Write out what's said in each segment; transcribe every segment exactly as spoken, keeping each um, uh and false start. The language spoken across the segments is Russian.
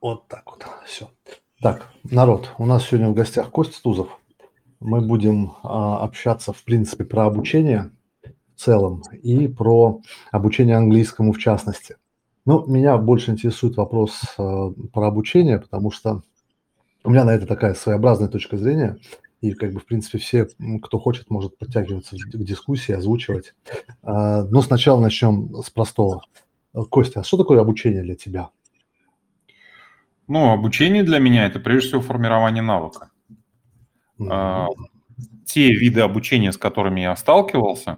Вот так вот. Все. Так, народ, у нас сегодня в гостях Костя Тузов. Мы будем а, общаться, в принципе, про обучение в целом и про обучение английскому в частности. Ну, меня больше интересует вопрос а, про обучение, потому что у меня на это такая своеобразная точка зрения. И, как бы, в принципе, все, кто хочет, может подтягиваться к дискуссии, озвучивать. А, но сначала начнем с простого. Костя, а что такое обучение для тебя? Ну, обучение для меня – это, прежде всего, формирование навыка. Mm-hmm. Те виды обучения, с которыми я сталкивался,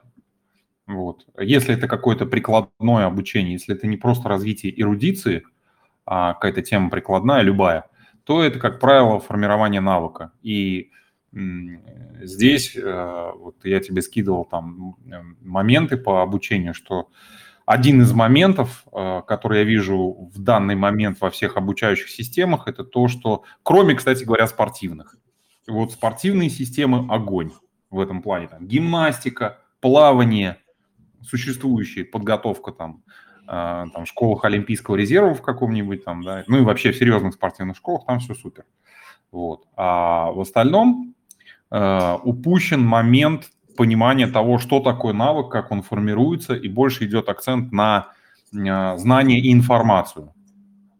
вот, если это какое-то прикладное обучение, если это не просто развитие эрудиции, а какая-то тема прикладная, любая, то это, как правило, формирование навыка. И здесь вот я тебе скидывал там моменты по обучению, что... Один из моментов, который я вижу в данный момент во всех обучающих системах, это то, что, кроме, кстати говоря, спортивных, вот спортивные системы огонь в этом плане. Там, гимнастика, плавание, существующие, подготовка там, там в школах Олимпийского резерва в каком-нибудь там, да, ну и вообще в серьезных спортивных школах там все супер. Вот. А в остальном упущен момент понимание того, что такое навык, как он формируется, и больше идет акцент на знания и информацию,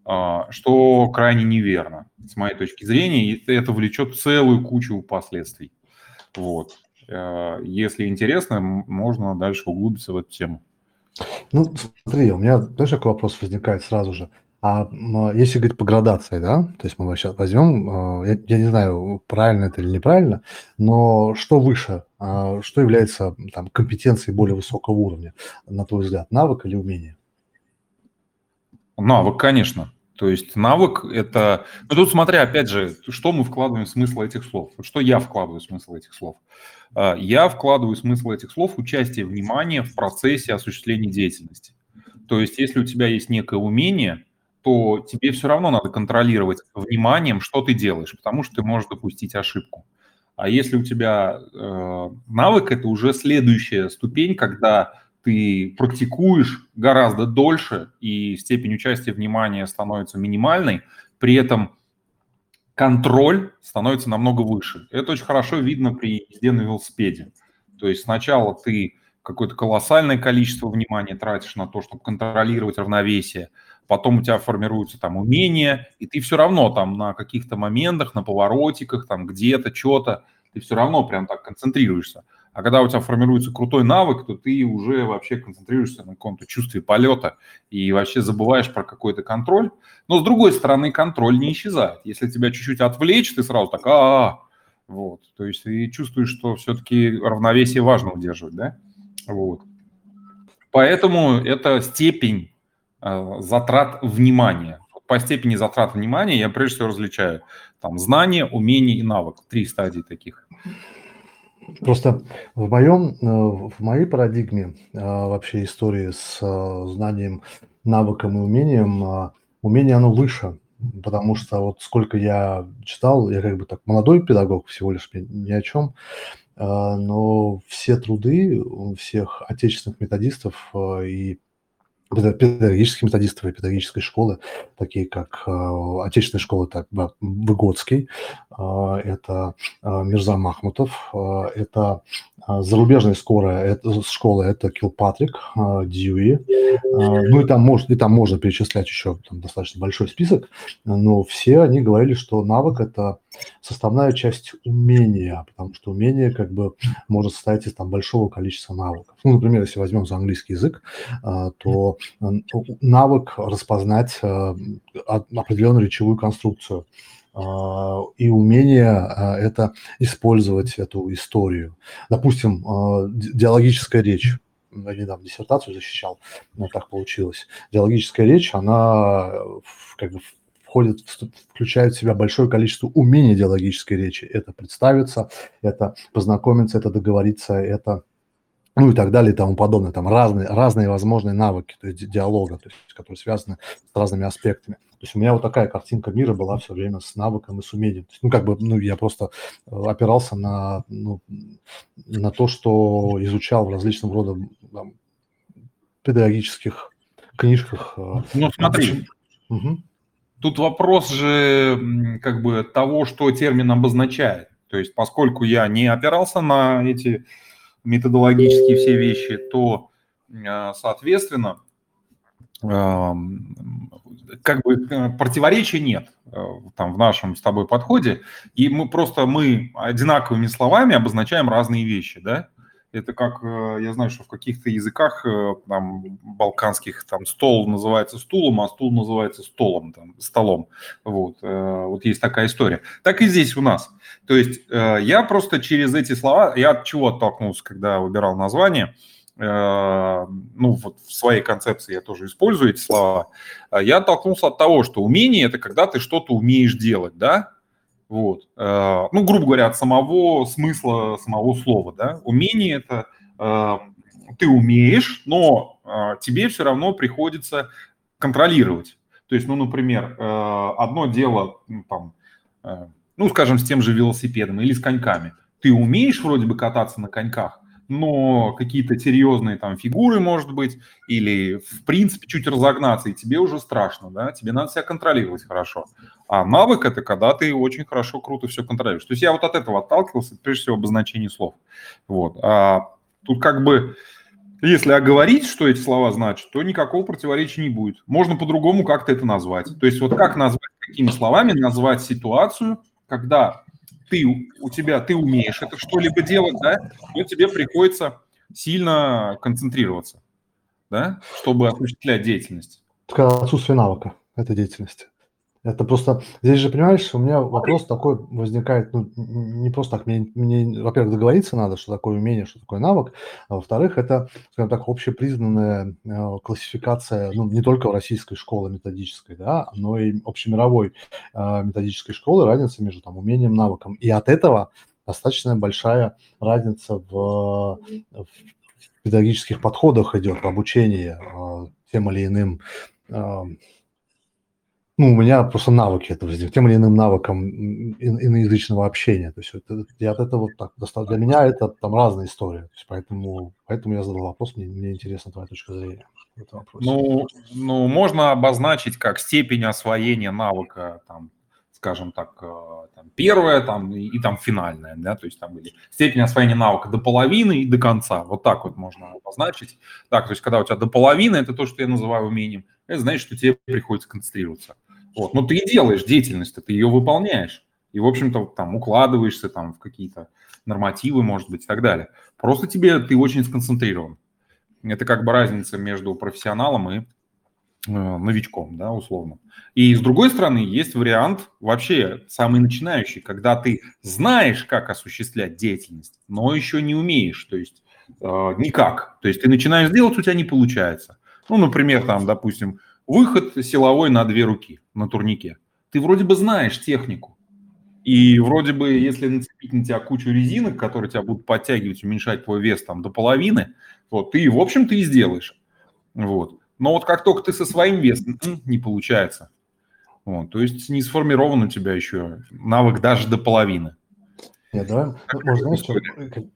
что крайне неверно, с моей точки зрения, и это влечет целую кучу последствий. Вот. Если интересно, можно дальше углубиться в эту тему. Ну, смотри, у меня тоже такой вопрос возникает сразу же. А если говорить по градации, да, то есть мы сейчас возьмем, я, я не знаю, правильно это или неправильно, но что выше, что является там компетенцией более высокого уровня, на твой взгляд, навык или умение? Навык, конечно. То есть навык это... Ну тут смотри, опять же, что мы вкладываем в смысл этих слов, что я вкладываю в смысл этих слов. Я вкладываю в смысл этих слов участие внимания в процессе осуществления деятельности. То есть если у тебя есть некое умение, то тебе все равно надо контролировать вниманием, что ты делаешь, потому что ты можешь допустить ошибку. А если у тебя э, навык, это уже следующая ступень, когда ты практикуешь гораздо дольше, и степень участия внимания становится минимальной, при этом контроль становится намного выше. Это очень хорошо видно при езде на велосипеде. То есть сначала ты какое-то колоссальное количество внимания тратишь на то, чтобы контролировать равновесие, потом у тебя формируются там умения, и ты все равно там на каких-то моментах, на поворотиках, там где-то, что-то, ты все равно прям так концентрируешься. А когда у тебя формируется крутой навык, то ты уже вообще концентрируешься на каком-то чувстве полета и вообще забываешь про какой-то контроль. Но, с другой стороны, контроль не исчезает. Если тебя чуть-чуть отвлечь, ты сразу так а-а-а. Вот. То есть ты чувствуешь, что все-таки равновесие важно удерживать, да? Вот. Поэтому это степень затрат внимания. По степени затрат внимания я прежде всего различаю там знание, умение и навык. Три стадии таких. Просто в моем, в моей парадигме вообще истории с знанием, навыком и умением, умение оно выше, потому что вот сколько я читал, я как бы так молодой педагог всего лишь, ни о чем, но все труды всех отечественных методистов и педагогических методистов и педагогической школы, такие как э, отечественные школы, так, Выгодский, э, это э, Мирзамахмутов, э, это э, зарубежные скорые, это, школы, это Килпатрик, э, Дьюи, э, ну и там, может, и там можно перечислять еще там, достаточно большой список, но все они говорили, что навык – это составная часть умения, потому что умение как бы может состоять из там, большого количества навыков. Ну, например, если возьмем за английский язык, э, то навык распознать определенную речевую конструкцию и умение это использовать эту историю. Допустим, диалогическая речь. Я недавно диссертацию защищал, но так получилось. Диалогическая речь, она как бы входит, включает в себя большое количество умений диалогической речи. Это представиться, это познакомиться, это договориться, это... ну и так далее и тому подобное, там разные, разные возможные навыки, то есть диалога, то есть, которые связаны с разными аспектами. То есть у меня вот такая картинка мира была все время с навыком и с умением. То есть, ну, как бы, ну, я просто опирался на, ну, на то, что изучал в различном роде там, педагогических книжках. Ну, смотри, угу. Тут вопрос же как бы того, что термин обозначает. То есть поскольку я не опирался на эти методологические все вещи, то, соответственно, как бы противоречия нет там, в нашем с тобой подходе. И мы просто мы одинаковыми словами обозначаем разные вещи, да? Это как, я знаю, что в каких-то языках там, балканских там, стол называется стулом, а стул называется столом, там, столом. Вот. Вот есть такая история. Так и здесь у нас. То есть я просто через эти слова, я от чего оттолкнулся, когда выбирал название, ну вот в своей концепции я тоже использую эти слова, я оттолкнулся от того, что умение – это когда ты что-то умеешь делать, да? Вот. Ну, грубо говоря, от самого смысла, самого слова, да, умение – это ты умеешь, но тебе все равно приходится контролировать. То есть, ну, например, одно дело, там, ну, скажем, с тем же велосипедом или с коньками. Ты умеешь вроде бы кататься на коньках, но какие-то серьезные там фигуры, может быть, или, в принципе, чуть разогнаться, и тебе уже страшно, да, тебе надо себя контролировать хорошо. А навык – это когда ты очень хорошо, круто все контролируешь. То есть я вот от этого отталкивался, прежде всего, в обозначении слов. Вот. А тут как бы, если оговорить, что эти слова значат, то никакого противоречия не будет. Можно по-другому как-то это назвать. То есть вот как назвать, какими словами назвать ситуацию, когда ты, у тебя, ты умеешь это что-либо делать, да, но тебе приходится сильно концентрироваться, да, чтобы осуществлять деятельность. Только отсутствие навыка этой деятельности. Это просто... Здесь же, понимаешь, у меня вопрос такой возникает, ну, не просто так. Мне, мне, во-первых, договориться надо, что такое умение, что такое навык. А во-вторых, это, скажем так, общепризнанная э, классификация, ну, не только в российской школе методической, да, но и общемировой э, методической школы, разница между там, умением и навыком. И от этого достаточно большая разница в, в педагогических подходах идет, в обучении э, тем или иным... Э, Ну, у меня просто навыки этого возникли, тем или иным навыком иноязычного общения. То есть это, я от этого так, для меня это там разная история. То есть, поэтому, поэтому я задал вопрос, мне, мне интересна твоя точка зрения. Ну, ну, можно обозначить как степень освоения навыка, там, скажем так, там, первая там, и, и там финальная, да, то есть там или степень освоения навыка до половины и до конца. Вот так вот можно обозначить. Так, то есть, когда у тебя до половины, это то, что я называю умением, это значит, что тебе приходится концентрироваться. Вот. Но ты и делаешь деятельность, ты ее выполняешь. И, в общем-то, там укладываешься там, в какие-то нормативы, может быть, и так далее. Просто тебе, ты очень сконцентрирован. Это как бы разница между профессионалом и э, новичком, да, условно. И, с другой стороны, есть вариант вообще самый начинающий, когда ты знаешь, как осуществлять деятельность, но еще не умеешь, то есть э, никак. То есть ты начинаешь делать, у тебя не получается. Ну, например, там, допустим, выход силовой на две руки на турнике. Ты вроде бы знаешь технику. И вроде бы, если нацепить на тебя кучу резинок, которые тебя будут подтягивать, уменьшать твой вес там до половины, то ты, в общем-то, и сделаешь. Вот. Но вот как только ты со своим весом, не получается. Вот. То есть не сформирован у тебя еще навык даже до половины. Нет, давай, можно, знаешь,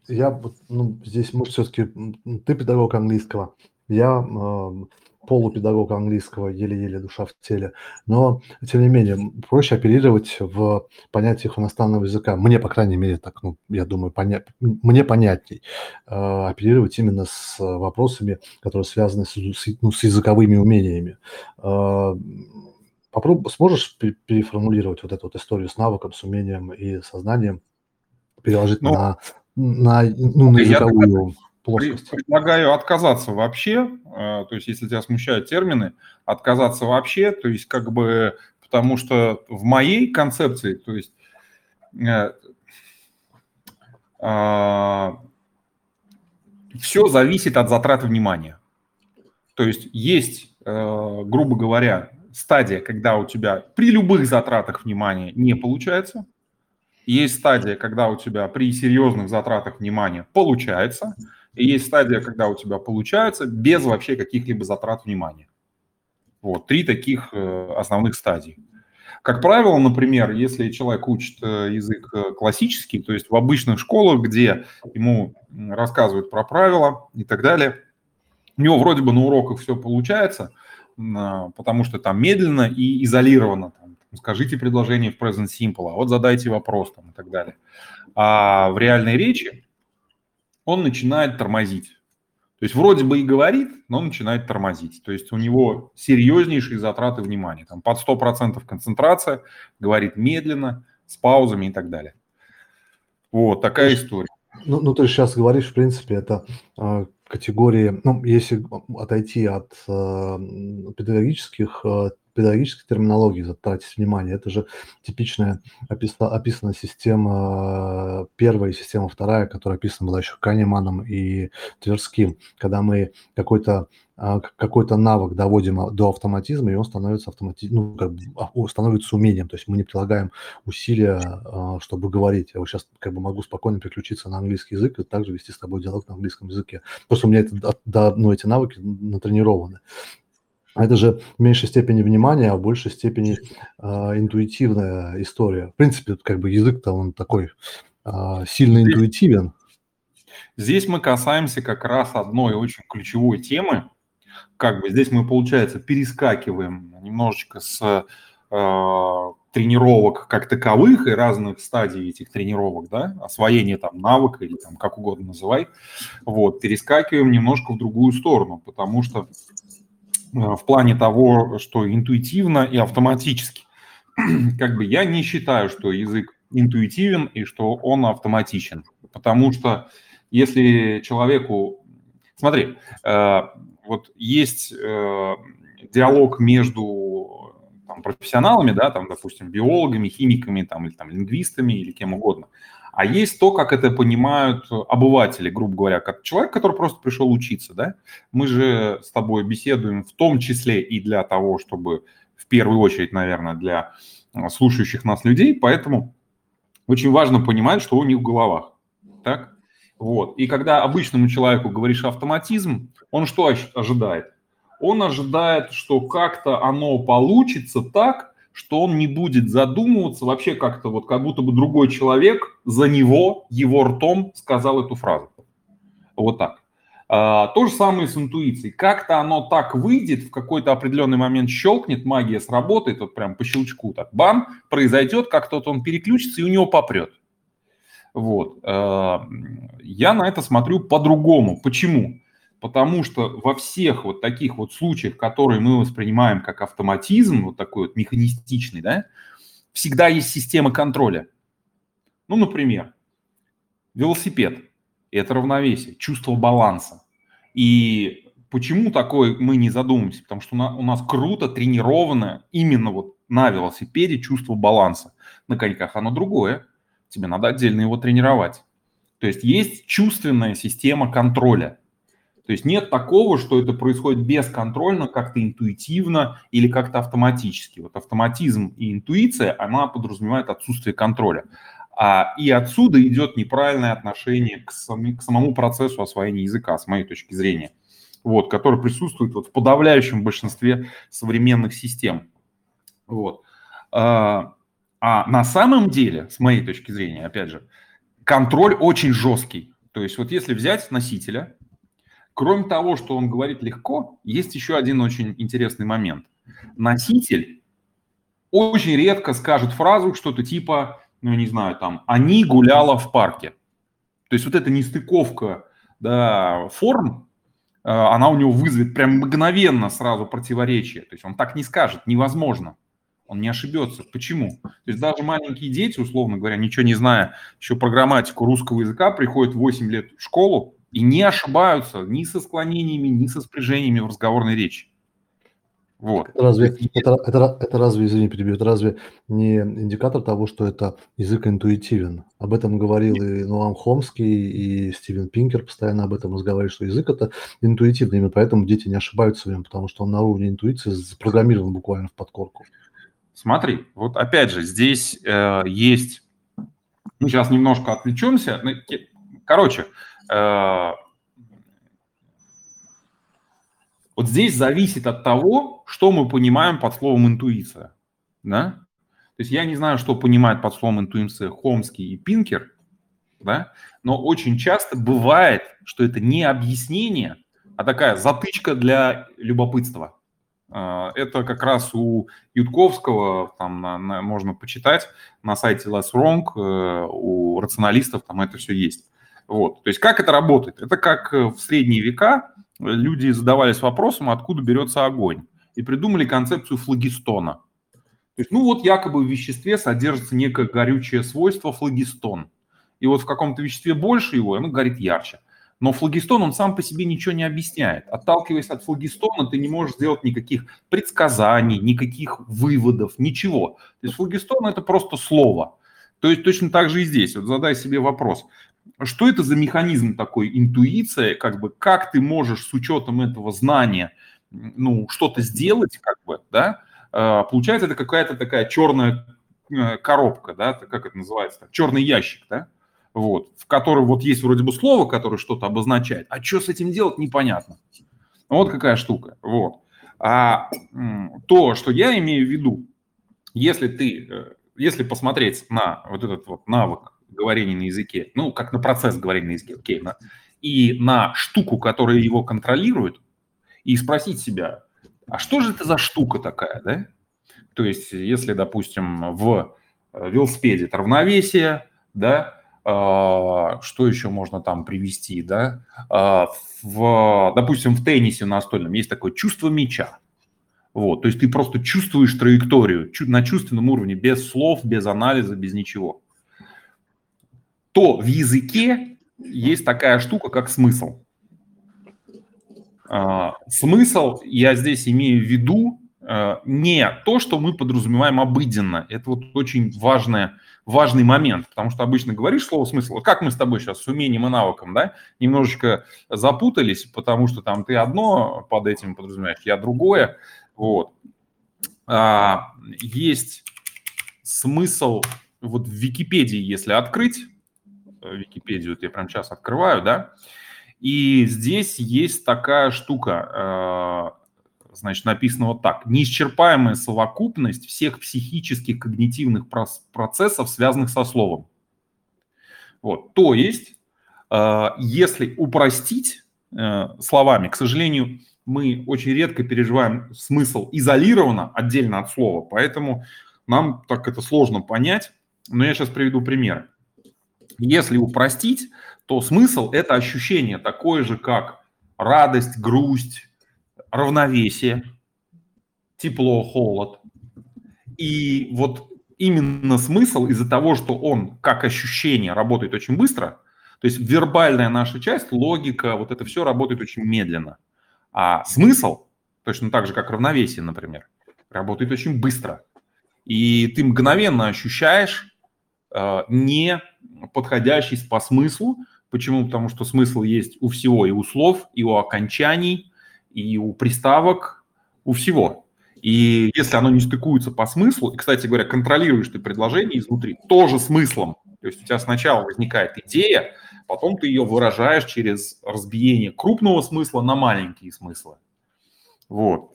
я, ну, здесь, мы все-таки, ты педагог английского, я э, полупедагог английского, еле-еле душа в теле, но, тем не менее, проще оперировать в понятиях иностранного языка. Мне, по крайней мере, так, ну, я думаю, поня... мне понятней э, оперировать именно с вопросами, которые связаны с, с, ну, с языковыми умениями. Э, попробуй, сможешь переформулировать вот эту вот историю с навыком, с умением и сознанием, переложить ну, на, на, ну, на языковую... Я... плоскость. Предлагаю отказаться вообще, то есть если тебя смущают термины, отказаться вообще, то есть как бы, потому что в моей концепции, то есть э, э, все зависит от затрат внимания. То есть есть, э, грубо говоря, стадия, когда у тебя при любых затратах внимания не получается. Есть стадия, когда у тебя при серьезных затратах внимания получается. И есть стадия, когда у тебя получается без вообще каких-либо затрат внимания. Вот, три таких основных стадии. Как правило, например, если человек учит язык классический, то есть в обычных школах, где ему рассказывают про правила и так далее, у него вроде бы на уроках все получается, потому что там медленно и изолировано. Там, скажите предложение в present simple, а вот задайте вопрос там, и так далее. А в реальной речи он начинает тормозить. То есть вроде бы и говорит, но начинает тормозить. То есть у него серьезнейшие затраты внимания. Там под сто процентов концентрация, говорит медленно, с паузами и так далее. Вот такая ты, история. Ну, ну, ты сейчас говоришь, в принципе, это э, категории... Ну, если отойти от э, педагогических, э, педагогических терминологий, затратить внимание, это же типичная описа, описана система первая и система вторая, которая описана была еще Канеманом и Тверским, когда мы какой-то... какой-то навык доводим до автоматизма, и он становится, автомати... ну, как бы становится умением. То есть мы не прилагаем усилия, чтобы говорить. Я вот сейчас как бы могу спокойно переключиться на английский язык и также вести с тобой диалог на английском языке. Просто у меня это, да, ну, эти навыки натренированы. Это же в меньшей степени внимания, а в большей степени э, интуитивная история. В принципе, как бы язык-то он такой э, сильно интуитивен. Здесь мы касаемся как раз одной очень ключевой темы. Как бы здесь мы, получается, перескакиваем немножечко с э, тренировок как таковых и разных стадий этих тренировок, да, освоение там навыка или там как угодно называй, вот, перескакиваем немножко в другую сторону, потому что э, в плане того, что интуитивно и автоматически, как бы я не считаю, что язык интуитивен и что он автоматичен, потому что если человеку, смотри, э, вот есть э, диалог между там, профессионалами, да, там, допустим, биологами, химиками, там, или там, лингвистами, или кем угодно. А есть то, как это понимают обыватели, грубо говоря, как человек, который просто пришел учиться, да. Мы же с тобой беседуем в том числе и для того, чтобы в первую очередь, наверное, для слушающих нас людей, поэтому очень важно понимать, что у них в головах, так? Вот. И когда обычному человеку говоришь автоматизм, он что ожидает? Он ожидает, что как-то оно получится так, что он не будет задумываться вообще как-то, вот как будто бы другой человек за него, его ртом сказал эту фразу. Вот так. А, то же самое с интуицией. Как-то оно так выйдет, в какой-то определенный момент щелкнет, магия сработает, вот прям по щелчку так, бам, произойдет, как-то вот он переключится и у него попрет. Вот. Я на это смотрю по-другому. Почему? Потому что во всех вот таких вот случаях, которые мы воспринимаем как автоматизм, вот такой вот механистичный, да, всегда есть система контроля. Ну, например, велосипед – это равновесие, чувство баланса. И почему такое мы не задумываемся? Потому что у нас круто тренировано именно вот на велосипеде чувство баланса. На коньках оно другое. Тебе надо отдельно его тренировать. То есть есть чувственная система контроля. То есть нет такого, что это происходит бесконтрольно, как-то интуитивно или как-то автоматически. Вот автоматизм и интуиция, она подразумевает отсутствие контроля. А, и отсюда идет неправильное отношение к, сам, к самому процессу освоения языка, с моей точки зрения, вот, который присутствует вот в подавляющем большинстве современных систем. Вот. А на самом деле, с моей точки зрения, опять же, контроль очень жесткий. То есть вот если взять носителя, кроме того, что он говорит легко, есть еще один очень интересный момент. Носитель очень редко скажет фразу что-то типа, ну, не знаю, там, «они гуляла в парке». То есть вот эта нестыковка, да, форм, она у него вызовет прям мгновенно сразу противоречие. То есть он так не скажет, невозможно. Он не ошибется. Почему? То есть даже маленькие дети, условно говоря, ничего не зная еще про грамматику русского языка, приходят в восемь лет в школу и не ошибаются ни со склонениями, ни со спряжениями в разговорной речи. Вот. Это разве, это, это, это разве, извини, перебью, это разве не индикатор того, что это язык интуитивен? Об этом говорил и Ноам Хомский, и Стивен Пинкер постоянно об этом разговаривали, что язык это интуитивный, именно поэтому дети не ошибаются в нем, потому что он на уровне интуиции запрограммирован буквально в подкорку. Смотри, вот опять же, здесь э, есть... Мы сейчас немножко отвлечемся. Короче, э, вот здесь зависит от того, что мы понимаем под словом интуиция. Да? То есть я не знаю, что понимают под словом интуиция Хомский и Пинкер, да? Но очень часто бывает, что это не объяснение, а такая затычка для любопытства. Это как раз у Юдковского, там на, на, можно почитать, на сайте Less Wrong, у рационалистов там это все есть. Вот. То есть как это работает? Это как в средние века люди задавались вопросом, откуда берется огонь, и придумали концепцию флогистона. То есть, ну вот якобы в веществе содержится некое горючее свойство флогистон. И вот в каком-то веществе больше его, оно горит ярче. Но флогистон, он сам по себе ничего не объясняет. Отталкиваясь от флогистона, ты не можешь сделать никаких предсказаний, никаких выводов, ничего. То есть флогистон – это просто слово. То есть точно так же и здесь. Вот задай себе вопрос. Что это за механизм такой интуиция? Как бы, как ты можешь с учетом этого знания ну, что-то сделать, как бы, да? Получается, это какая-то такая черная коробка, да, как это называется, черный ящик, да, вот, в котором вот есть вроде бы слово, которое что-то обозначает, а что с этим делать, непонятно. Вот какая штука, вот. А то, что я имею в виду, если ты, если посмотреть на вот этот вот навык говорения на языке, ну, как на процесс говорения на языке, окей, на, и на штуку, которая его контролирует, и спросить себя, а что же это за штука такая, да? То есть, если, допустим, в велосипеде это равновесие, да, э, что еще можно там привести, да? Э, в, допустим, в теннисе настольном есть такое чувство мяча. Вот, то есть ты просто чувствуешь траекторию на чувственном уровне, без слов, без анализа, без ничего. То в языке есть такая штука, как смысл. Смысл, я здесь имею в виду, не то, что мы подразумеваем обыденно. Это вот очень важное, важный момент, потому что обычно говоришь слово «смысл». Как мы с тобой сейчас с умением и навыком, да, немножечко запутались, потому что там ты одно под этим подразумеваешь, я другое. Вот. Есть смысл, вот в Википедии, если открыть, Википедию я прямо сейчас открываю, да, и здесь есть такая штука, значит, написано вот так. Неисчерпаемая совокупность всех психических когнитивных процессов, связанных со словом. Вот. То есть, если упростить словами, к сожалению, мы очень редко переживаем смысл изолированно, отдельно от слова, поэтому нам так это сложно понять. Но я сейчас приведу примеры. Если упростить, то смысл – это ощущение такое же, как радость, грусть, равновесие, тепло, холод. И вот именно смысл из-за того, что он как ощущение работает очень быстро, то есть вербальная наша часть, логика, вот это все работает очень медленно. А смысл, точно так же, как равновесие, например, работает очень быстро. И ты мгновенно ощущаешь э, не подходящий по смыслу. Почему? Потому что смысл есть у всего, и у слов, и у окончаний, и у приставок, у всего. И если оно не стыкуется по смыслу, и, кстати говоря, контролируешь ты предложение изнутри тоже смыслом. То есть у тебя сначала возникает идея, потом ты ее выражаешь через разбиение крупного смысла на маленькие смыслы. Вот.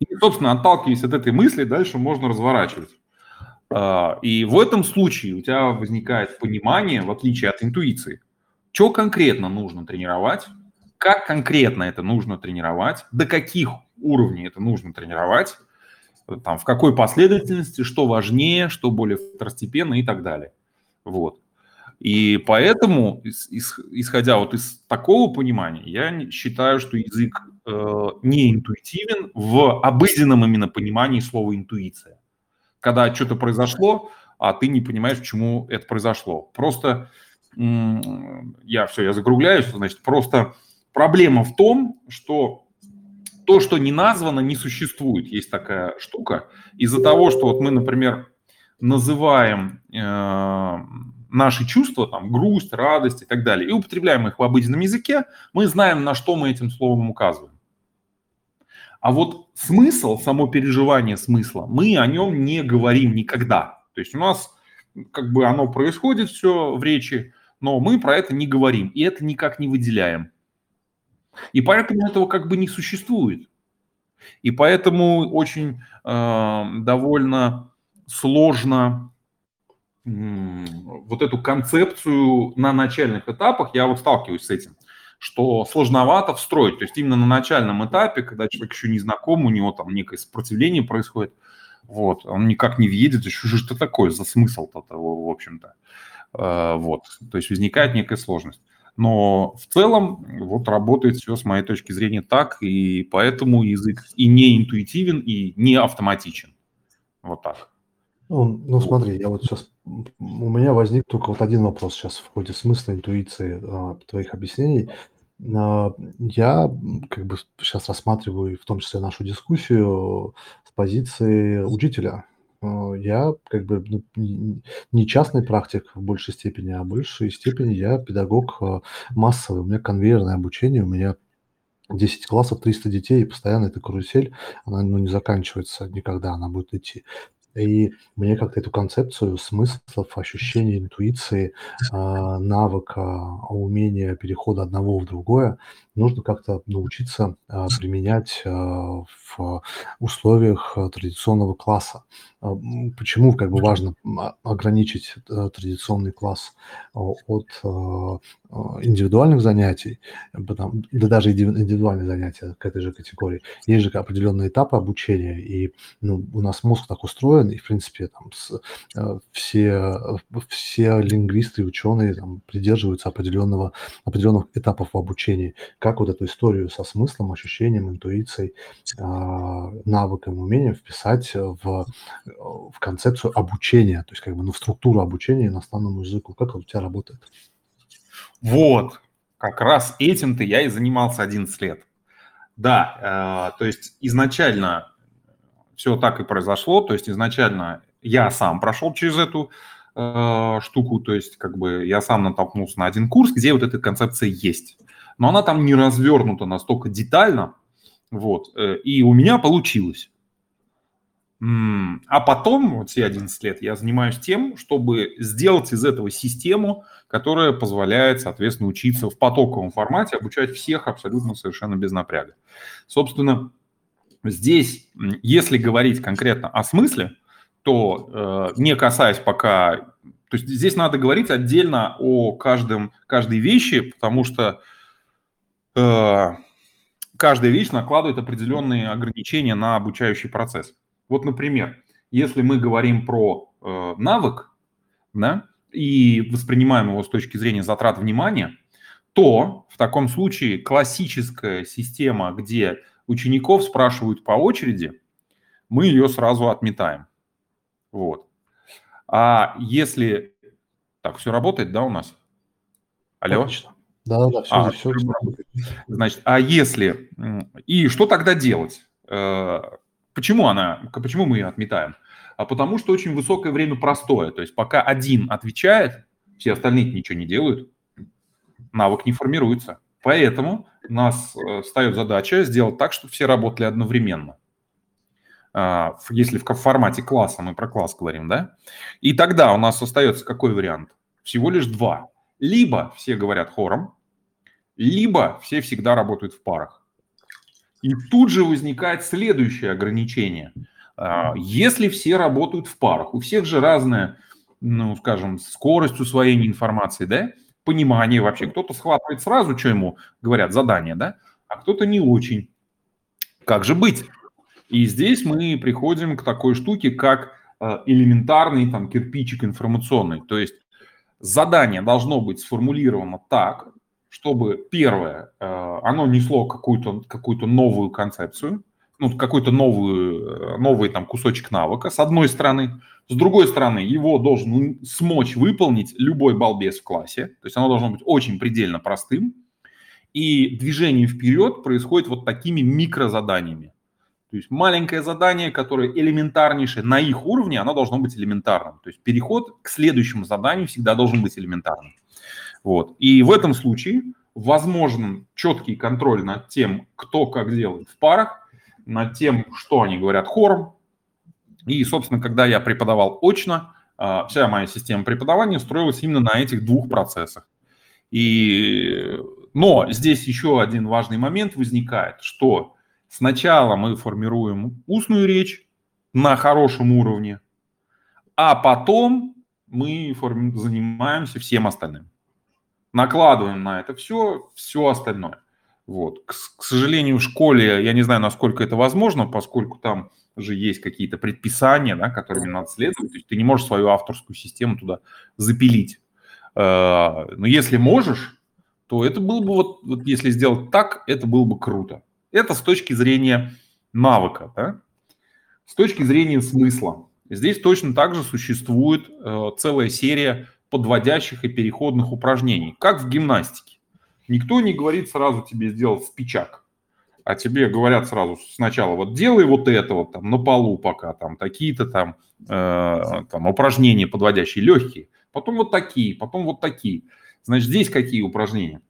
И, собственно, отталкиваясь от этой мысли, дальше можно разворачивать. И в этом случае у тебя возникает понимание, в отличие от интуиции, что конкретно нужно тренировать, как конкретно это нужно тренировать, до каких уровней это нужно тренировать, там, в какой последовательности, что важнее, что более второстепенно и так далее. Вот. И поэтому, исходя вот из такого понимания, я считаю, что язык э, не интуитивен в обыденном именно понимании слова «интуиция». Когда что-то произошло, а ты не понимаешь, почему это произошло. Просто... Я все, я закругляюсь, значит, просто проблема в том, что то, что не названо, не существует. Есть такая штука. Из-за того, что вот мы, например, называем э, наши чувства, там, грусть, радость и так далее, и употребляем их в обыденном языке, мы знаем, на что мы этим словом указываем. А вот смысл, само переживание смысла, мы о нем не говорим никогда. То есть у нас как бы оно происходит все в речи, но мы про это не говорим, и это никак не выделяем. И поэтому этого как бы не существует. И поэтому очень э, довольно сложно э, вот эту концепцию на начальных этапах, я вот сталкиваюсь с этим, что сложновато встроить. То есть именно на начальном этапе, когда человек еще не знаком, у него там некое сопротивление происходит, вот, он никак не въедет, еще что такое за смысл-то, в общем-то. Вот, то есть возникает некая сложность. Но в целом вот работает все, с моей точки зрения, так, и поэтому язык и не интуитивен, и не автоматичен. Вот так. Ну, ну смотри, я вот сейчас, у меня возник только вот один вопрос сейчас в ходе смысла интуиции а, твоих объяснений. А, я как бы сейчас рассматриваю, в том числе, нашу дискуссию с позиции учителя. Я как бы не частный практик в большей степени, а в большей степени я педагог массовый. У меня конвейерное обучение, у меня десять классов, триста детей, и постоянно эта карусель, она ну, не заканчивается никогда, она будет идти. И мне как-то эту концепцию смыслов, ощущений, интуиции, навыка, умения перехода одного в другое нужно как-то научиться применять в условиях традиционного класса. Почему как бы важно ограничить традиционный класс от индивидуальных занятий, да даже индивидуальные занятия к этой же категории? Есть же определенные этапы обучения, и ну, у нас мозг так устроен, и, в принципе, там, все, все лингвисты и ученые там, придерживаются определенного, определенных этапов в обучении. Как вот эту историю со смыслом, ощущением, интуицией, навыком, умением вписать в, в концепцию обучения, то есть как бы ну, в структуру обучения иностранному языку? Как это у тебя работает? Вот, как раз этим-то я и занимался одиннадцать лет. Да, э, то есть изначально все так и произошло, то есть изначально я сам прошел через эту э, штуку, то есть как бы я сам натолкнулся на один курс, где вот эта концепция есть. Но она там не развернута настолько детально, вот, и у меня получилось. А потом, вот все одиннадцать лет, я занимаюсь тем, чтобы сделать из этого систему, которая позволяет, соответственно, учиться в потоковом формате, обучать всех абсолютно совершенно без напряга. Собственно, здесь, если говорить конкретно о смысле, то не касаясь пока... То есть здесь надо говорить отдельно о каждом, каждой вещи, потому что каждая вещь накладывает определенные ограничения на обучающий процесс. Вот, например, если мы говорим про э, навык, да, и воспринимаем его с точки зрения затрат внимания, то в таком случае классическая система, где учеников спрашивают по очереди, мы ее сразу отметаем. Вот. А если... Так, все работает, да, у нас? Алло? Отлично. Да-да-да, все, а, все, все работает. Значит, а если... И что тогда делать? Почему она, почему мы ее отметаем? А потому что очень высокое время простое. То есть пока один отвечает, все остальные ничего не делают, навык не формируется. Поэтому у нас встает задача сделать так, чтобы все работали одновременно. Если в формате класса, мы про класс говорим, да? И тогда у нас остается какой вариант? Всего лишь два. Либо все говорят хором, либо все всегда работают в парах. И тут же возникает следующее ограничение. Если все работают в парах, у всех же разная, ну, скажем, скорость усвоения информации, да, понимание вообще. Кто-то схватывает сразу, что ему говорят, задание, да, а кто-то не очень. Как же быть? И здесь мы приходим к такой штуке, как элементарный там кирпичик информационный. То есть задание должно быть сформулировано так, чтобы, первое, оно несло какую-то, какую-то новую концепцию, ну, какой-то новый, новый там, кусочек навыка, с одной стороны. С другой стороны, его должен смочь выполнить любой балбес в классе. То есть оно должно быть очень предельно простым. И движение вперед происходит вот такими микрозаданиями. То есть маленькое задание, которое элементарнейшее на их уровне, оно должно быть элементарным. То есть переход к следующему заданию всегда должен быть элементарным. Вот. И в этом случае возможен четкий контроль над тем, кто как делает в парах, над тем, что они говорят хором. И, собственно, когда я преподавал очно, вся моя система преподавания строилась именно на этих двух процессах. И... Но здесь еще один важный момент возникает, что сначала мы формируем устную речь на хорошем уровне, а потом мы форми... занимаемся всем остальным. накладываем на это все, все остальное. Вот. К, к сожалению, в школе я не знаю, насколько это возможно, поскольку там же есть какие-то предписания, да, которыми надо следовать. То есть ты не можешь свою авторскую систему туда запилить. Но если можешь, то это было бы, вот, вот если сделать так, это было бы круто. Это с точки зрения навыка, да? С точки зрения смысла. Здесь точно так же существует целая серия подводящих и переходных упражнений, как в гимнастике. Никто не говорит сразу тебе сделать спичак, а тебе говорят сразу сначала вот делай вот это вот там на полу пока, там такие-то там, э, там упражнения подводящие легкие, потом вот такие, потом вот такие. Значит, здесь какие упражнения?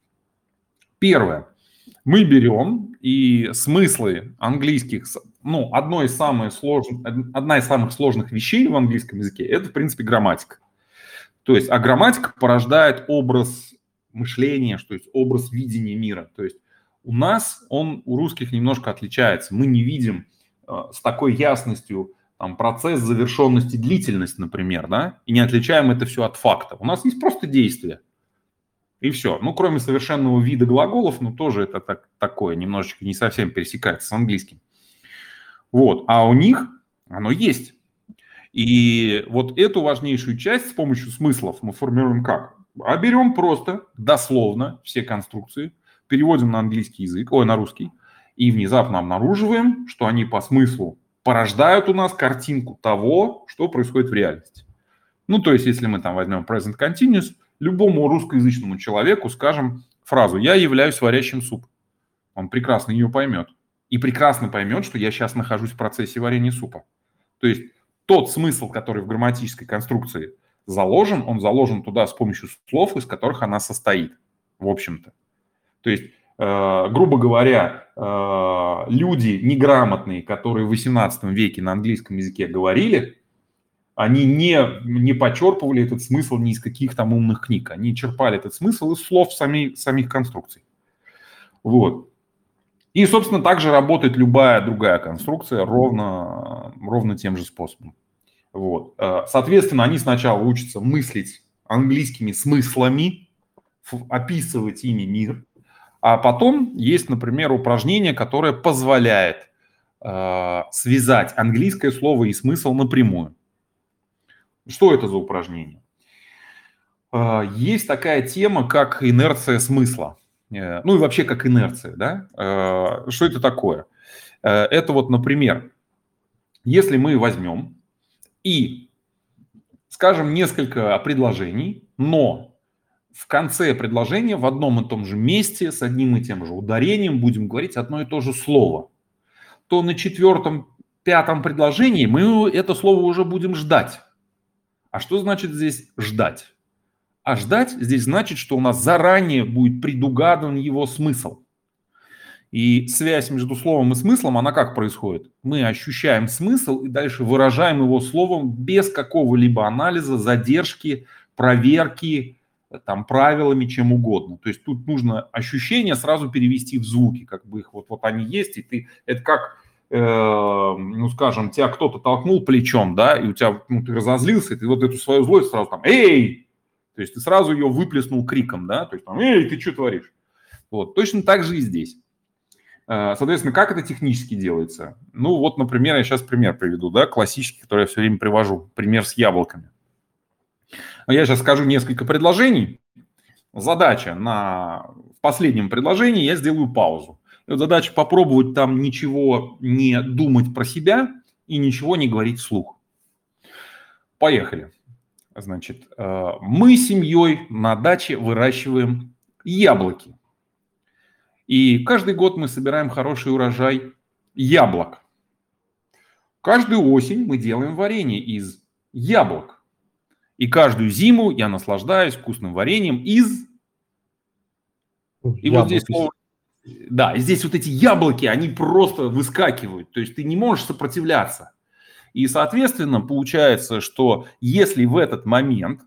Первое. Мы берем и смыслы английских, ну, одно из самых сложных, одна из самых сложных вещей в английском языке – это, в принципе, грамматика. То есть, а грамматика порождает образ мышления, то есть образ видения мира. То есть у нас он, у русских немножко отличается. Мы не видим э, с такой ясностью там, процесс завершенности, длительность, например, да, и не отличаем это все от факта. У нас есть просто действие. И все. Ну, кроме совершенного вида глаголов, ну, тоже это так, такое, немножечко не совсем пересекается с английским. Вот. А у них оно есть. И вот эту важнейшую часть с помощью смыслов мы формируем как? А берем просто, дословно, все конструкции, переводим на английский язык, ой, на русский, и внезапно обнаруживаем, что они по смыслу порождают у нас картинку того, что происходит в реальности. Ну, то есть, если мы там возьмем present continuous, любому русскоязычному человеку скажем фразу «я являюсь варящим суп». Он прекрасно ее поймет. И прекрасно поймет, что я сейчас нахожусь в процессе варения супа. То есть тот смысл, который в грамматической конструкции заложен, он заложен туда с помощью слов, из которых она состоит, в общем-то. То есть, э, грубо говоря, э, люди неграмотные, которые в восемнадцатом веке на английском языке говорили, они не, не почерпывали этот смысл ни из каких там умных книг. Они черпали этот смысл из слов самих, самих конструкций. Вот. И, собственно, также работает любая другая конструкция ровно, ровно тем же способом. Вот. Соответственно, они сначала учатся мыслить английскими смыслами, описывать ими мир. А потом есть, например, упражнение, которое позволяет э, связать английское слово и смысл напрямую. Что это за упражнение? Есть такая тема, как инерция смысла. Ну и вообще как инерция, да? Что это такое? Это вот, например, если мы возьмем и скажем несколько предложений, но в конце предложения в одном и том же месте с одним и тем же ударением будем говорить одно и то же слово, то на четвертом, пятом предложении мы это слово уже будем ждать. А что значит здесь ждать? А ждать здесь значит, что у нас заранее будет предугадан его смысл. И связь между словом и смыслом, она как происходит? Мы ощущаем смысл и дальше выражаем его словом без какого-либо анализа, задержки, проверки, там, правилами, чем угодно. То есть тут нужно ощущения сразу перевести в звуки, как бы их вот, вот они есть, и ты это как... ну, скажем, тебя кто-то толкнул плечом, да, и у тебя, ну, ты разозлился, и ты вот эту свою злость сразу там, эй! То есть ты сразу ее выплеснул криком, да, то есть там, эй, ты что творишь? Вот, точно так же и здесь. Соответственно, как это технически делается? Ну, вот, например, я сейчас пример приведу, да, классический, который я все время привожу, пример с яблоками. Я сейчас скажу несколько предложений. Задача на... В последнем предложении я сделаю паузу. Задача попробовать там ничего не думать про себя и ничего не говорить вслух. Поехали. Значит, мы с семьей на даче выращиваем яблоки. И каждый год мы собираем хороший урожай яблок. Каждую осень мы делаем варенье из яблок. И каждую зиму я наслаждаюсь вкусным вареньем из... И яблоки. Вот здесь слово... Да, здесь вот эти яблоки, они просто выскакивают, то есть ты не можешь сопротивляться. И, соответственно, получается, что если в этот момент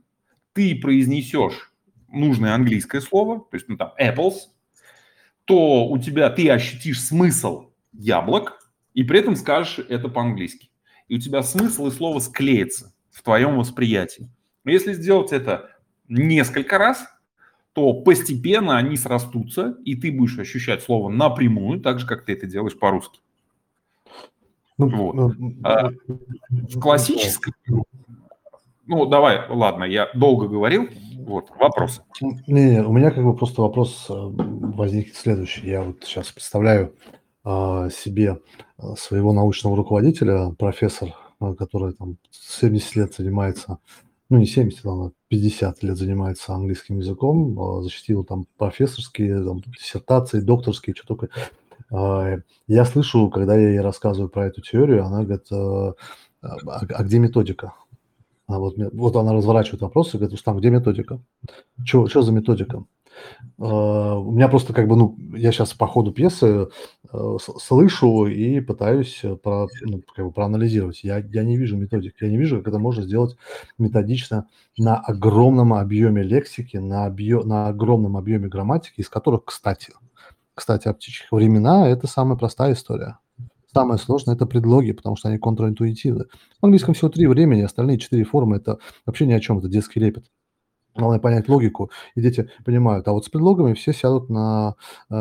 ты произнесешь нужное английское слово, то есть, ну, там, apples, то у тебя, ты ощутишь смысл яблок и при этом скажешь это по-английски. И у тебя смысл и слово склеится в твоем восприятии. Но если сделать это несколько раз, то постепенно они срастутся, и ты будешь ощущать слово напрямую, так же, как ты это делаешь по-русски. Ну, вот. ну, а, в классическом... Ну, давай, ладно, я долго говорил. Вот, вопросы. Не, не, у меня как бы просто вопрос возник следующий. Я вот сейчас представляю а, себе своего научного руководителя, профессор, который там семьдесят лет занимается, ну не семьдесят, ладно, пятьдесят лет занимается английским языком, защитил там профессорские там, диссертации, докторские, что только. А, я слышу, когда я ей рассказываю про эту теорию, она говорит, а, а, а где методика? Вот, вот она разворачивает вопросы, говорит, Рустам, где методика? Что за методика? У меня просто как бы, ну, я сейчас по ходу пьесы слышу и пытаюсь про, ну, как бы проанализировать. Я, я не вижу методик, я не вижу, как это можно сделать методично на огромном объеме лексики, на, объем, на огромном объеме грамматики, из которых, кстати, кстати, о птичьих времена – это самая простая история. Самое сложное – это предлоги, потому что они контринтуитивны. В английском всего три времени, остальные четыре формы – это вообще ни о чем, это детский лепет. Главное понять логику, и дети понимают. А вот с предлогами все сядут на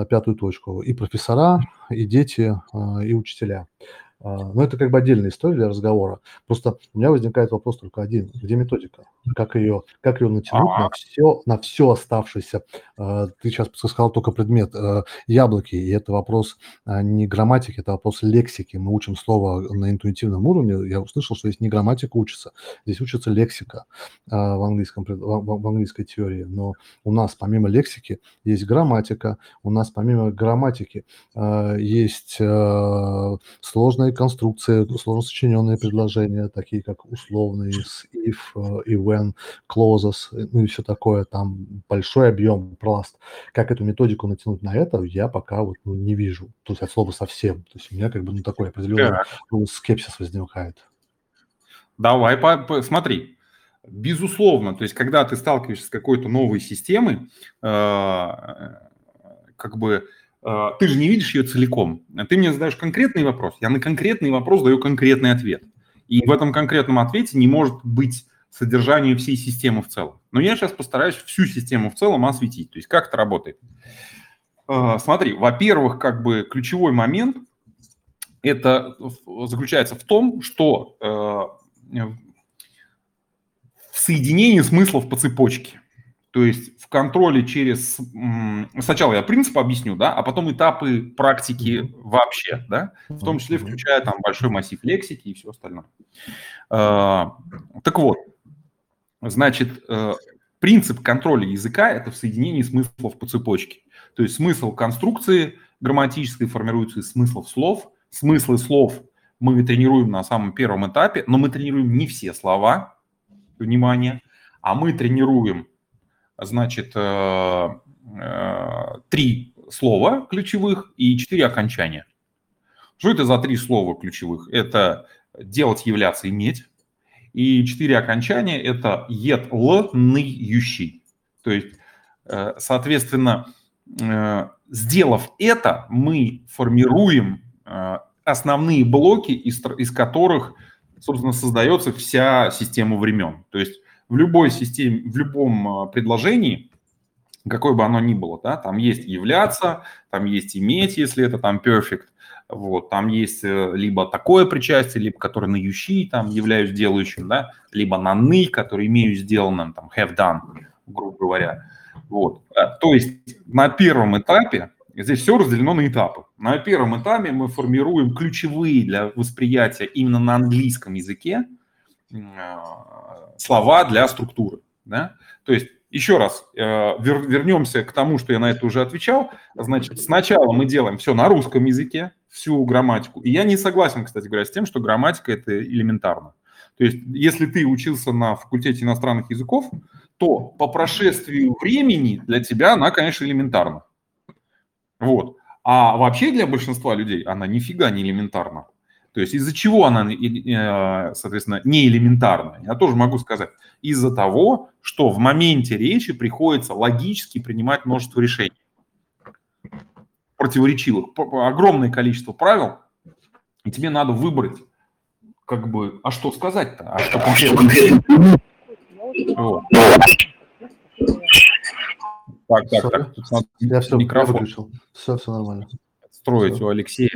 пятую точку. И профессора, и дети, и учителя. Но это как бы отдельная история для разговора. Просто у меня возникает вопрос только один. Где методика? Как ее, как ее натянуть на все, на все оставшееся? Ты сейчас сказал только предмет яблоки, и это вопрос не грамматики, это вопрос лексики. Мы учим слово на интуитивном уровне. Я услышал, что здесь не грамматика учится, здесь учится лексика в, английском, в английской теории. Но у нас помимо лексики есть грамматика, у нас помимо грамматики есть сложная конструкции, сложно сочиненные предложения, такие как условные, с if и when, clauses, ну и все такое, там большой объем, пласт. Как эту методику натянуть на это, я пока вот ну, не вижу, то есть от слова совсем. То есть у меня как бы ну, такой определенный так. скепсис возникает. Давай, по- по- смотри. Безусловно, то есть когда ты сталкиваешься с какой-то новой системой, как бы ты же не видишь ее целиком. Ты мне задаешь конкретный вопрос, я на конкретный вопрос даю конкретный ответ. И в этом конкретном ответе не может быть содержание всей системы в целом. Но я сейчас постараюсь всю систему в целом осветить. То есть как это работает. Смотри, во-первых, как бы ключевой момент это заключается в том, что в соединении смыслов по цепочке. То есть в контроле через... Сначала я принцип объясню, да, а потом этапы практики вообще, да, в том числе включая там большой массив лексики и все остальное. Так вот, значит, принцип контроля языка – это в соединении смыслов по цепочке. То есть смысл конструкции грамматической формируется из смыслов слов. Смыслы слов мы тренируем на самом первом этапе, но мы тренируем не все слова, внимание, а мы тренируем... Значит, три слова ключевых и четыре окончания. Что это за три слова ключевых? Это делать, являться, иметь. И четыре окончания – это ед, л, ны, ющий. То есть, соответственно, сделав это, мы формируем основные блоки, из которых, собственно, создается вся система времен. То есть, в любой системе, в любом предложении, какое бы оно ни было, да, там есть являться, там есть иметь, если это там perfect, вот, там есть либо такое причастие, либо которое на ющий, там являюсь делающим, да, либо на ны, который имею сделанным, там have done, грубо говоря. Вот. То есть на первом этапе, здесь все разделено на этапы. На первом этапе мы формируем ключевые для восприятия именно на английском языке слова для структуры. Да? То есть, еще раз, вернемся к тому, что я на это уже отвечал. Значит, сначала мы делаем все на русском языке, всю грамматику. И я не согласен, кстати говоря, с тем, что грамматика – это элементарно. То есть, если ты учился на факультете иностранных языков, то по прошествию времени для тебя она, конечно, элементарна. Вот. А вообще для большинства людей она нифига не элементарна. То есть из-за чего она, соответственно, не элементарна? Я тоже могу сказать. Из-за того, что в моменте речи приходится логически принимать множество решений. Противоречивых. Огромное количество правил. И тебе надо выбрать, как бы, а что сказать-то? А что конкретно? Вот. Так, так, Sorry. так. Тут надо я все, микрофон. Я все, все нормально. Строить все. У Алексея.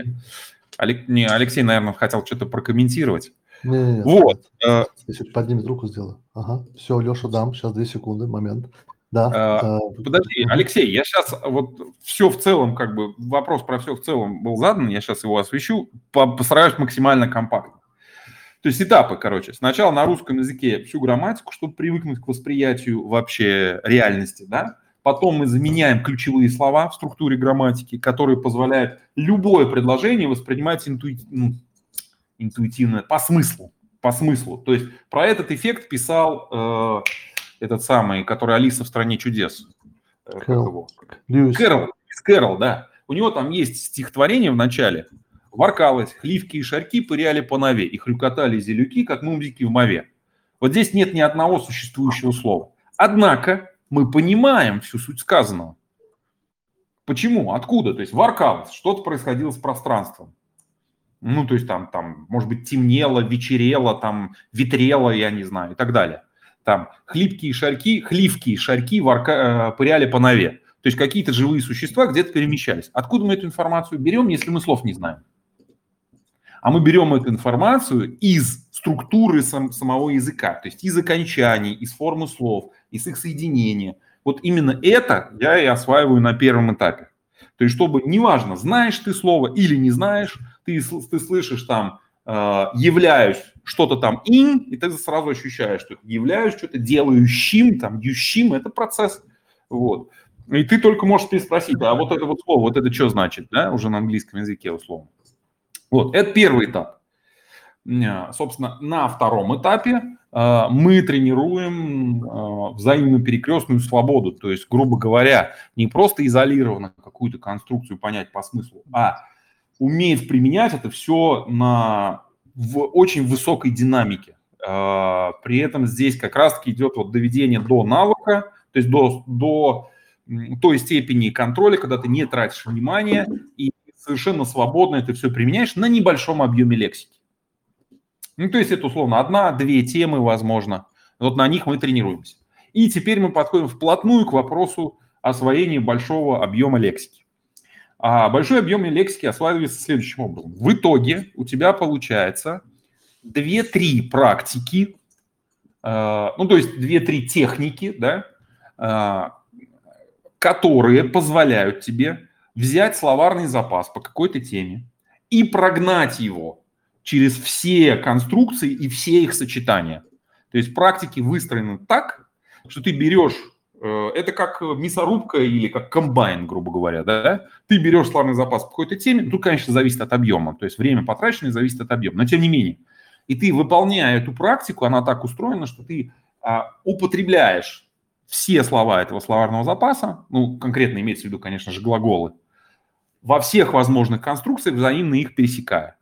Алек... Не, Алексей, наверное, хотел что-то прокомментировать. Не, не, не, вот. Я чуть поднимет руку сделаю. Ага. Все, Леша, дам. Сейчас две секунды, момент. Да. А, подожди, Алексей, я сейчас вот все в целом, как бы вопрос про все в целом был задан, я сейчас его освещу, постараюсь максимально компактно. То есть этапы, короче. Сначала на русском языке всю грамматику, чтобы привыкнуть к восприятию вообще реальности, да. Потом мы заменяем ключевые слова в структуре грамматики, которые позволяют любое предложение воспринимать интуитивно, интуитивно по смыслу, по смыслу. То есть про этот эффект писал... Э, этот самый, который «Алиса в стране чудес». Кэрролл. Кэрролл, Кэрролл, да. У него там есть стихотворение в начале. «Воркалось, хливки и шарьки пыряли по нове, и хрюкотали зелюки, как мумзики в мове». Вот здесь нет ни одного существующего слова. Однако мы понимаем всю суть сказанного. Почему? Откуда? То есть «воркалось», что-то происходило с пространством. Ну, то есть там, там может быть, темнело, вечерело, там, ветрело, я не знаю, и так далее. Там хлипкие шарьки, хливкие шарьки ворка, э, пыряли по нове. То есть какие-то живые существа где-то перемещались. Откуда мы эту информацию берем, если мы слов не знаем? А мы берем эту информацию из структуры сам, самого языка, то есть из окончаний, из формы слов, из их соединения. Вот именно это я и осваиваю на первом этапе. То есть чтобы, неважно, знаешь ты слово или не знаешь, ты, ты слышишь там э, «являюсь», что-то там «ин», и ты сразу ощущаешь, что являюсь что-то делающим, там, «ющим» – это процесс. Вот. И ты только можешь переспросить, а вот это вот слово, вот это что значит, да, уже на английском языке условно. Вот, это первый этап. Собственно, на втором этапе мы тренируем взаимную перекрестную свободу, то есть, грубо говоря, не просто изолированно какую-то конструкцию понять по смыслу, а уметь применять это все на... в очень высокой динамике. При этом здесь как раз-таки идет вот доведение до навыка, то есть до, до той степени контроля, когда ты не тратишь внимания и совершенно свободно это все применяешь на небольшом объеме лексики. Ну, то есть это условно одна-две темы, возможно. Вот на них мы тренируемся. И теперь мы подходим вплотную к вопросу освоения большого объема лексики. А большой объем лексики осваивается следующим образом. В итоге у тебя получается две-три практики, э, ну, то есть две-три техники, да, э, которые позволяют тебе взять словарный запас по какой-то теме и прогнать его через все конструкции и все их сочетания. То есть практики выстроены так, что ты берешь... Это как мясорубка или как комбайн, грубо говоря, да? Ты берешь словарный запас по какой-то теме, тут, конечно, зависит от объема, то есть время потраченное зависит от объема, но тем не менее. И ты, выполняя эту практику, она так устроена, что ты а, употребляешь все слова этого словарного запаса, ну, конкретно имеется в виду, конечно же, глаголы, во всех возможных конструкциях, взаимно их пересекая.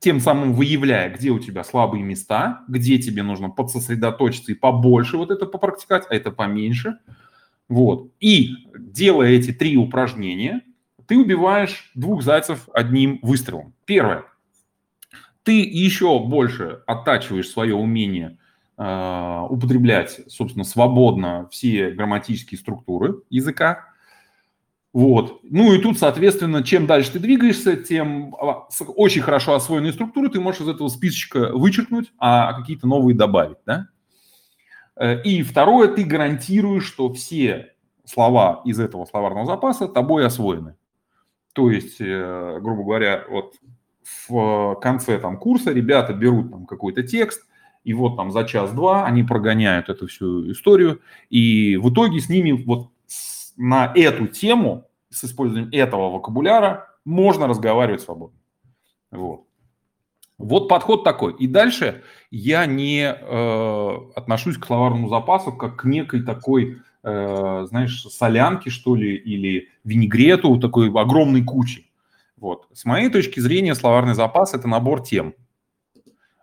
Тем самым выявляя, где у тебя слабые места, где тебе нужно подсосредоточиться и побольше вот это попрактиковать, а это поменьше. Вот. И делая эти три упражнения, ты убиваешь двух зайцев одним выстрелом. Первое. Ты еще больше оттачиваешь свое умение э, употреблять, собственно, свободно все грамматические структуры языка. Вот. Ну и тут, соответственно, чем дальше ты двигаешься, тем очень хорошо освоенные структуры ты можешь из этого списочка вычеркнуть, а какие-то новые добавить, да? И второе, ты гарантируешь, что все слова из этого словарного запаса тобой освоены. То есть, грубо говоря, вот в конце там курса ребята берут там какой-то текст, и вот там за час-два они прогоняют эту всю историю, и в итоге с ними вот на эту тему с использованием этого вокабуляра можно разговаривать свободно. Вот, вот подход такой. И дальше я не э, отношусь к словарному запасу как к некой такой, э, знаешь, солянке, что ли, или винегрету, такой огромной кучи. Вот. С моей точки зрения словарный запас – это набор тем.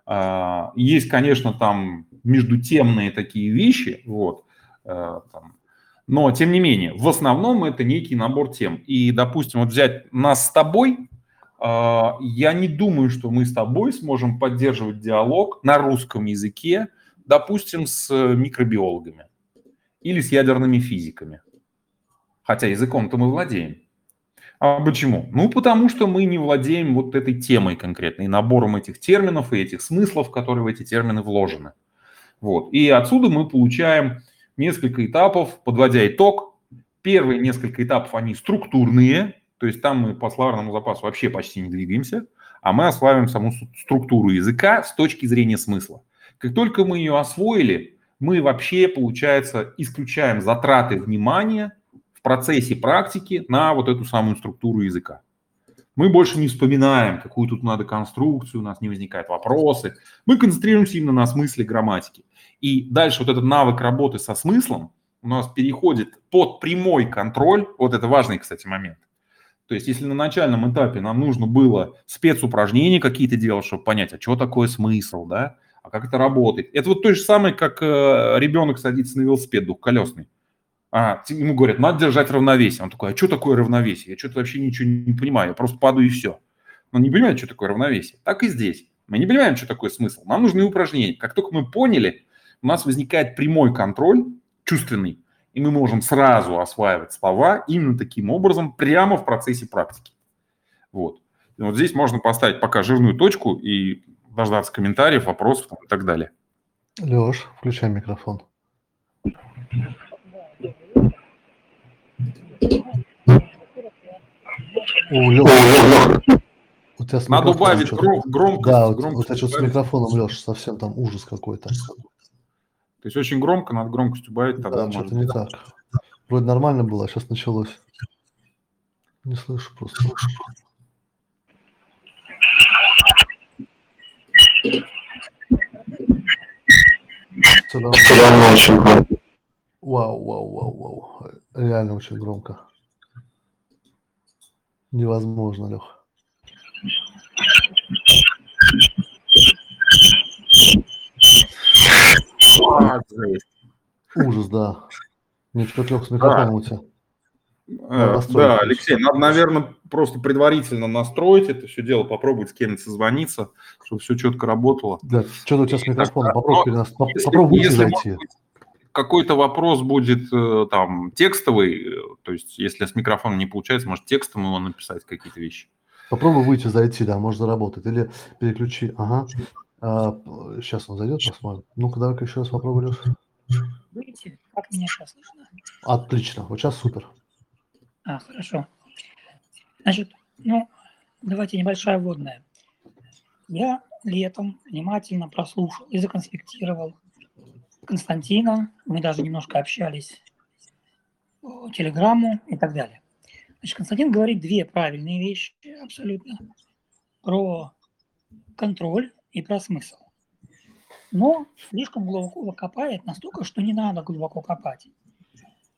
Э, есть, конечно, там междутемные такие вещи, вот, э, там, но, тем не менее, в основном это некий набор тем. И, допустим, вот взять нас с тобой, э, я не думаю, что мы с тобой сможем поддерживать диалог на русском языке, допустим, с микробиологами или с ядерными физиками. хотя языком-то мы владеем. А почему? Ну, потому что мы не владеем вот этой темой конкретной, набором этих терминов и этих смыслов, которые в эти термины вложены. Вот. И отсюда мы получаем несколько этапов, подводя итог. Первые несколько этапов, они структурные, то есть там мы по словарному запасу вообще почти не двигаемся, а мы осваиваем саму структуру языка с точки зрения смысла. Как только мы ее освоили, мы вообще, получается, исключаем затраты внимания в процессе практики на вот эту самую структуру языка. Мы больше не вспоминаем, какую тут надо конструкцию, у нас не возникают вопросы. Мы концентрируемся именно на смысле грамматики. И дальше вот этот навык работы со смыслом у нас переходит под прямой контроль. Вот это важный, кстати, момент. То есть если на начальном этапе нам нужно было спецупражнения какие-то делать, чтобы понять, а что такое смысл, да, а как это работает. Это вот то же самое, как ребенок садится на велосипед двухколесный. А, ему говорят, надо держать равновесие. Он такой, а что такое равновесие? Я что-то вообще ничего не понимаю, я просто падаю и все. Он не понимает, что такое равновесие. Так и здесь. Мы не понимаем, что такое смысл. Нам нужны упражнения. Как только мы поняли, у нас возникает прямой контроль, чувственный, и мы можем сразу осваивать слова именно таким образом прямо в процессе практики. Вот. И вот здесь можно поставить пока жирную точку и дождаться комментариев, вопросов и так далее. Леш, включай микрофон. У, Лёш, у тебя надо убавить гром, громкость. Да, громкость, вот, громкость, вот что-то с микрофоном, Лёш, совсем там ужас какой-то. То есть очень громко, надо громкость убавить. Тогда да, что-то не так. Вроде нормально было, а сейчас началось. Не слышу просто. Вау, вау, вау, вау. Реально очень громко. Невозможно, Леха. А, ужас, да. Нет, как Леха с микрофоном у тебя. Э, да, Алексей, надо, наверное, просто предварительно настроить это все дело, попробовать с кем-нибудь созвониться, чтобы все четко работало. Да, что-то у тебя с микрофоном. Попробуй перенос... Попробуйте зайти. Какой-то вопрос будет там текстовый, то есть если с микрофоном не получается, может текстом его написать какие-то вещи. Попробуй выйти, зайти, да, может заработать. Или переключи, ага. А, сейчас он зайдет, посмотрим. Ну-ка, давай-ка еще раз попробуем. Выйти? Как меня сейчас слышно? Отлично, вот сейчас супер. А, хорошо. Значит, ну, давайте небольшая вводная. Я летом внимательно прослушал и законспектировал Константина, мы даже немножко общались по телеграмму и так далее. Значит, Константин говорит две правильные вещи абсолютно про контроль и про смысл. Но слишком глубоко копает, настолько, что не надо глубоко копать.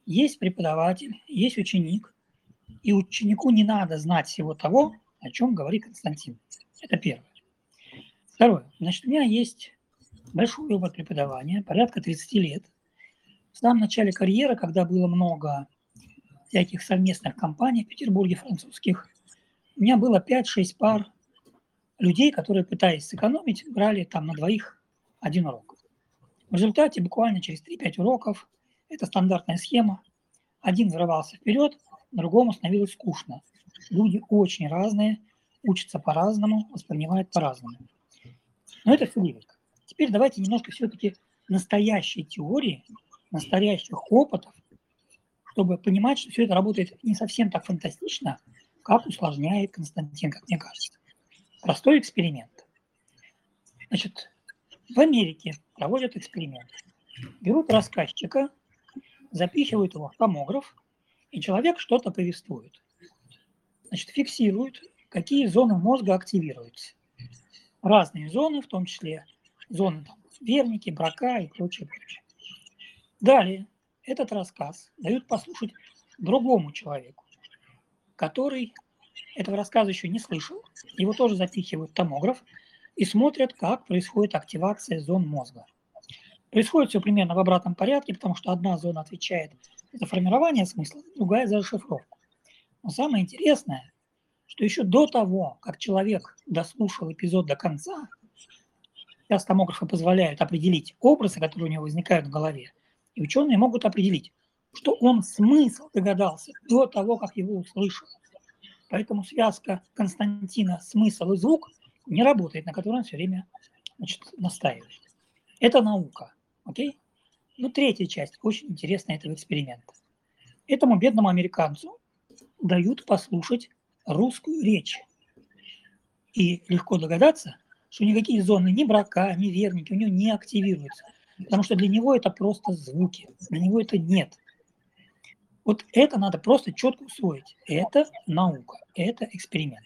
Есть преподаватель, есть ученик, и ученику не надо знать всего того, о чем говорит Константин. Это первое. Второе. Значит, у меня есть большой опыт преподавания, порядка тридцать лет. В самом начале карьеры, когда было много всяких совместных компаний в Петербурге, французских, у меня было пять-шесть пар людей, которые, пытаясь сэкономить, брали там на двоих один урок. В результате буквально через три-пять уроков, это стандартная схема, один врывался вперед, другому становилось скучно. Люди очень разные, учатся по-разному, воспринимают по-разному. Но это все лирика. Теперь давайте немножко все-таки настоящей теории, настоящих опытов, чтобы понимать, что все это работает не совсем так фантастично, как усложняет Константин, как мне кажется. Простой эксперимент. Значит, в Америке проводят эксперимент. Берут рассказчика, запихивают его в томограф, и человек что-то повествует. Значит, фиксируют, какие зоны мозга активируются. Разные зоны, в том числе зоны там, верники, брака и прочее, прочее. Далее этот рассказ дают послушать другому человеку, который этого рассказа еще не слышал. Его тоже запихивают в томограф и смотрят, как происходит активация зон мозга. Происходит все примерно в обратном порядке, потому что одна зона отвечает за формирование смысла, другая за расшифровку. Но самое интересное, что еще до того, как человек дослушал эпизод до конца, сейчас томографы позволяют определить образы, которые у него возникают в голове, и ученые могут определить, что он смысл догадался до того, как его услышал. Поэтому связка Константина «смысл» и «звук» не работает, на которой он все время, значит, настаивает. Это наука. Окей? Ну, третья часть, очень интересная этого эксперимента. Этому бедному американцу дают послушать русскую речь. И легко догадаться, что никакие зоны ни брака, ни верники у него не активируются. Потому что для него это просто звуки, для него это нет. Вот это надо просто четко усвоить. Это наука, это эксперимент.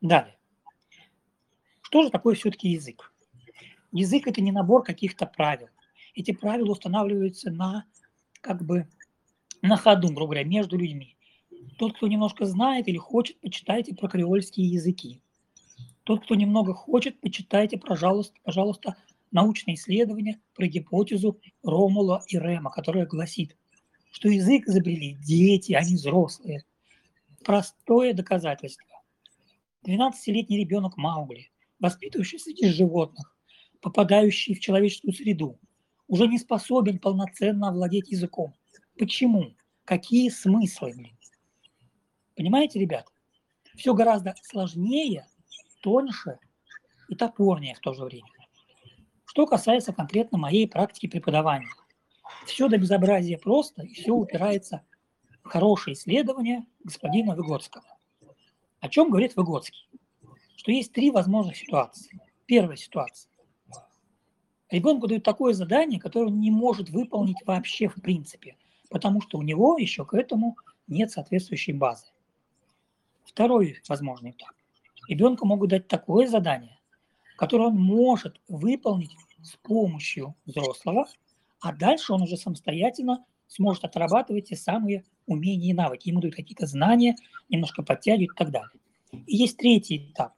Далее. Что же такое все-таки язык? Язык – это не набор каких-то правил. Эти правила устанавливаются на, как бы, на ходу, грубо говоря, между людьми. Тот, кто немножко знает или хочет, почитайте про креольские языки. Тот, кто немного хочет, почитайте, пожалуйста, пожалуйста, научные исследования про гипотезу Ромула и Рема, которая гласит, что язык изобрели дети, а не взрослые. Простое доказательство. двенадцатилетний ребенок Маугли, воспитывающий среди животных, попадающий в человеческую среду, уже не способен полноценно овладеть языком. Почему? Какие смыслы? Понимаете, ребят? Все гораздо сложнее, тоньше и топорнее в то же время. Что касается конкретно моей практики преподавания. Все до безобразия просто, и все упирается в хорошее исследование господина Выгодского. О чем говорит Выгодский? Что есть три возможных ситуации. Первая ситуация. Ребенку дают такое задание, которое он не может выполнить вообще в принципе, потому что у него еще к этому нет соответствующей базы. Второй возможный этап. Ребенку могут дать такое задание, которое он может выполнить с помощью взрослого, а дальше он уже самостоятельно сможет отрабатывать те самые умения и навыки. Ему дают какие-то знания, немножко подтягивают и так далее. И есть третий этап,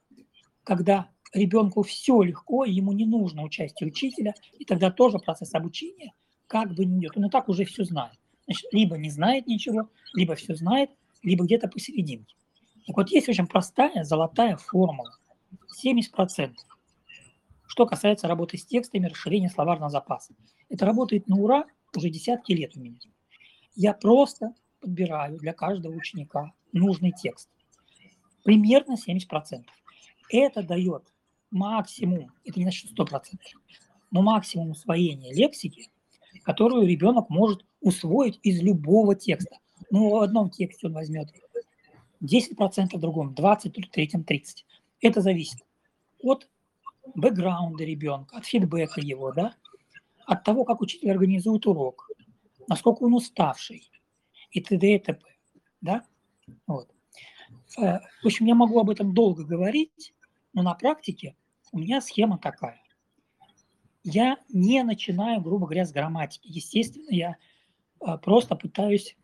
когда ребенку все легко, ему не нужно участие учителя, и тогда тоже процесс обучения как бы не идет. Он и так уже все знает. Значит, либо не знает ничего, либо все знает, либо где-то посерединке. Так вот, есть очень простая золотая формула. семьдесят процентов. Что касается работы с текстами, расширения словарного запаса. Это работает на ура уже десятки лет у меня. Я просто подбираю для каждого ученика нужный текст. Примерно семьдесят процентов. Это дает максимум, это не значит сто процентов, но максимум усвоения лексики, которую ребенок может усвоить из любого текста. Ну, в одном тексте он возьмет десять процентов, в другом двадцать процентов, в третьем тридцать процентов. Это зависит от бэкграунда ребенка, от фидбэка его, да, от того, как учитель организует урок, насколько он уставший и т.д. и т.п. Да? Вот. В общем, я могу об этом долго говорить, но на практике у меня схема такая. Я не начинаю, грубо говоря, с грамматики. Естественно, я просто пытаюсь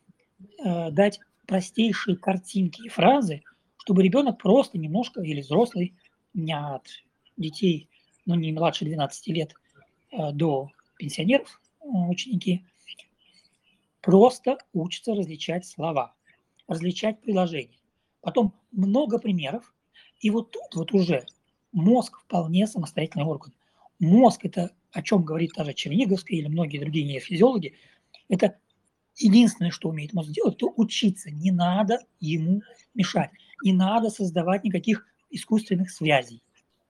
дать простейшие картинки и фразы, чтобы ребенок просто немножко, или взрослый, меня от детей, ну не младше двенадцати лет, до пенсионеров, ученики, просто учатся различать слова, различать предложения. Потом много примеров, и вот тут вот уже мозг вполне самостоятельный орган. Мозг – это, о чем говорит та же Черниговская или многие другие нейрофизиологи, это единственное, что умеет мозг делать, то учиться. Не надо ему мешать, не надо создавать никаких искусственных связей.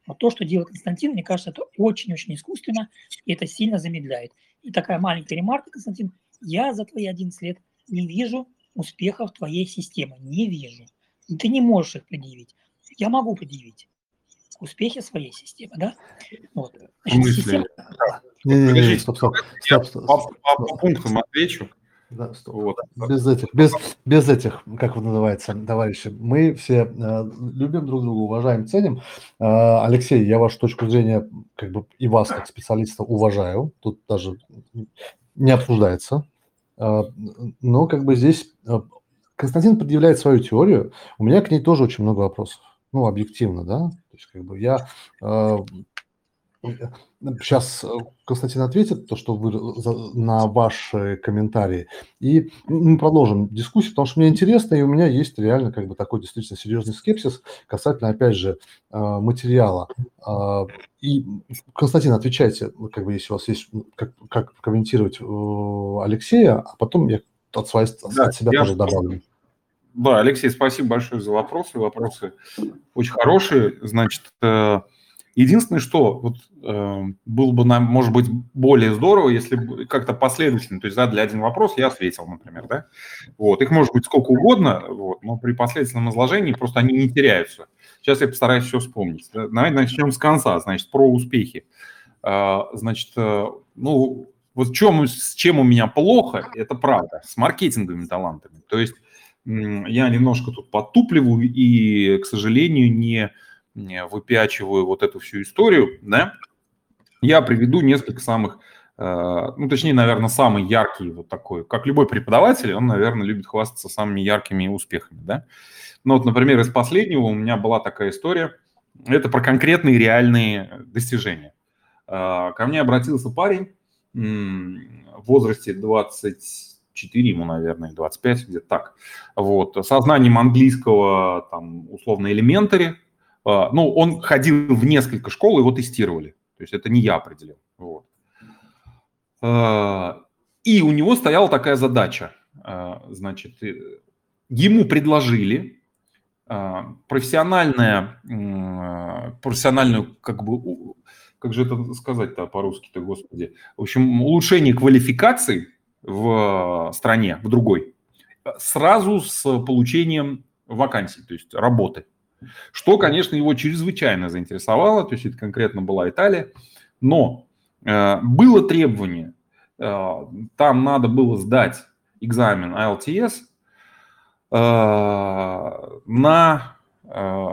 Вот то, что делает Константин, мне кажется, это очень-очень искусственно, и это сильно замедляет. И такая маленькая ремарка, Константин, я за твои одиннадцать лет не вижу успехов твоей системы, не вижу. Ты не можешь их предъявить, я могу предъявить. Успехи своей системы, да? Вот. Значит, система... Не-не-не, стоп, стоп. стоп, стоп, стоп. Я по, по пунктам отвечу. Да, вот. Без этих, без, без этих, как вы называете, товарищи, мы все э, любим друг друга, уважаем, ценим. Э, Алексей, я вашу точку зрения, как бы и вас, как специалиста, уважаю. Тут даже не обсуждается. Э, но как бы здесь э, Константин предъявляет свою теорию. У меня к ней тоже очень много вопросов. Ну, объективно, да. То есть, как бы я э, Сейчас Константин ответит то, что вы на ваши комментарии. И мы продолжим дискуссию, потому что мне интересно, и у меня есть реально как бы такой действительно серьезный скепсис касательно, опять же, материала. И, Константин, отвечайте, как бы, если у вас есть, как, как комментировать Алексея, а потом я от, своей, да, от себя я тоже добавлю. Да, Алексей, спасибо большое за вопросы. Вопросы очень хорошие. Значит, единственное, что вот, э, было бы нам, может быть, более здорово, если бы как-то последовательно, то есть задали один вопрос, я ответил, например, да, вот, их может быть сколько угодно, вот, но при последовательном изложении просто они не теряются. Сейчас я постараюсь все вспомнить. Давайте начнем с конца, значит, про успехи. Э, значит, э, ну, вот чем, с чем у меня плохо, это правда, с маркетинговыми талантами. То есть э, я немножко тут подтупливаю и, к сожалению, не... выпячиваю вот эту всю историю, да, я приведу несколько самых, ну, точнее, наверное, самый яркий вот такой, как любой преподаватель, он, наверное, любит хвастаться самыми яркими успехами, да. Ну, вот, например, из последнего у меня была такая история, это про конкретные реальные достижения. Ко мне обратился парень в возрасте двадцать четыре ему, наверное, двадцать пять, где-то так, вот, со знанием английского, там, условно, elementary. Ну, он ходил в несколько школ, его тестировали. То есть это не я определил. Вот. И у него стояла такая задача. Значит, ему предложили профессиональное, профессиональную, как бы, как же это сказать-то по-русски-то, господи. В общем, улучшение квалификации в стране, в другой, сразу с получением вакансий, то есть работы. Что, конечно, его чрезвычайно заинтересовало, то есть это конкретно была Италия, но э, было требование, э, там надо было сдать экзамен ай эл ти эс э, на э,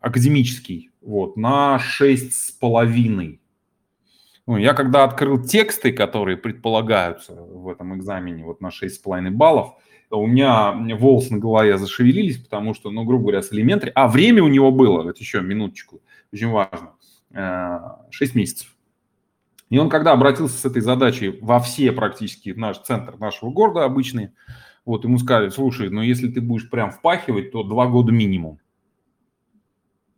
академический, вот, на шесть с половиной. Ну, я когда открыл тексты, которые предполагаются в этом экзамене вот, на шесть с половиной баллов, у меня волосы на голове зашевелились, потому что, ну, грубо говоря, с элементарь... А время у него было, вот еще минуточку, очень важно, шесть месяцев. И он, когда обратился с этой задачей во все практически наш центр нашего города обычные, вот ему сказали, слушай, ну, если ты будешь прям впахивать, то два года минимум.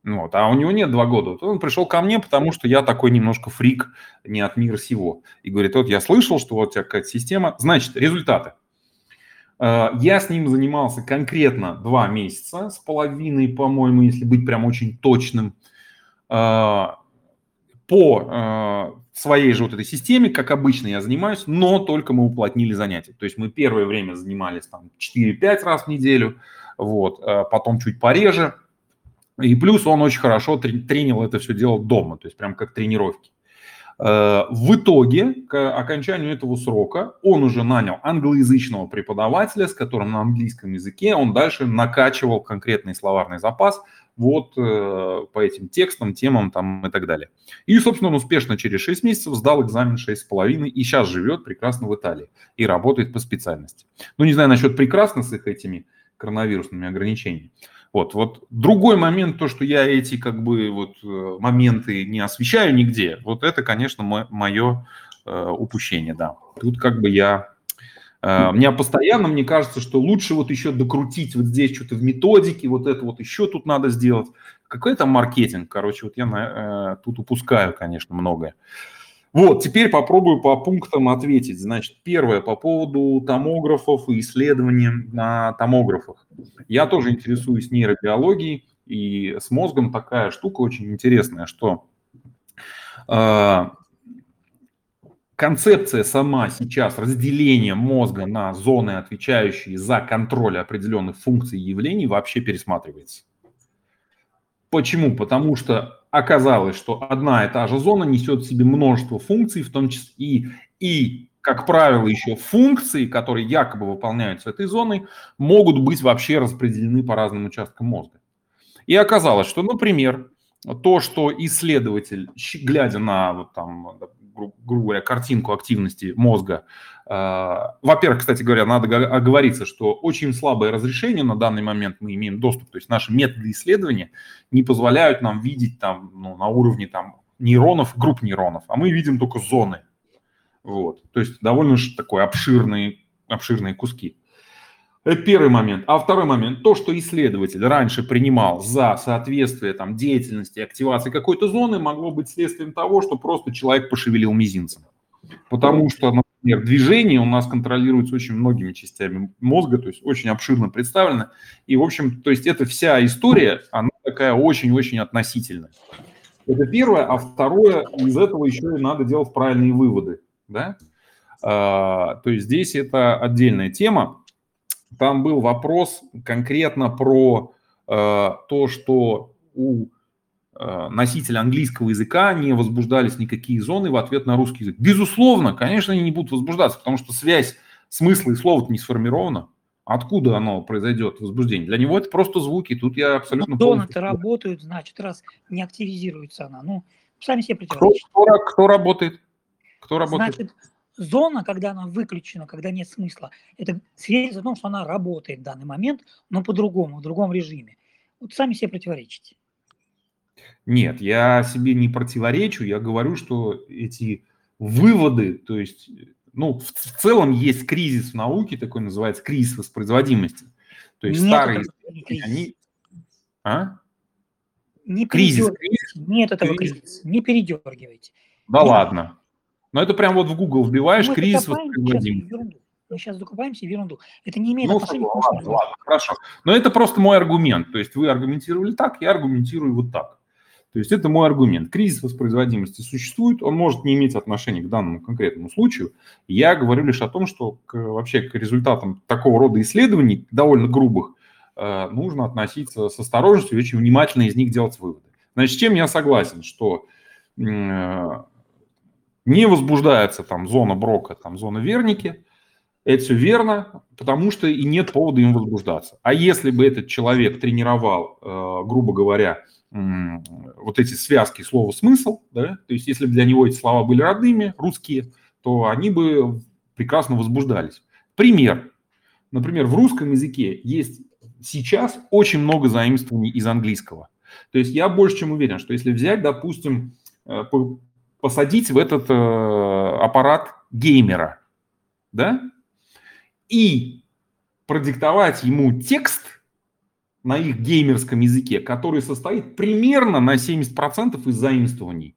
Вот, а у него нет два года. Вот он пришел ко мне, потому что я такой немножко фрик, не от мира сего. И говорит, вот я слышал, что вот у тебя какая-то система. Значит, результаты. Я с ним занимался конкретно два месяца с половиной, по-моему, если быть прям очень точным, по своей же вот этой системе, как обычно я занимаюсь, но только мы уплотнили занятия. То есть мы первое время занимались там четыре-пять раз в неделю, вот, потом чуть пореже. И плюс он очень хорошо тренил это все дело дома, то есть прям как тренировки. В итоге, к окончанию этого срока, он уже нанял англоязычного преподавателя, с которым на английском языке он дальше накачивал конкретный словарный запас вот по этим текстам, темам там, и так далее. И, собственно, он успешно через шесть месяцев сдал экзамен шесть с половиной и сейчас живет прекрасно в Италии и работает по специальности. Ну, не знаю насчет прекрасно с их этими коронавирусными ограничениями. Вот, вот другой момент, то, что я эти как бы вот моменты не освещаю нигде, вот это, конечно, мо- мое э, упущение, да. Тут как бы я... Э, мне постоянно, мне кажется, что лучше вот еще докрутить вот здесь что-то в методике, вот это вот еще тут надо сделать. Какой там маркетинг, короче, вот я на, э, тут упускаю, конечно, многое. Вот, теперь попробую по пунктам ответить. Значит, первое, по поводу томографов и исследований на томографах. Я тоже интересуюсь нейробиологией, и с мозгом такая штука очень интересная, что э, концепция сама сейчас разделения мозга на зоны, отвечающие за контроль определенных функций и явлений, вообще пересматривается. Почему? Потому что оказалось, что одна и та же зона несет в себе множество функций, в том числе и, и, как правило, еще функции, которые якобы выполняются этой зоной, могут быть вообще распределены по разным участкам мозга. И оказалось, что, например, то, что исследователь, глядя на, вот там, грубо говоря, картинку активности мозга, э, во-первых, кстати говоря, надо оговориться, что очень слабое разрешение на данный момент мы имеем доступ, то есть наши методы исследования не позволяют нам видеть там, ну, на уровне там, нейронов, групп нейронов, а мы видим только зоны. Вот. То есть довольно такой обширные, обширные куски. Это первый момент. А второй момент, то, что исследователь раньше принимал за соответствие там, деятельности, активации какой-то зоны, могло быть следствием того, что просто человек пошевелил мизинцем. Потому что, например, движение у нас контролируется очень многими частями мозга, то есть очень обширно представлено. И, в общем, то есть эта вся история, она такая очень-очень относительная. Это первое. А второе, из этого еще и надо делать правильные выводы. Да? А, то есть здесь это отдельная тема. Там был вопрос конкретно про э, то, что у э, носителя английского языка не возбуждались никакие зоны в ответ на русский язык. Безусловно, конечно, они не будут возбуждаться, потому что связь смысла и слова не сформирована. Откуда оно произойдет, возбуждение? Для него это просто звуки, тут я абсолютно... Но зоны-то работают, значит, раз не активизируется она. Ну, сами себе представляете. Кто, кто, кто работает? Кто работает? Значит... Зона, когда она выключена, когда нет смысла, это свидетельствует о том, что она работает в данный момент, но по-другому, в другом режиме. Вот сами себе противоречите. Нет, я себе не противоречу, я говорю, что эти выводы, то есть, ну, в целом есть кризис в науке, такой называется кризис воспроизводимости. То есть нет, старые... Не они... а? не кризис. кризис. Нет этого кризис. кризиса, не передергивайте. Да нет. Ладно. Но это прям вот в Google вбиваешь, мы кризис воспроизводимости. Мы сейчас докупаемся в ерунду. Это не имеет ну, отношения к ладно, ладно, ладно, хорошо. Но это просто мой аргумент. То есть вы аргументировали так, я аргументирую вот так. То есть это мой аргумент. Кризис воспроизводимости существует, он может не иметь отношения к данному конкретному случаю. Я говорю лишь о том, что к, вообще к результатам такого рода исследований, довольно грубых, э, нужно относиться с осторожностью и очень внимательно из них делать выводы. Значит, с чем я согласен, что... Э, не возбуждается там зона Брока, там зона Верники. Это все верно, потому что и нет повода им возбуждаться. А если бы этот человек тренировал, э, грубо говоря, э, вот эти связки слова-смысл, да, то есть если бы для него эти слова были родными, русские, то они бы прекрасно возбуждались. Пример. Например, в русском языке есть сейчас очень много заимствований из английского. То есть я больше чем уверен, что если взять, допустим, э, по... посадить в этот э, аппарат геймера, да, и продиктовать ему текст на их геймерском языке, который состоит примерно на семьдесят процентов из заимствований.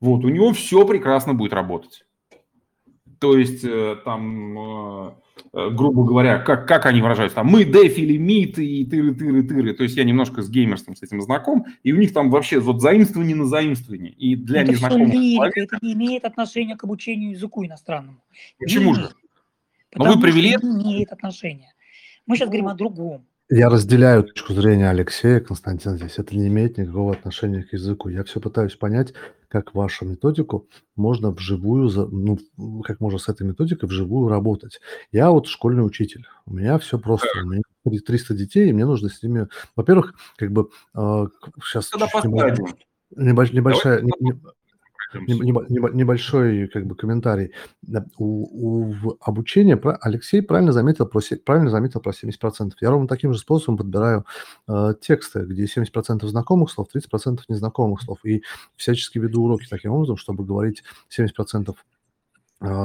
Вот, у него все прекрасно будет работать. То есть, э, там, э, грубо говоря, как, как они выражаются, там, мы дефили мит и тыры-тыры-тыры. То есть я немножко с геймерством с этим знаком, и у них там вообще вот заимствование на заимствование. И для это незнакомых человек... Это не имеет отношения к обучению языку иностранному. Почему же? Потому вы привели... что не имеет отношения. Мы сейчас говорим о другом. Я разделяю точку зрения Алексея, Константин, здесь. Это не имеет никакого отношения к языку. Я все пытаюсь понять, как вашу методику можно вживую, ну, как можно с этой методикой вживую работать. Я вот школьный учитель. У меня все просто. У меня триста детей, и мне нужно с ними... Во-первых, как бы... Сейчас небольшая... небольшая Небольшой как бы комментарий. У, у, в обучении Алексей правильно заметил, про, правильно заметил про семьдесят процентов. Я ровно таким же способом подбираю э, тексты, где семьдесят процентов знакомых слов, тридцать процентов незнакомых слов. И всячески веду уроки таким образом, чтобы говорить семьдесят процентов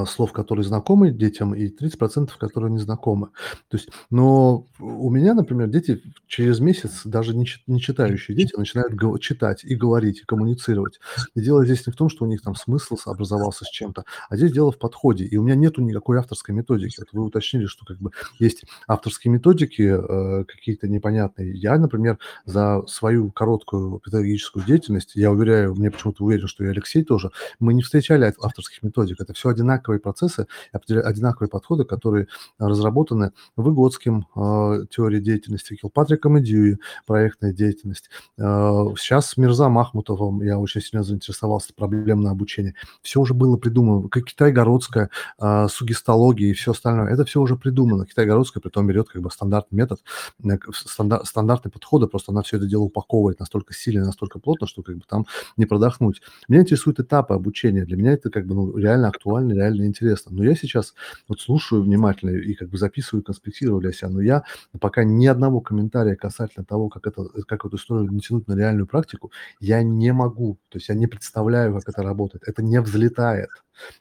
слов, которые знакомы детям, и тридцать процентов, которые не знакомы. То есть, но у меня, например, дети через месяц, даже не, не читающие дети, начинают го- читать и говорить, и коммуницировать. И дело здесь не в том, что у них там смысл образовался с чем-то, а здесь дело в подходе. И у меня нету никакой авторской методики. Вот вы уточнили, что как бы есть авторские методики э, какие-то непонятные. Я, например, за свою короткую педагогическую деятельность, я уверяю, мне почему-то уверен, что и Алексей тоже, мы не встречали авторских методик. Это все один одинаковые процессы, одинаковые подходы, которые разработаны Выгодским, э, теорией деятельности, Килпатриком и Дьюи, проектная деятельность. Э, сейчас с Мирзамахмутовым я очень сильно заинтересовался проблемным обучением. Все уже было придумано. Как Китайгородская, э, сугестология и все остальное. Это все уже придумано. Китайгородская притом берет как бы стандартный метод, э, стандар, стандартные подходы, просто она все это дело упаковывает настолько сильно, настолько плотно, что как бы там не продохнуть. Меня интересуют этапы обучения. Для меня это как бы ну, реально актуально мне реально интересно. Но я сейчас вот слушаю внимательно и как бы записываю, конспектирую для себя, но я пока ни одного комментария касательно того, как, это, как эту историю натянуть на реальную практику, я не могу. То есть я не представляю, как это работает. Это не взлетает.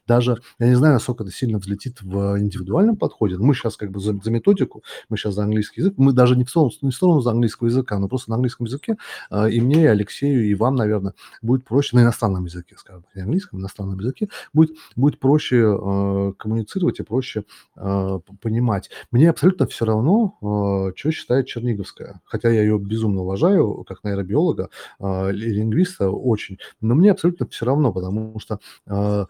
Даже, я не знаю, насколько это сильно взлетит в индивидуальном подходе. Мы сейчас как бы за, за методику, мы сейчас за английский язык, мы даже не в сторону, не в сторону за английского языка, но просто на английском языке, и мне, и Алексею, и вам, наверное, будет проще, на иностранном языке, скажем, не английском, на иностранном языке, будет, будет проще э, коммуницировать и проще э, понимать. Мне абсолютно все равно, э, что считает Черниговская, хотя я ее безумно уважаю, как нейробиолога э, и лингвиста очень, но мне абсолютно все равно, потому что э,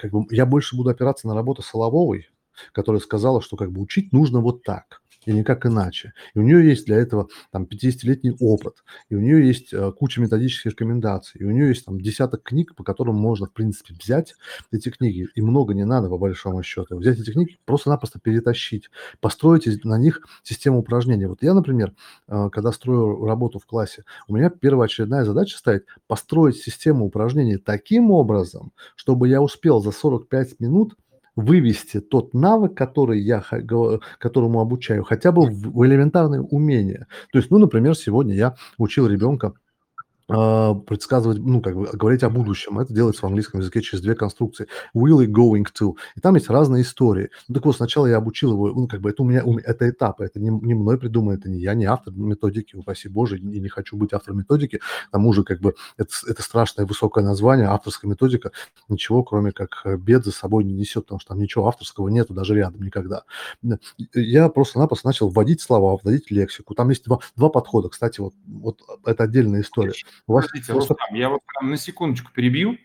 как бы я больше буду опираться на работу Соловой, которая сказала, что как бы учить нужно вот так и никак иначе. И у нее есть для этого там пятидесятилетний опыт, и у нее есть э, куча методических рекомендаций, и у нее есть там десяток книг, по которым можно, в принципе, взять эти книги. И много не надо, по большому счету. Взять эти книги, просто-напросто перетащить, построить на них систему упражнений. Вот я, например, э, когда строю работу в классе, у меня первоочередная задача стоит построить систему упражнений таким образом, чтобы я успел за сорок пять минут вывести тот навык, который я, которому обучаю, хотя бы в элементарные умения. То есть, ну, например, сегодня я учил ребенка э, предсказывать, ну, как бы говорить о будущем. Это делается в английском языке через две конструкции. Will и going to. И там есть разные истории. Ну, так вот, сначала я обучил его, ну, как бы это у меня, это этап, это не, не мной придумано, это не я, не автор методики, упаси Боже, и не, не хочу быть автором методики. К тому же, как бы, это, это страшное высокое название, авторская методика, ничего, кроме как бед за собой не несет, потому что там ничего авторского нету, даже рядом никогда. Я просто-напросто начал вводить слова, вводить лексику. Там есть два, два подхода, кстати, вот, вот это отдельная история. У вас Подождите, просто... Рустам, я вот прям на секундочку перебью.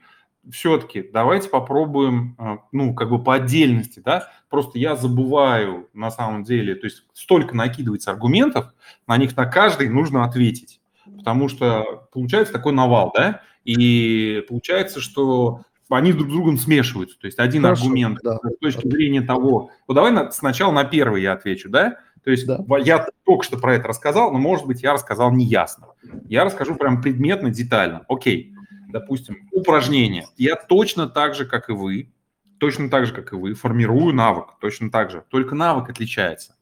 Все-таки давайте попробуем, ну, как бы по отдельности, да, просто я забываю на самом деле, то есть столько накидывается аргументов, на них на каждый нужно ответить, потому что получается такой навал, да, и получается, что они друг с другом смешиваются, то есть один Хорошо, аргумент да. с точки зрения того, ну, давай на, сначала на первый я отвечу, да, то есть да. я только что про это рассказал, но, может быть, я рассказал неясно. Я расскажу прям предметно, детально. Окей, допустим, упражнение. Я точно так же, как и вы, точно так же, как и вы, формирую навык, точно так же. Только навык отличается.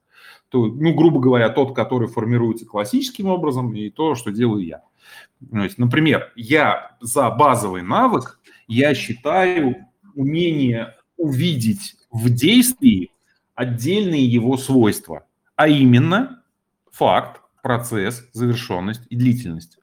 То, ну, грубо говоря, тот, который формируется классическим образом, и то, что делаю я. То есть, например, я за базовый навык, я считаю умение увидеть в действии отдельные его свойства. А именно факт, процесс, завершенность и длительность.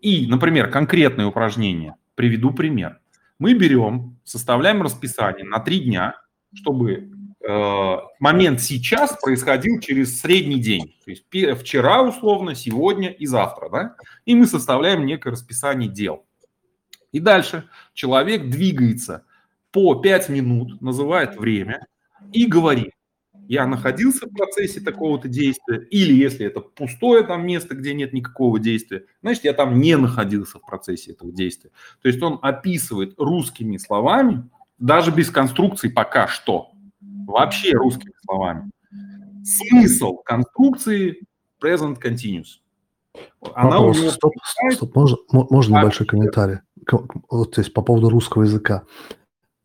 И, например, конкретные упражнения. Приведу пример. Мы берем, составляем расписание на три дня, чтобы э, момент сейчас происходил через средний день. То есть вчера условно, сегодня и завтра. Да? И мы составляем некое расписание дел. И дальше человек двигается по пять минут, называет время и говорит. Я находился в процессе такого-то действия, или если это пустое там место, где нет никакого действия, значит, я там не находился в процессе этого действия. То есть он описывает русскими словами, даже без конструкции пока что, вообще русскими словами, смысл конструкции present continuous. Она Вопрос, него... стоп, стоп, можно, можно а небольшой это... комментарий? Вот здесь по поводу русского языка.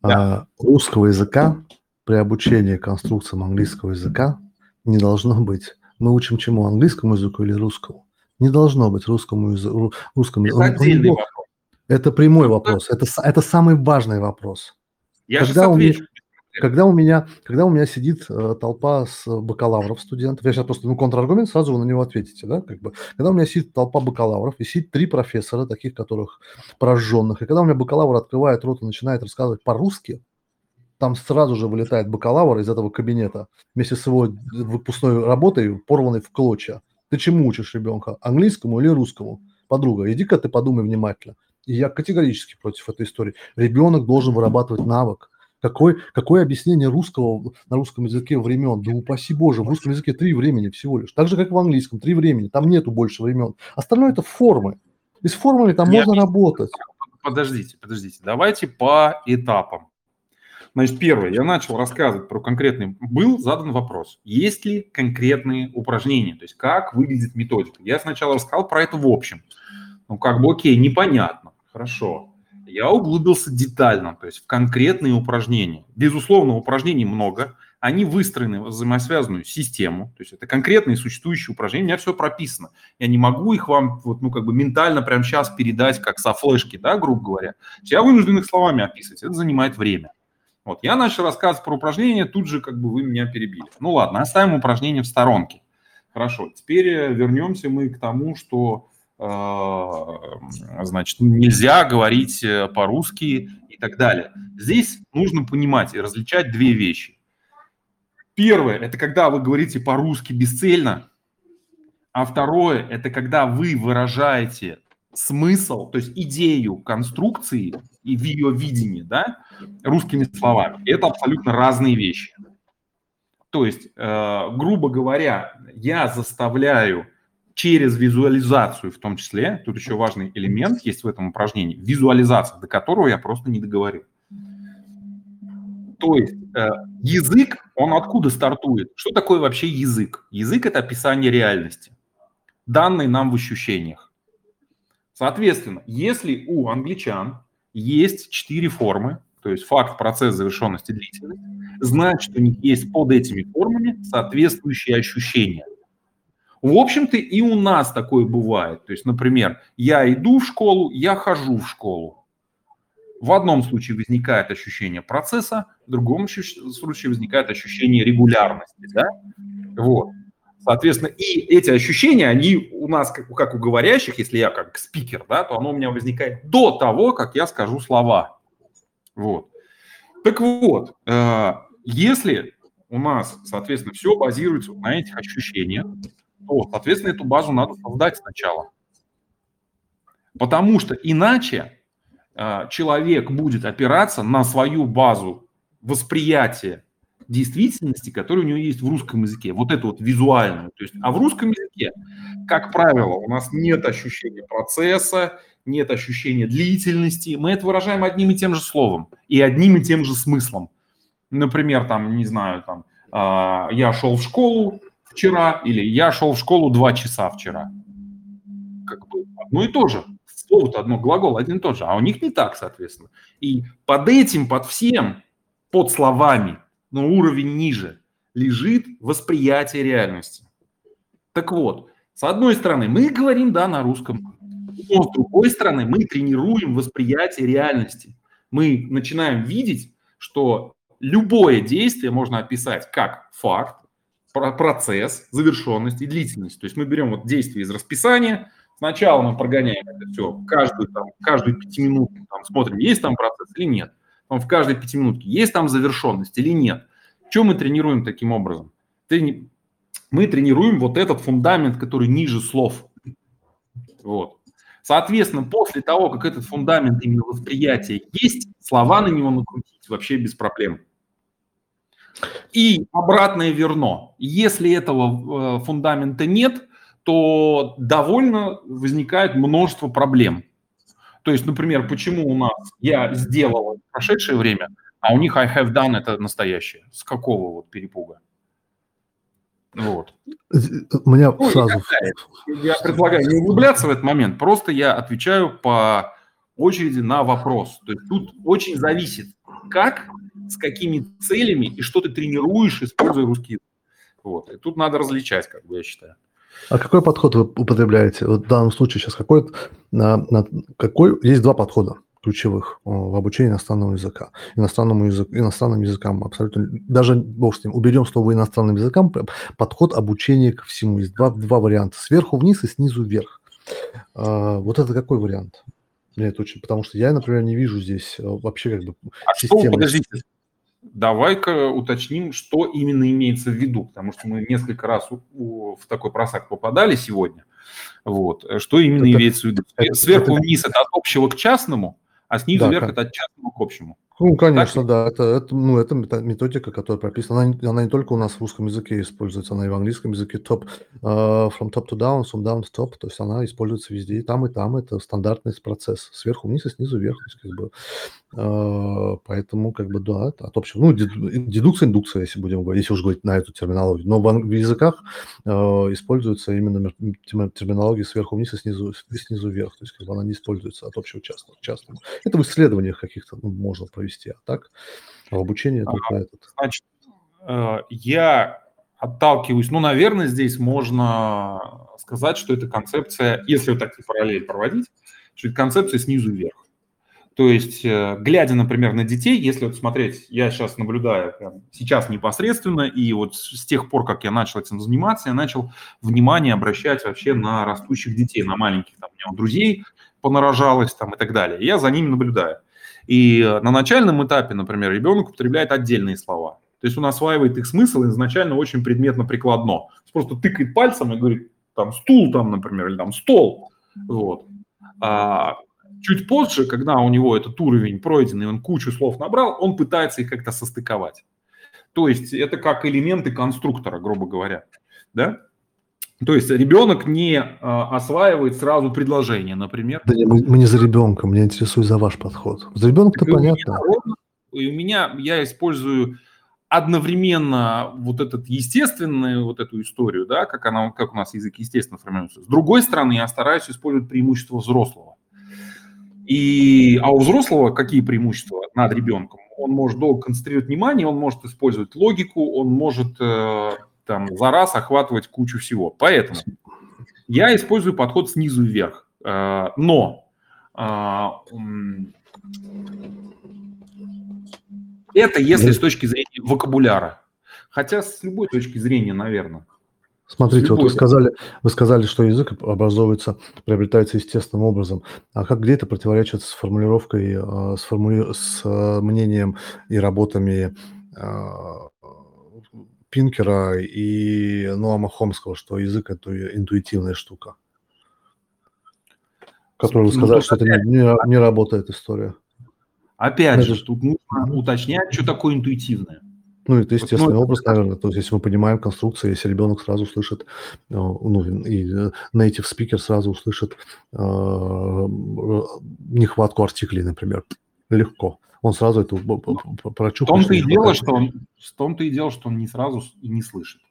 Да. А, русского языка при обучении конструкциям английского языка не должно быть. Мы учим чему? Английскому языку или русскому? Не должно быть русскому языку. Русскому... Это отдельный он... вопрос. Это прямой вопрос. Это, это самый важный вопрос. Я Когда у меня... Когда у меня, когда у меня сидит э, толпа с бакалавров студентов, я сейчас просто, ну, контраргумент, сразу вы на него ответите, да, как бы. Когда у меня сидит толпа бакалавров, и сидит три профессора, таких, которых пораженных, и когда у меня бакалавр открывает рот и начинает рассказывать по-русски, там сразу же вылетает бакалавр из этого кабинета вместе с его выпускной работой, порванной в клочья. Ты чему учишь ребенка? Английскому или русскому? Подруга, иди-ка ты подумай внимательно. И я категорически против этой истории. Ребенок должен вырабатывать навык. Какое, какое объяснение русского на русском языке времен? Да упаси Боже, в русском языке три времени всего лишь. Так же, как в английском, три времени. Там нету больше времен. Остальное – это формы. И с формами там Нет, можно работать. Подождите, подождите. Давайте по этапам. Значит, первое, я начал рассказывать про конкретные... Был задан вопрос, есть ли конкретные упражнения, то есть как выглядит методика. Я сначала рассказал про это в общем. Ну, как бы, окей, непонятно, хорошо. я углубился детально, то есть в конкретные упражнения. Безусловно, упражнений много, они выстроены в взаимосвязанную систему, то есть это конкретные существующие упражнения, у меня все прописано. Я не могу их вам вот, ну, как бы ментально прямо сейчас передать, как со флешки, да, грубо говоря. Я вынужден их словами описывать, это занимает время. Вот, я начал рассказывать про упражнения, тут же как бы вы меня перебили. Ну ладно, оставим упражнения в сторонке. Хорошо, теперь вернемся мы к тому, что, э, значит, нельзя говорить по-русски и так далее. Здесь нужно понимать и различать две вещи. Первое – это когда вы говорите по-русски бесцельно, а второе – это когда вы выражаете смысл, то есть идею конструкции и в ее видении, да, русскими словами. Это абсолютно разные вещи. То есть, э, грубо говоря, я заставляю через визуализацию, в том числе, тут еще важный элемент есть в этом упражнении, визуализация, до которого я просто не договорил. То есть э, язык, он откуда стартует? Что такое вообще язык? Язык – это описание реальности, данные нам в ощущениях. Соответственно, если у англичан есть четыре формы, то есть факт, процесс, завершенность и длительность, значит, у них есть под этими формами соответствующие ощущения. В общем-то, и у нас такое бывает. То есть, например, я иду в школу, я хожу в школу. В одном случае возникает ощущение процесса, в другом случае возникает ощущение регулярности. Да? Вот. Соответственно, и эти ощущения, они у нас, как, как у говорящих, если я как спикер, да, то оно у меня возникает до того, как я скажу слова. Вот. Так вот, если у нас, соответственно, все базируется на этих ощущениях, то, соответственно, эту базу надо создать сначала. Потому что иначе человек будет опираться на свою базу восприятия действительности, которая у него есть в русском языке, вот эту вот визуальную. То есть, а в русском языке, как правило, у нас нет ощущения процесса, нет ощущения длительности. Мы это выражаем одним и тем же словом и одним и тем же смыслом. Например, там, не знаю, там, э, я шел в школу вчера или я шел в школу два часа вчера. Как бы одно и то же. Слово-то одно, глагол один и тот же. А у них не так, соответственно. И под этим, под всем, под словами, но уровень ниже, лежит восприятие реальности. Так вот, с одной стороны, мы говорим, да, на русском, но с другой стороны, мы тренируем восприятие реальности. Мы начинаем видеть, что любое действие можно описать как факт, процесс, завершенность и длительность. То есть мы берем вот действие из расписания. Сначала мы прогоняем это все, каждую, там, каждую пятиминутку там, смотрим, есть там процесс или нет. Там в каждой пятиминутке есть там завершенность или нет. Что мы тренируем таким образом? Трени... Мы тренируем вот этот фундамент, который ниже слов. Вот. Соответственно, после того, как этот фундамент именно восприятия есть, слова на него накрутить вообще без проблем. И обратное верно. Если этого фундамента нет, то довольно возникает множество проблем. То есть, например, почему у нас я сделал прошедшее время, а у них I have done это настоящее. С какого вот перепуга? Вот. Меня ну, сразу... Я предлагаю не углубляться в этот момент, просто я отвечаю по очереди на вопрос. То есть тут очень зависит, как, с какими целями и что ты тренируешь, используя русский язык. Вот. И тут надо различать, как бы я считаю. А какой подход вы употребляете? Вот в данном случае сейчас какой, какой есть два подхода ключевых в обучении иностранного языка. Иностранному язык, иностранным языкам абсолютно, даже, бог с ним, уберем слово иностранным языкам, подход обучения ко всему. Есть два, два варианта, сверху вниз и снизу вверх. Вот это какой вариант? Мне это очень, потому что я, например, не вижу здесь вообще как бы а системы. Что, подождите. Давай-ка уточним, что именно имеется в виду, потому что мы несколько раз у, у, в такой просак попадали сегодня. Вот. Что именно это, имеется в виду? Это, Сверху это, вниз это от общего к частному, а снизу да, вверх это от частного к общему. Ну, конечно, так? да. Это, это, ну, это методика, которая прописана. Она, она не только у нас в русском языке используется, она и в английском языке. Top, uh, from top to down, from down to top. То есть она используется везде. И там, и там. Это стандартный процесс. Сверху вниз и снизу вверх. То есть, как бы, Поэтому, как бы, да, от общего. Ну, дедукция, индукция, если будем говорить, если уж говорить на эту терминологию. Но в языках э, используется именно терминология сверху вниз и снизу, и снизу вверх. То есть, как бы, она не используется от общего к частному. частному. Это в исследованиях каких-то, ну, можно провести, а так в обучении только этот. Значит, я отталкиваюсь, ну, наверное, здесь можно сказать, что это концепция, если вот такие параллели проводить, что это концепция снизу вверх. То есть, глядя, например, на детей, если вот смотреть, я сейчас наблюдаю сейчас непосредственно, и вот с тех пор, как я начал этим заниматься, я начал внимание обращать вообще на растущих детей, на маленьких, там, у меня друзей понарожалось там и так далее. Я за ними наблюдаю. И на начальном этапе, например, ребенок употребляет отдельные слова. То есть он осваивает их смысл изначально очень предметно-прикладно. Просто тыкает пальцем и говорит, там, стул, там, например, или там стол. Вот. Чуть позже, когда у него этот уровень пройденный, он кучу слов набрал, он пытается их как-то состыковать. То есть это как элементы конструктора, грубо говоря. Да? То есть ребенок не осваивает сразу предложение, например. Да не, мы, мы не за ребенка, меня интересует за ваш подход. За ребенка-то так понятно. У меня, у меня я использую одновременно вот этот естественную вот эту историю, да, как, она, как у нас язык естественно формируется. С другой стороны, я стараюсь использовать преимущество взрослого. И, а у взрослого какие преимущества над ребенком? Он может долго концентрировать внимание, он может использовать логику, он может э, там, за раз охватывать кучу всего. Поэтому я использую подход снизу вверх. Э, но э, это если с точки зрения вокабуляра. Хотя с любой точки зрения, наверное. Смотрите, вот вы сказали, вы сказали, что язык образовывается, приобретается естественным образом. А как где это противоречит с формулировкой, с, формули... с мнением и работами Пинкера и Ноама Хомского, что язык – это интуитивная штука, которую вы сказали, ну, что это не, не работает история? Опять это... же, тут нужно уточнять, что такое интуитивное. Ну, это естественный образ, наверное. То есть, если мы понимаем конструкцию, если ребенок сразу слышит, ну, и native speaker сразу услышит э, нехватку артиклей, например, легко. Он сразу это прочухает. В том-то и дело, что он, в том-то и дело, что он не сразу и не слышит.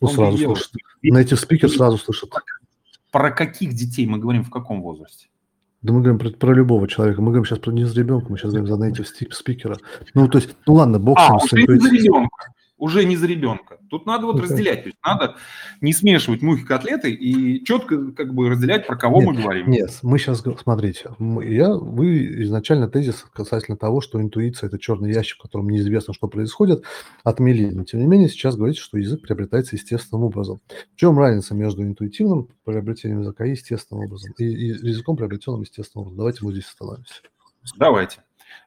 Ну, сразу слышит. Native speaker сразу слышит. Про каких детей мы говорим, в каком возрасте? Да мы говорим про, про любого человека. Мы говорим сейчас про не за ребенка, мы сейчас говорим за native спикера. Ну, то есть, ну ладно, бог а, с ним. Уже не за ребенка. Уже не за ребенка. Тут надо вот okay. разделять. То есть надо не смешивать мухи котлеты и четко как бы разделять, про кого нет, мы говорим. Нет, мы сейчас, смотрите, я, вы изначально тезис касательно того, что интуиция – это черный ящик, в котором неизвестно, что происходит, отмели. Но, тем не менее, сейчас говорите, что язык приобретается естественным образом. В чем разница между интуитивным приобретением языка и естественным образом? И, и языком, приобретенным естественным образом. Давайте мы здесь остановимся. Давайте.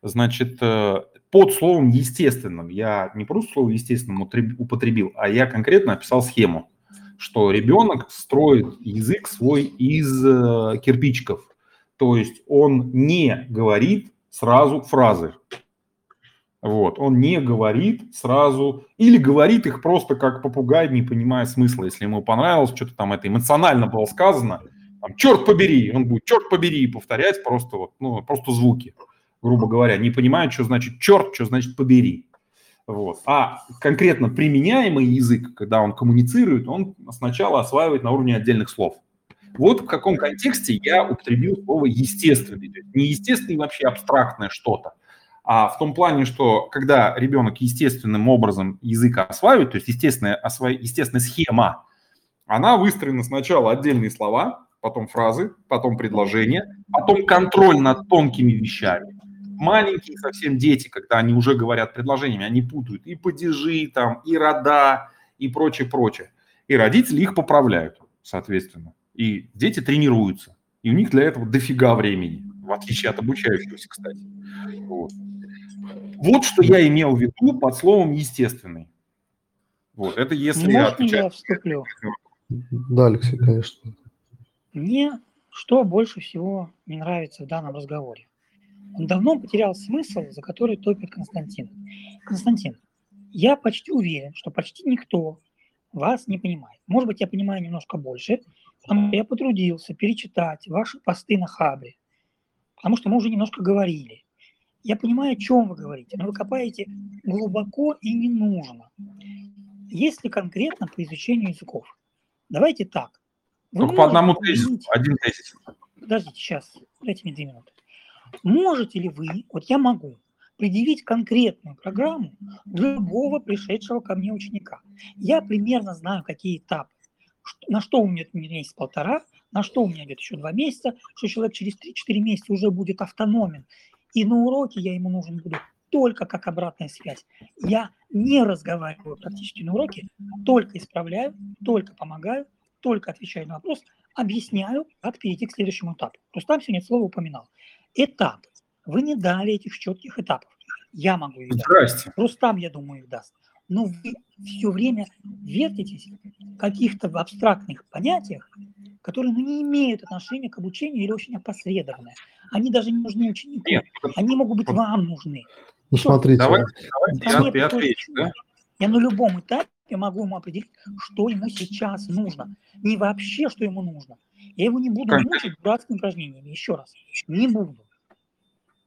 Значит, под словом «естественным» я не просто слово «естественным» употребил, а я конкретно описал схему, что ребенок строит язык свой из кирпичиков. То есть он не говорит сразу фразы. Вот. Он не говорит сразу или говорит их просто как попугай, не понимая смысла. Если ему понравилось, что-то там это эмоционально было сказано, там, «черт побери», он будет «черт побери» повторять просто, вот, ну, просто звуки. Грубо говоря, не понимают, что значит черт, что значит побери. Вот. А конкретно применяемый язык, когда он коммуницирует, он сначала осваивает на уровне отдельных слов. Вот в каком контексте я употребил слово «естественный». Неестественный вообще абстрактное что-то. А в том плане, что когда ребенок естественным образом язык осваивает, то есть естественная, осва... естественная схема, она выстроена сначала отдельные слова, потом фразы, потом предложения, потом контроль над тонкими вещами. Маленькие совсем дети, когда они уже говорят предложениями, они путают и падежи, там, и рода, и прочее-прочее. И родители их поправляют, соответственно. И дети тренируются. И у них для этого дофига времени, в отличие от обучающегося, кстати. Вот, вот что я имел в виду под словом «естественный». Вот, это если Можно я отвечаю... я вступлю? Да, Алексей, конечно. Мне что больше всего не нравится в данном разговоре? Он давно потерял смысл, за который топит Константин. Константин, я почти уверен, что почти никто вас не понимает. Может быть, я понимаю немножко больше, потому что я потрудился перечитать ваши посты на Хабре, потому что мы уже немножко говорили. Я понимаю, о чем вы говорите, но вы копаете глубоко и не нужно. Если конкретно по изучению языков, давайте так. Вы Только по одному тезису, один тезис. Подождите, сейчас, дайте мне две минуты. Можете ли вы, вот я могу, предъявить конкретную программу для любого пришедшего ко мне ученика? Я примерно знаю, какие этапы, на что у меня месяц полтора, на что у меня идет еще два месяца, что человек через три-четыре месяца уже будет автономен. И на уроке я ему нужен буду только как обратная связь. Я не разговариваю практически на уроке, только исправляю, только помогаю, только отвечаю на вопрос, объясняю, как перейти к следующему этапу. Рустам сегодня слово упоминал. Этапы. Вы не дали этих четких этапов. Я могу их дать. Здрасте. Рустам, я думаю, их даст. Но вы все время вертитесь в каких-то абстрактных понятиях, которые ну, не имеют отношения к обучению или очень опосредованное. Они даже не нужны ученику. Нет, они могут быть вам нужны. Ну, что, смотрите. Давайте, давайте я отвечу. Да? Я на любом этапе могу ему определить, что ему сейчас нужно. Не вообще, что ему нужно. Я его не буду Конечно. мучить братскими упражнениями. Еще раз. Не буду.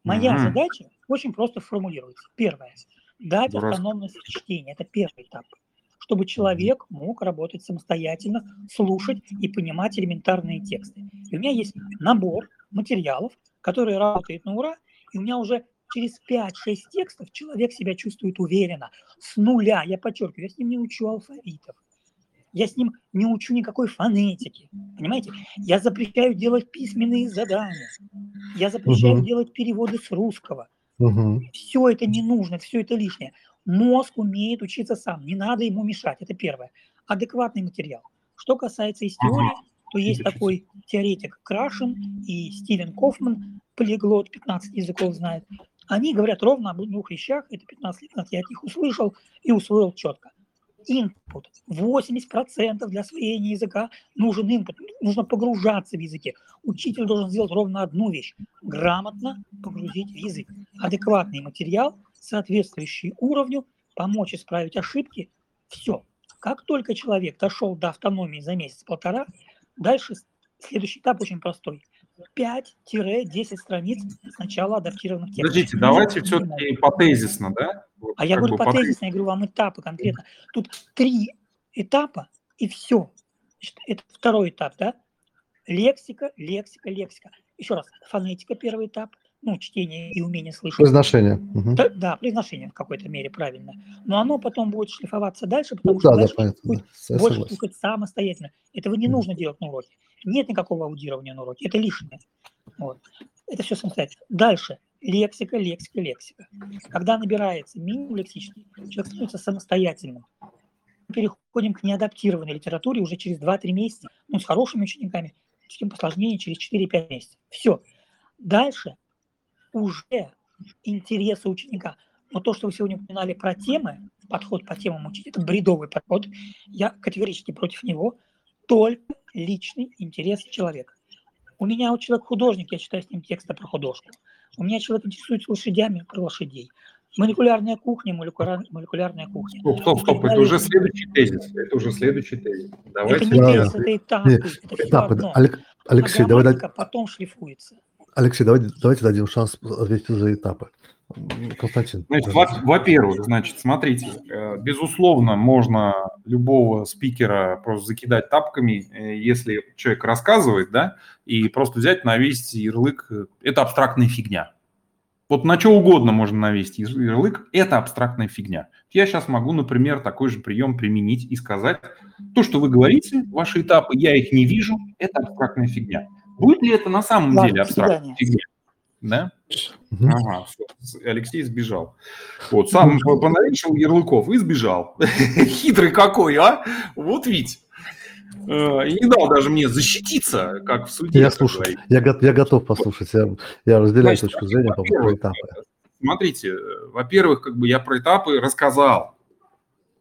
Моя угу. задача очень просто формулируется. Первое. Дать автономность чтения. Это первый этап. Чтобы человек мог работать самостоятельно, слушать и понимать элементарные тексты. И у меня есть набор материалов, которые работают на ура, и у меня уже через пять-шесть текстов человек себя чувствует уверенно. С нуля, я подчеркиваю, я с ним не учу алфавитов. Я с ним не учу никакой фонетики. Понимаете? Я запрещаю делать письменные задания. Я запрещаю угу. делать переводы с русского. Угу. Все это не нужно, все это лишнее. Мозг умеет учиться сам, не надо ему мешать, это первое. Адекватный материал. Что касается из теории, то есть такой теоретик Крашен и Стивен Коффман, полиглот, пятнадцать языков знает. Они говорят ровно об двух вещах, это пятнадцать лет назад я от них услышал и усвоил четко. Инпут. восемьдесят процентов для освоения языка нужен инпут. Нужно погружаться в языке. Учитель должен сделать ровно одну вещь. Грамотно погрузить в язык. Адекватный материал, соответствующий уровню, помочь исправить ошибки. Все. Как только человек дошел до автономии за месяц-полтора, дальше следующий этап очень простой. пять-десять страниц сначала адаптированных текстов. Подождите, давайте все-таки потезисно, да? Вот, а я говорю потезисно, я говорю вам этапы конкретно. Тут три этапа и все. Значит, это второй этап, да? Лексика, лексика, лексика. Еще раз, фонетика первый этап, ну, чтение и умение слышать. Произношение. Да, угу. да, произношение в какой-то мере правильно. Но оно потом будет шлифоваться дальше, потому ну, что да, дальше да, будет да. больше слушать самостоятельно. Этого не нужно делать на уроке. Нет никакого аудирования на уроке. Это лишнее. Вот. Это все самостоятельно. Дальше. Лексика, лексика, лексика. Когда набирается минимум лексический, человек становится самостоятельным. Мы переходим к неадаптированной литературе уже через два-три месяца. Ну, с хорошими учениками, с тем посложнее, через четыре-пять месяцев. Все. Дальше уже интересы ученика. Но то, что вы сегодня упоминали про темы, подход по темам учить, это бредовый подход. Я категорически против него. Только личный интерес человека. У меня вот человек художник, я читаю с ним тексты про художку. У меня человек интересуется лошадями, про лошадей. Молекулярная кухня, молекуляр... молекулярная кухня. Стоп, стоп, стоп, это уже следующий тезис. Это уже следующий тезис. Давайте. Это не да, тезис, да. это этапы. Нет, это этапы. Все одно. Алексей, а давай... потом шлифуется. Алексей, давайте, давайте дадим шанс ответить за этапы. Константин. Значит, во- во-первых, значит, смотрите, безусловно, можно любого спикера просто закидать тапками, если человек рассказывает, да, и просто взять, навесить ярлык «это абстрактная фигня». Вот на что угодно можно навесить ярлык «это абстрактная фигня». Я сейчас могу, например, такой же прием применить и сказать: то, что вы говорите, ваши этапы, я их не вижу, это абстрактная фигня. Будет ли это на самом Ладно, деле абстрактная фигня? Да? Угу. Ага, Алексей сбежал. Вот, сам поналичил ярлыков и сбежал. Хитрый какой, а? Вот ведь. И не дал даже мне защититься, как в суде. Я слушаю, я, я готов послушать. Я, я разделяю Значит, точку зрения по поводу этапы. Смотрите, во-первых, как бы я про этапы рассказал.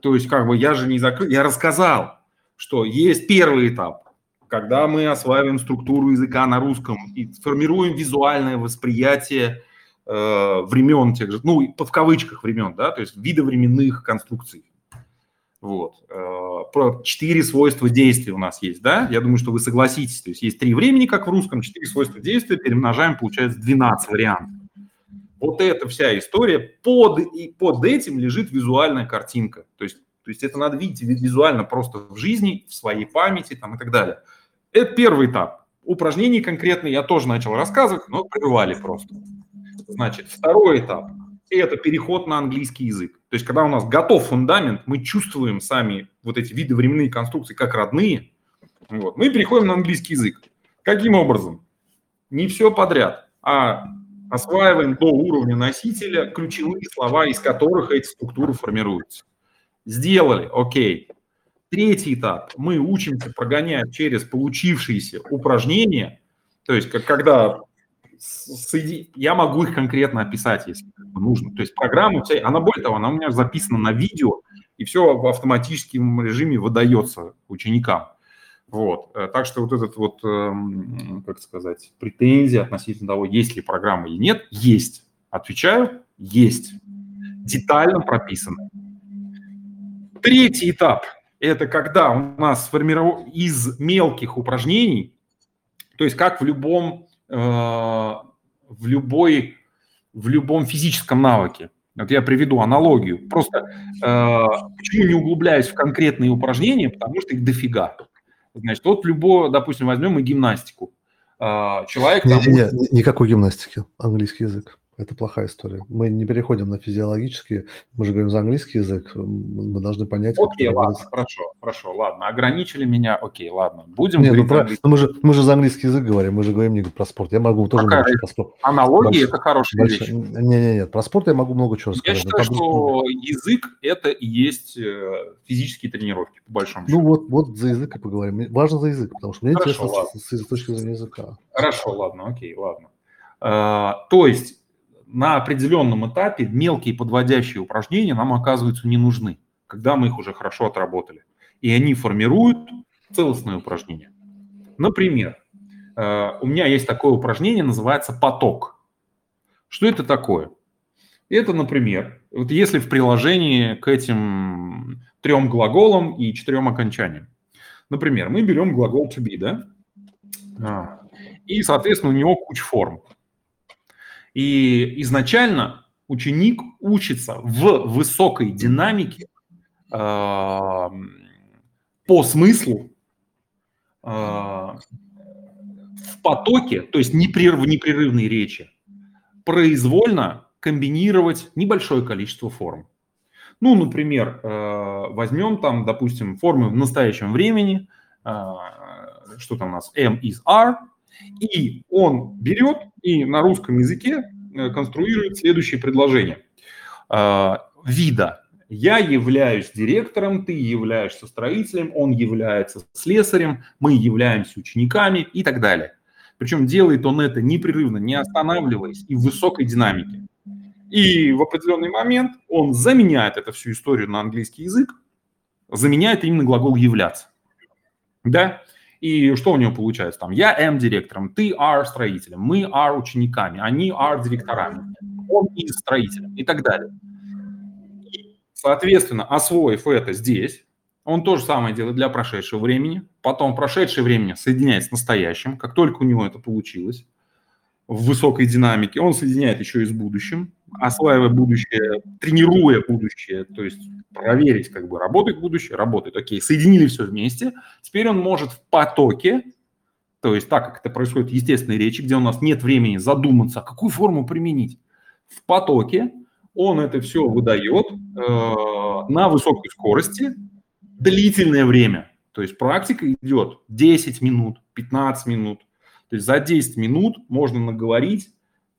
То есть, как бы я же не закрыл, я рассказал, что есть первый этап. Когда мы осваиваем структуру языка на русском и формируем визуальное восприятие э, времен тех же, ну, в кавычках времен, да, то есть видовременных конструкций. Вот. Э, про четыре свойства действия у нас есть, да? Я думаю, что вы согласитесь. То есть есть три времени, как в русском, четыре свойства действия, перемножаем, получается двенадцать вариантов. Вот эта вся история, под, и под этим лежит визуальная картинка. То есть, то есть это надо видеть визуально просто в жизни, в своей памяти там, и так далее. Это первый этап. Упражнения конкретные я тоже начал рассказывать, но прерывали просто. Значит, второй этап – это переход на английский язык. То есть когда у нас готов фундамент, мы чувствуем сами вот эти виды временные конструкции как родные. Вот. Мы переходим на английский язык. Каким образом? Не все подряд, а осваиваем до уровня носителя ключевые слова, из которых эти структуры формируются. Сделали, окей. Третий этап. Мы учимся прогонять через получившиеся упражнения. То есть как, когда соедин... я могу их конкретно описать, если нужно. То есть программа, она более того, она у меня записана на видео, и все в автоматическом режиме выдается ученикам. Вот. Так что вот этот вот, как сказать, претензия относительно того, есть ли программа или нет, есть. Отвечаю, есть. Детально прописано. Третий этап – это когда у нас сформировано из мелких упражнений, то есть как в любом, в любой, в любом физическом навыке. Вот я приведу аналогию. Просто почему не углубляюсь в конкретные упражнения, потому что их дофига. Значит, вот любое, допустим, возьмем и гимнастику. Человек... Там... Нет, нет, никакой гимнастики, английский язык. Это плохая история. Мы не переходим на физиологические, мы же говорим за английский язык, мы должны понять... Окей, ладно, язык. хорошо, хорошо, ладно, ограничили меня, окей, ладно, будем... Нет, ну, про... мы, же, мы же за английский язык говорим, мы же говорим не про спорт, я могу тоже... Какая... много про спорт. Аналогии — это хорошая вещь. Нет-нет-нет, про спорт я могу много чего рассказать. Я считаю, что язык — это и есть физические тренировки, по большому счету. Ну вот, вот за язык и поговорим. Важно за язык, потому что мне хорошо, интересно с, с точки зрения языка. Хорошо, ладно, окей, ладно. А, то есть... На определенном этапе мелкие подводящие упражнения нам, оказывается, не нужны, когда мы их уже хорошо отработали. И они формируют целостное упражнение. Например, у меня есть такое упражнение, называется «поток». Что это такое? Это, например, вот если в приложении к этим трем глаголам и четырем окончаниям. Например, мы берем глагол «to be», да? И, соответственно, у него куча форм. И изначально ученик учится в высокой динамике э, по смыслу э, в потоке, то есть непрерыв, непрерывной речи, произвольно комбинировать небольшое количество форм. Ну, например, э, возьмем там, допустим, формы в настоящем времени, э, что там у нас, am, is, are. И он берет и на русском языке конструирует следующее предложение. Вида. Я являюсь директором, ты являешься строителем, он является слесарем, мы являемся учениками и так далее. Причем делает он это непрерывно, не останавливаясь и в высокой динамике. И в определенный момент он заменяет эту всю историю на английский язык, заменяет именно глагол «являться». Да? И что у него получается там? Я am директором, ты are строителем, мы are учениками, они are директорами, он is строителем и так далее. И, соответственно, освоив это здесь, он то же самое делает для прошедшего времени, потом прошедшее время соединяет с настоящим, как только у него это получилось в высокой динамике, он соединяет еще и с будущим, осваивая будущее, тренируя будущее, то есть проверить, как бы работает будущее, работает, окей, соединили все вместе, теперь он может в потоке, то есть так, как это происходит в естественной речи, где у нас нет времени задуматься, а какую форму применить, в потоке он это все выдает э, на высокой скорости длительное время, то есть практика идет десять минут, пятнадцать минут, то есть за десять минут можно наговорить,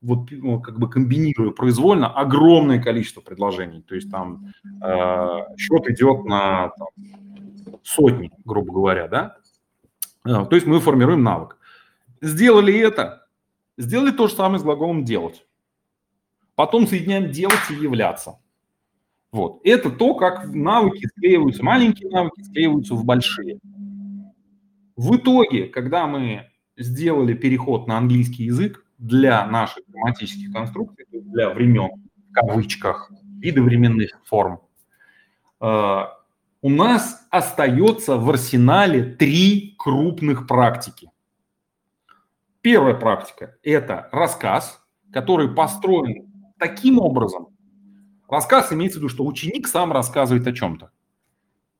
вот как бы комбинируя произвольно огромное количество предложений. То есть там э, счет идет на там, сотни, грубо говоря, да? Э, то есть мы формируем навык. Сделали это, сделали то же самое с глаголом «делать». Потом соединяем «делать» и «являться». Вот. Это то, как навыки склеиваются, маленькие навыки склеиваются в большие. В итоге, когда мы сделали переход на английский язык, для наших грамматических конструкций, для времен, в кавычках, видовременных форм, у нас остается в арсенале три крупных практики. Первая практика – это рассказ, который построен таким образом, рассказ имеется в виду, что ученик сам рассказывает о чем-то.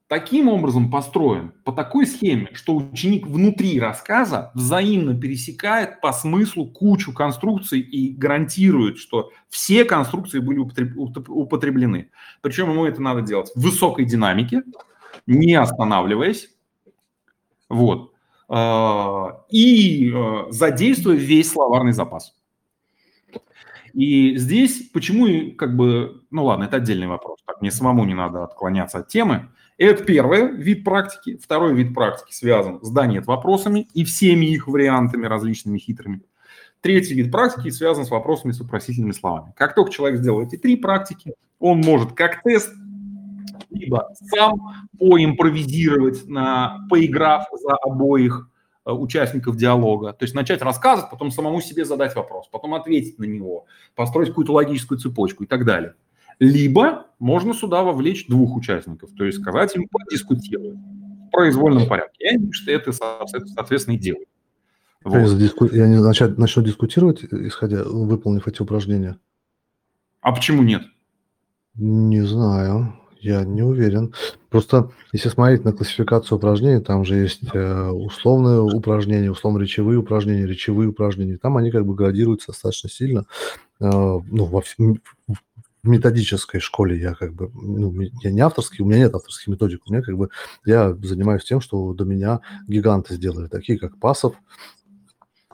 Таким образом построен, по такой схеме, что ученик внутри рассказа взаимно пересекает по смыслу кучу конструкций и гарантирует, что все конструкции были употреблены. Причем ему это надо делать в высокой динамике, не останавливаясь, вот, и задействуя весь словарный запас. И здесь почему, как бы, ну ладно, это отдельный вопрос, так мне самому не надо отклоняться от темы. Это первый вид практики. Второй вид практики связан с «да, нет» вопросами и всеми их вариантами различными хитрыми. Третий вид практики связан с вопросами с вопросительными словами. Как только человек сделал эти три практики, он может как тест, либо сам поимпровизировать, на, поиграв за обоих участников диалога, то есть начать рассказывать, потом самому себе задать вопрос, потом ответить на него, построить какую-то логическую цепочку и так далее. Либо можно сюда вовлечь двух участников, то есть сказать им подискутировать в произвольном порядке. Я думаю, что это, соответственно, и делаю. Вот. Я, задиску... Я не начну, начну дискутировать, исходя, выполнив эти упражнения. А почему нет? Не знаю, я не уверен. Просто если смотреть на классификацию упражнений, там же есть условные упражнения, условно-речевые упражнения, речевые упражнения. Там они как бы градируются достаточно сильно, ну, во всем... В методической школе я как бы, ну, я не авторский, у меня нет авторских методик, у меня как бы, я занимаюсь тем, что до меня гиганты сделали, такие как Пассов,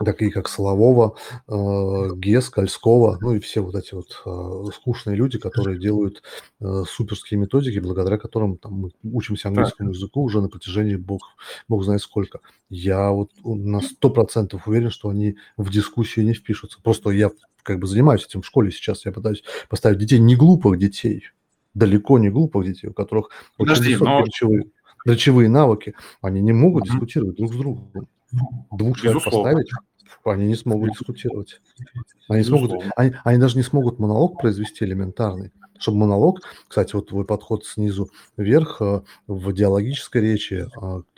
такие как Соловова, э, Гес, Кольского, ну и все вот эти вот э, скучные люди, которые делают э, суперские методики, благодаря которым там, мы учимся английскому языку уже на протяжении бог, бог знает сколько. Я вот на сто процентов уверен, что они в дискуссию не впишутся, просто я... как бы занимаюсь этим в школе сейчас, я пытаюсь поставить детей, не глупых детей, далеко не глупых детей, у которых Подожди, но... речевые, речевые навыки, они не могут mm-hmm. дискутировать друг с другом. Двух человек поставить, они не смогут дискутировать. Они, смогут, они, они даже не смогут монолог произвести элементарный. Чтобы монолог, кстати, вот твой подход снизу вверх в диалогической речи,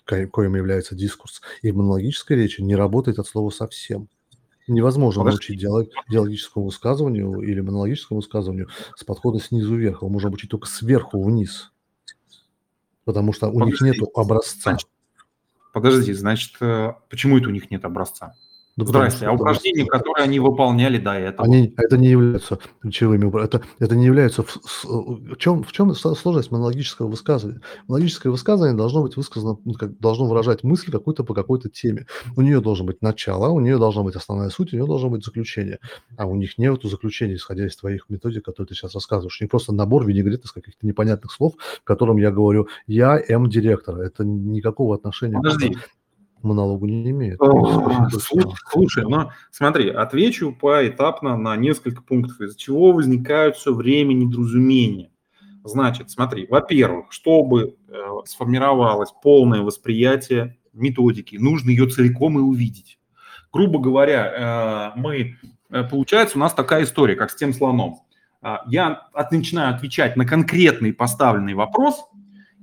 коим является дискурс, и в монологической речи не работает от слова совсем. Невозможно научить диалог, диалогическому высказыванию или монологическому высказыванию с подхода снизу вверх. Его можно обучить только сверху вниз, потому что у Подожди. них нет образца. Подожди, значит, почему это у них нет образца? Да, Здрасте, а упражнения, это... которые они выполняли до этого? Они, это не являются ключевыми упражнениями. Это, это не является... В, в, чем, в чем сложность монологического высказывания? Монологическое высказывание должно быть высказано, должно выражать мысль какую-то по какой-то теме. У нее должно быть начало, у нее должна быть основная суть, у нее должно быть заключение. А у них нет заключения, исходя из твоих методик, которые ты сейчас рассказываешь. Не просто набор винегрет из каких-то непонятных слов, в котором я говорю «я М-директор». Это никакого отношения... Подожди. Монологу не имеет. Слушай, слушай, но смотри, отвечу поэтапно на несколько пунктов, из чего возникают все время недоразумения. Значит, смотри, во-первых, чтобы э, сформировалось полное восприятие методики, нужно ее целиком и увидеть. Грубо говоря, э, мы, получается, у нас такая история, как с тем слоном. Э, я от, начинаю отвечать на конкретный поставленный вопрос,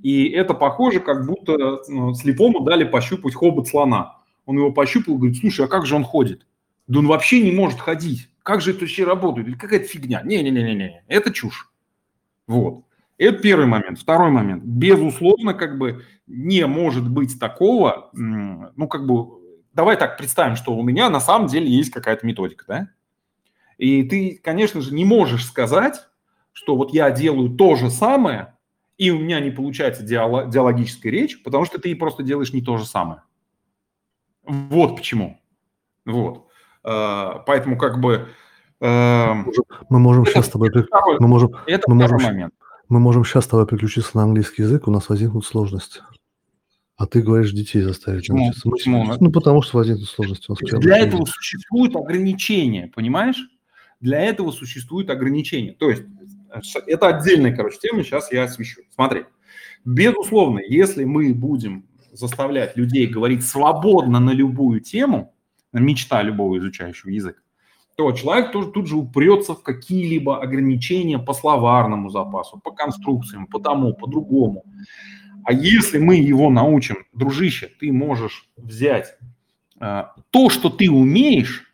и это похоже, как будто слепому дали пощупать хобот слона. Он его пощупал и говорит, слушай, а как же он ходит? Да он вообще не может ходить. Как же это вообще работает? Или какая-то фигня? Не-не-не-не, это чушь. Вот. Это первый момент. Второй момент. Безусловно, как бы не может быть такого, ну как бы, давай так представим, что у меня на самом деле есть какая-то методика, да? И ты, конечно же, не можешь сказать, что вот я делаю то же самое, и у меня не получается диалог, диалогическая речь, потому что ты просто делаешь не то же самое. Вот почему. Вот. Поэтому как бы... Мы можем сейчас с тобой... Мы можем, это мы можем, момент. Мы можем сейчас с тобой переключиться на английский язык, у нас возникнут сложности. А ты говоришь, детей заставить научиться. Почему? Почему? Ну, потому что возникнут сложности. Для этого язык. существуют ограничения, понимаешь? Для этого существуют ограничения. То есть... Это отдельная, короче, тема, сейчас я освещу. Смотри, безусловно, если мы будем заставлять людей говорить свободно на любую тему, мечта любого изучающего язык, то человек тоже тут же упрется в какие-либо ограничения по словарному запасу, по конструкциям, по тому, по другому. А если мы его научим, дружище, ты можешь взять э, то, что ты умеешь,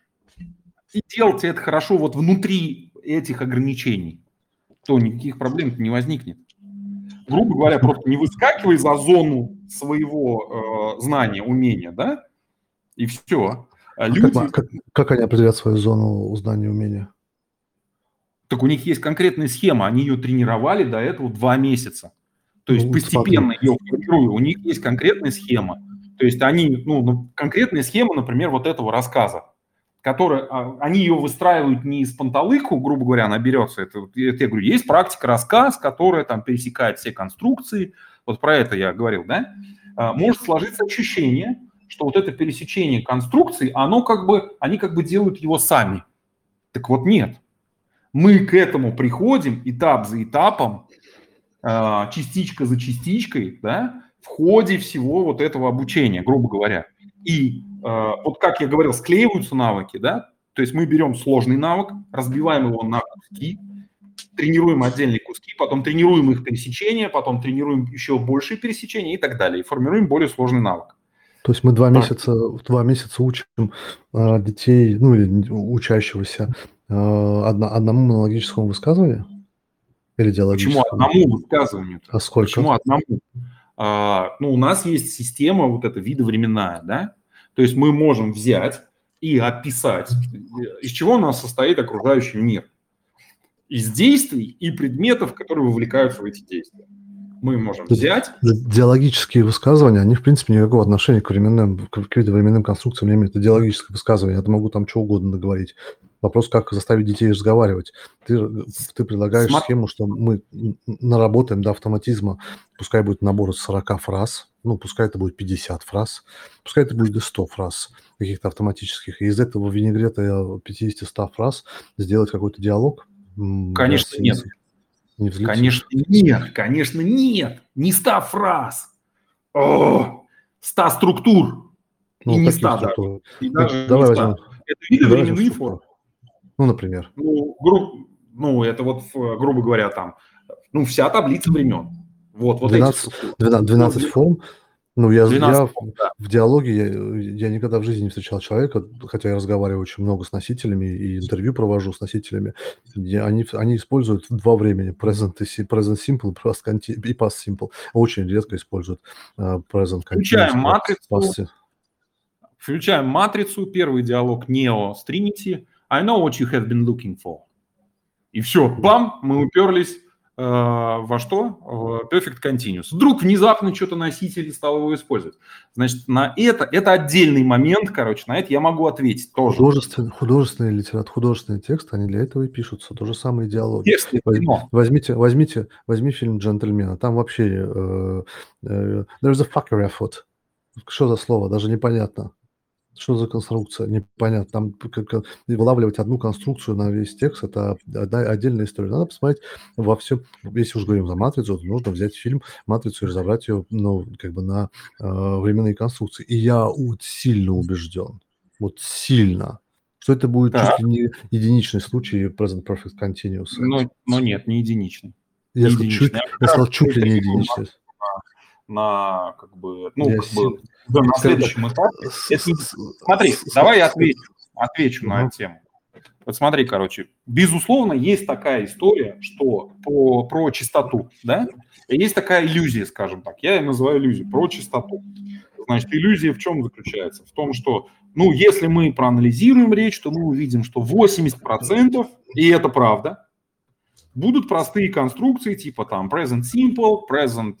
и делать это хорошо вот внутри этих ограничений, то никаких проблем не возникнет. Грубо говоря, просто не выскакивай за зону своего э, знания, умения, да, и все. А люди... как, как, как они определяют свою зону знания, умения? Так у них есть конкретная схема, они ее тренировали до этого два месяца. То есть ну, постепенно смотри. ее формируя, у них есть конкретная схема. То есть они, ну, конкретная схема, например, вот этого рассказа, которая, они ее выстраивают не из панталыку, грубо говоря, она берется, это, это, я говорю, есть практика рассказ, которая там пересекает все конструкции, вот про это я говорил, да, может сложиться ощущение, что вот это пересечение конструкций, оно как бы, они как бы делают его сами. Так вот нет. Мы к этому приходим этап за этапом, частичка за частичкой, да, в ходе всего вот этого обучения, грубо говоря. И э, вот как я говорил, склеиваются навыки, да, то есть мы берем сложный навык, разбиваем его на куски, тренируем отдельные куски, потом тренируем их пересечения, потом тренируем еще большие пересечения и так далее, и формируем более сложный навык. То есть мы два, да. месяца, два месяца учим э, детей, ну или учащегося э, одно, одному монологическому высказыванию? Или диалогическому? Почему одному высказыванию? А сколько? Почему одному? Uh, ну, у нас есть система вот эта видовременная, да, то есть мы можем взять и описать, из чего у нас состоит окружающий мир, из действий и предметов, которые вовлекаются в эти действия. Мы можем взять... Диалогические высказывания, они, в принципе, никакого отношения к временным, к видовременным конструкциям не имеют. Это диалогическое высказывание, я могу там что угодно наговорить. Вопрос, как заставить детей разговаривать. Ты, ты предлагаешь Смотр... схему, что мы наработаем до автоматизма, пускай будет набор из сорок фраз, ну, пускай это будет пятьдесят фраз, пускай это будет сто фраз каких-то автоматических, и из этого винегрета пятьдесят-сто фраз сделать какой-то диалог? Конечно, нет. Не конечно, нет. Конечно, нет. Не сто фраз. О, сто структур. Ну, и не сто даже. И даже Давай не возьмем. сто. Это видовременные формы. Ну, например. Ну, гру... ну, это вот, грубо говоря, там, ну, вся таблица времен. Вот, вот двенадцать, эти двенадцать форм. Ну, я, я форм, да. в диалоге, я, я никогда в жизни не встречал человека, хотя я разговариваю очень много с носителями и интервью провожу с носителями. Они, они используют два времени, present, present simple и past simple. Очень редко используют present continuous. Включаем матрицу. Включаем матрицу, первый диалог Neo с Trinity. I know what you have been looking for. И все, бам, мы уперлись э, во что? В perfect continuous. Вдруг внезапно что-то носитель стал его использовать. Значит, на это, это отдельный момент, короче, на это я могу ответить тоже. Художественные, художественные литературы, художественные тексты, они для этого и пишутся. То же самое диалоги. Тексты, кино. Возьмите, возьмите, возьми фильм «Джентльмена». Там вообще э, э, there's a fucker afoot. Что за слово? Даже непонятно. Что за конструкция? Непонятно. Там как, вылавливать одну конструкцию на весь текст – это одна, отдельная история. Надо посмотреть во всем. Если уж говорим за матрицу, то нужно взять фильм, матрицу и разобрать ее ну, как бы на э, временные конструкции. И я вот сильно убежден, вот сильно, что это будет да. чуть ли не единичный случай present perfect continuous. Но, но нет, не единичный. Я единичный. Сказал, чуть, я я сказал, чуть ли не единичный. На как бы, ну, как бы, да, на следующем этапе. Если... Смотри, давай я отвечу, отвечу на эту тему. Вот смотри, короче, безусловно, есть такая история, что по, про чистоту, да, есть такая иллюзия, скажем так, я ее называю иллюзией, про чистоту. Значит, иллюзия в чем заключается? В том, что, ну, если мы проанализируем речь, то мы увидим, что восемьдесят процентов, и это правда, будут простые конструкции, типа там present simple, present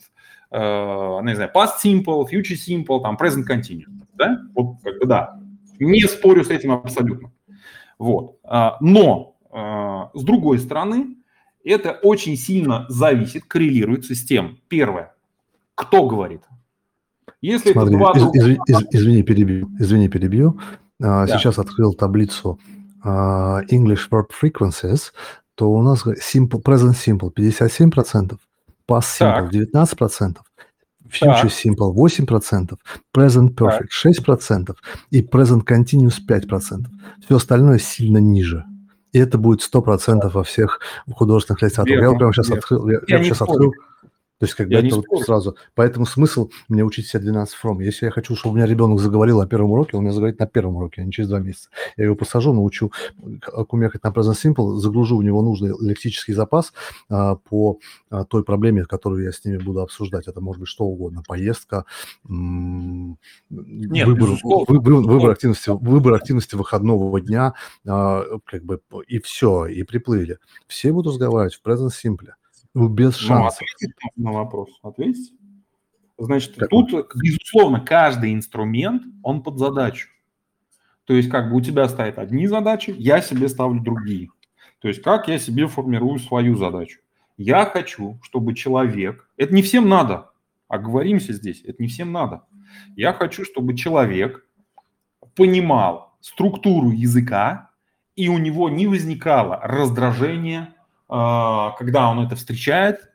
Uh, не знаю, past simple, future simple, там, present continuous, да? Вот, как бы, да. Не спорю с этим абсолютно. Вот. Uh, но, uh, с другой стороны, это очень сильно зависит, коррелируется с тем, первое, кто говорит. Если Смотри, это два из, друга... из, из, извини, перебью. Извини, перебью. Uh, да. Сейчас открыл таблицу uh, English Verb Frequencies, то у нас simple, present simple пятьдесят семь процентов. Past simple девятнадцать процентов, future simple восемь процентов, present perfect шесть процентов и present continuous пять процентов. Все остальное сильно ниже. И это будет сто процентов во всех художественных литературах. Я вот прямо сейчас открыл. Я, я сейчас открыл. То есть, как бы это вот сразу. Поэтому смысл мне учить себя двенадцать фром. Если я хочу, чтобы у меня ребенок заговорил на первом уроке, он у меня заговорит на первом уроке, а не через два месяца. Я его посажу, научу кумекать на Present Simple, загружу в него нужный лексический запас а, по а, той проблеме, которую я с ними буду обсуждать. Это может быть что угодно. Поездка, м- Нет, выбор, выбор, выбор, активности, выбор активности выходного дня, а, как бы и все, и приплыли. Все будут разговаривать в Present Simple. Без шансов. Ну, ответить на вопрос. Ответить. Значит, как тут, он? Безусловно, каждый инструмент, он под задачу. То есть, как бы у тебя стоят одни задачи, я себе ставлю другие. То есть, как я себе формирую свою задачу. Я хочу, чтобы человек... Это не всем надо. Оговоримся здесь. Это не всем надо. Я хочу, чтобы человек понимал структуру языка, и у него не возникало раздражения, когда он это встречает,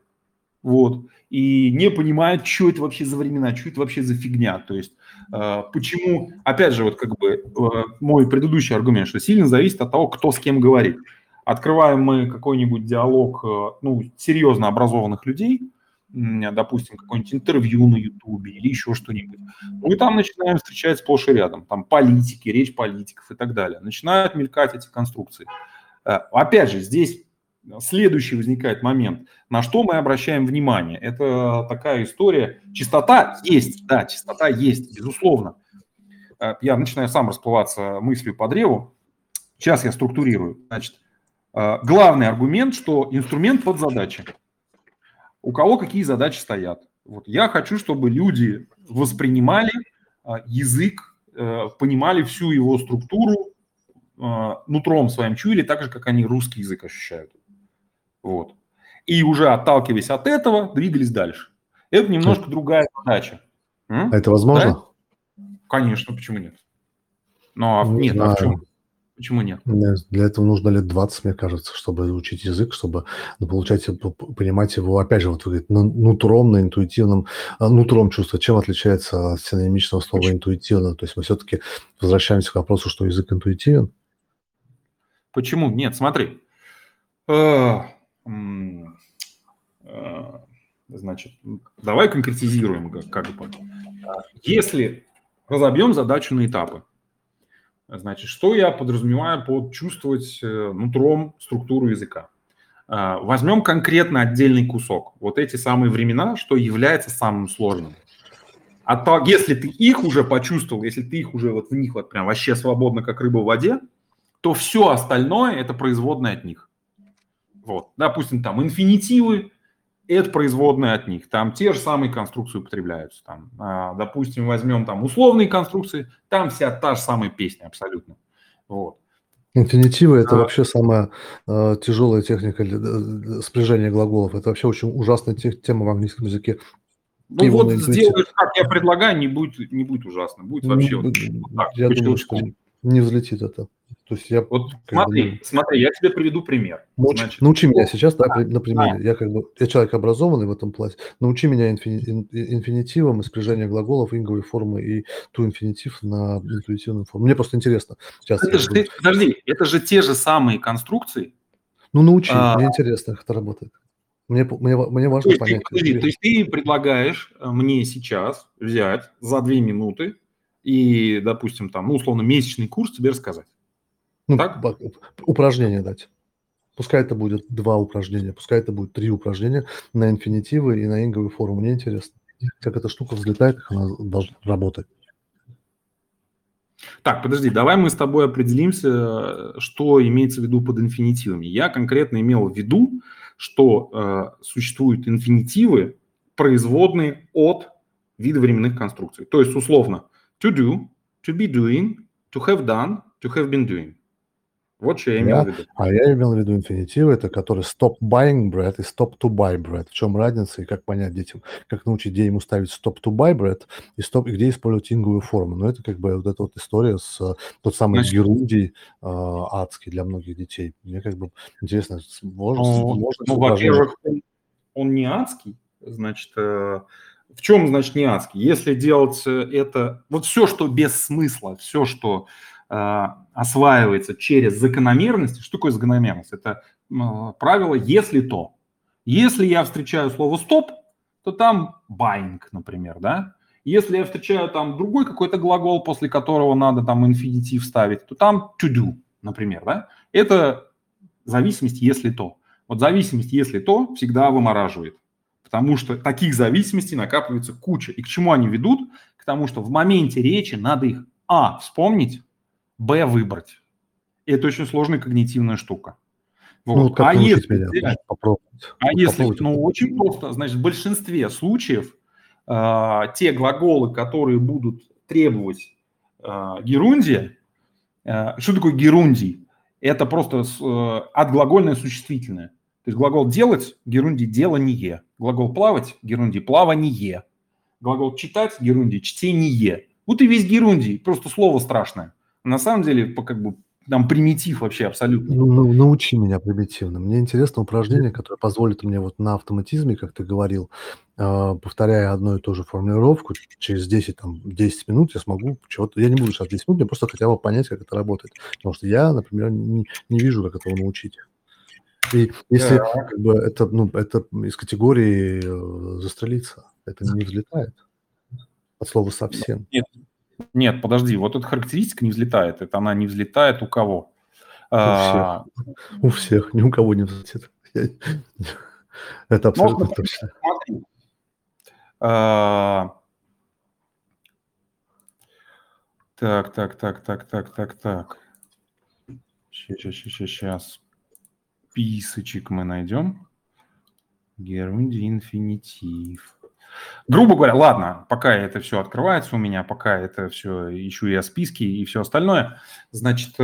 вот, и не понимает, что это вообще за времена, что это вообще за фигня. То есть почему, опять же, вот как бы мой предыдущий аргумент, что сильно зависит от того, кто с кем говорит. Открываем мы какой-нибудь диалог, ну, серьезно образованных людей, допустим, какое-нибудь интервью на Ютубе или еще что-нибудь. Ну и там начинаем встречать сплошь и рядом. Там политики, речь политиков и так далее. Начинают мелькать эти конструкции. Опять же, здесь... Следующий возникает момент, на что мы обращаем внимание. Это такая история. Чистота есть, да, чистота есть, безусловно. Я начинаю сам расплываться мыслью по древу. Сейчас я структурирую. Значит, главный аргумент, что инструмент под задачи. У кого какие задачи стоят. Вот я хочу, чтобы люди воспринимали язык, понимали всю его структуру, нутром своим чуяли, так же, как они русский язык ощущают. Вот. И уже отталкиваясь от этого, двигались дальше. Это немножко это... другая задача. М? Это возможно? Да? Конечно, почему нет? Но ну, нет, а почему? Почему нет? Для этого нужно лет двадцать, мне кажется, чтобы учить язык, чтобы ну, получать, понимать его, опять же, вот вы говорите, нутром, на интуитивном, нутром чувства. Чем отличается от синонимичного слова почему? Интуитивно? То есть мы все-таки возвращаемся к вопросу, что язык интуитивен? Почему? Нет, смотри. Значит, давай конкретизируем, как бы. Если разобьем задачу на этапы, значит, что я подразумеваю под чувствовать нутром структуру языка? Возьмем конкретно отдельный кусок. Вот эти самые времена, что является самым сложным. А то, если ты их уже почувствовал, если ты их уже вот в них вот прям вообще свободно, как рыба в воде, то все остальное – это производное от них. Вот. Допустим, там инфинитивы – это производные от них. Там те же самые конструкции употребляются. Там, допустим, возьмем там условные конструкции, там вся та же самая песня абсолютно. Вот. Инфинитивы – это а... вообще самая э, тяжелая техника спряжения глаголов. Это вообще очень ужасная тема в английском языке. Ну Его вот сделаешь, как я предлагаю, не будет, не будет ужасно. Будет вообще ну, вот, вот так. Я думаю, что не взлетит это. То есть я, вот смотри, бы... смотри, я тебе приведу пример. Науч, Значит, научи меня сейчас, да, да, на примере. Да. Я, как бы, я человек образованный в этом плане. Научи меня инфини, инфинитивом, спряжение глаголов, инговой формы и ту инфинитив на интуитивную форму. Мне просто интересно. Сейчас это же, буду... Подожди, это же те же самые конструкции. Ну, научи, а... мне интересно, как это работает. Мне, мне, мне важно то понять. Ты, подожди, то есть ты предлагаешь мне сейчас взять за две минуты и, допустим, там, ну, условно, месячный курс тебе рассказать. Ну, так? Упражнение дать. Пускай это будет два упражнения, пускай это будет три упражнения на инфинитивы и на инговую форму. Мне интересно, как эта штука взлетает, как она должна работать. Так, подожди, давай мы с тобой определимся, что имеется в виду под инфинитивами. Я конкретно имел в виду, что э, существуют инфинитивы, производные от вида временных конструкций. То есть, условно, to do, to be doing, to have done, to have been doing. Вот что я имел я, в виду. А я имел в виду инфинитивы, это которые stop buying bread и stop to buy bread. В чем разница и как понять детям, как научить, где ему ставить stop to buy bread и, stop, и где использовать инговую форму. Но это как бы вот эта вот история с тот самый герундий э, адский для многих детей. Мне как бы интересно, можно... Ну, можно ну во-первых, он, он не адский, значит... Э, в чем, значит, не адский? Если делать это... Вот все, что без смысла, все, что... осваивается через закономерности. Что такое закономерность? Это правило «если то». Если я встречаю слово «стоп», то там buying, например, да. Если я встречаю там другой какой-то глагол, после которого надо там инфинитив ставить, то там to do, например, да. Это зависимость «если то». Вот зависимость «если то» всегда вымораживает, потому что таких зависимостей накапливается куча. И к чему они ведут? К тому, что в моменте речи надо их а. вспомнить, б. выбрать. Это очень сложная когнитивная штука. Вот. Ну, а если, меня, попробовать. А если попробовать. Ну, очень просто. Значит, в большинстве случаев э, те глаголы, которые будут требовать э, герундия, э, что такое герундий? Это просто с, э, от глагольное существительное. То есть глагол «делать» – герундий «делание». Глагол «плавать» – герундий «плавание». Глагол «читать» – герундий «чтение». Вот и весь герундий. Просто слово страшное. На самом деле, как бы, там примитив вообще абсолютно. Ну, научи меня примитивно. Мне интересно упражнение, которое позволит мне вот на автоматизме, как ты говорил, э, повторяя одну и ту же формулировку, через десять, там, десять минут я смогу чего-то... Я не буду сейчас десять минут, мне просто хотя бы понять, как это работает. Потому что я, например, не, не вижу, как этого научить. И если да. как бы, это, ну, это из категории э, застрелиться, это не взлетает от слова совсем. Нет. Нет, подожди, вот эта характеристика не взлетает. Это она не взлетает у кого? У а... всех. У всех, ни у кого не взлетит. Я... Это абсолютно можно точно. А... Так, так, так, так, так, так, так. Сейчас, сейчас, сейчас, сейчас. Списочек мы найдем. Герундий инфинитив. Грубо говоря, ладно, пока это все открывается у меня, пока это все ищу я списки и все остальное, значит,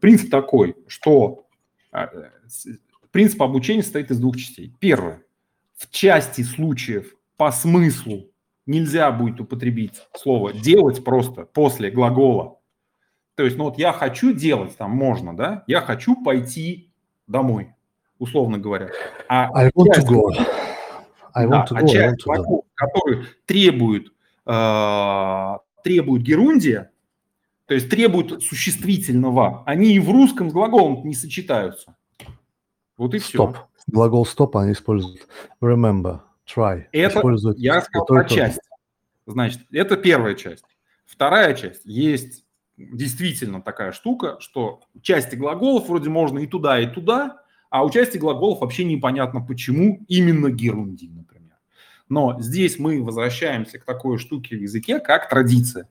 принцип такой, что принцип обучения состоит из двух частей. Первое. В части случаев по смыслу нельзя будет употребить слово «делать» просто после глагола. То есть, ну вот я хочу делать, там можно, да? Я хочу пойти домой, условно говоря. А I want to go. Да, а часть глаголов, которые требуют, э, требуют герундия, то есть требуют существительного, они и в русском с глаголом не сочетаются. Вот и все. Stop. Глагол стоп они используют. Remember, try. Это используют я сказал про часть. Значит, это первая часть. Вторая часть. Есть действительно такая штука, что части глаголов вроде можно и туда, и туда, а у части глаголов вообще непонятно, почему именно герундий, например. Но здесь мы возвращаемся к такой штуке в языке, как традиция.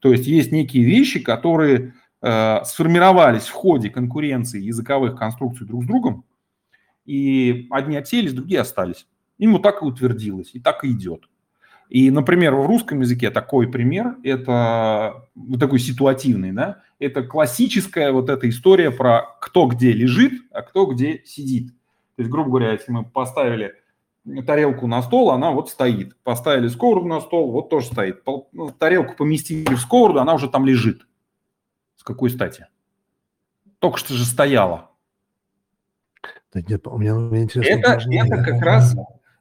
То есть есть некие вещи, которые э, сформировались в ходе конкуренции языковых конструкций друг с другом, и одни отсеялись, другие остались. Им вот так и утвердилось, и так и идет. И, например, в русском языке такой пример, это вот такой ситуативный, да, это классическая вот эта история про кто где лежит, а кто где сидит. То есть, грубо говоря, если мы поставили тарелку на стол, она вот стоит. Поставили сковороду на стол, вот тоже стоит. Тарелку поместили в сковороду, она уже там лежит. С какой стати? Только что же стояла. Да нет, у меня, у меня интересно. Это, это как раз...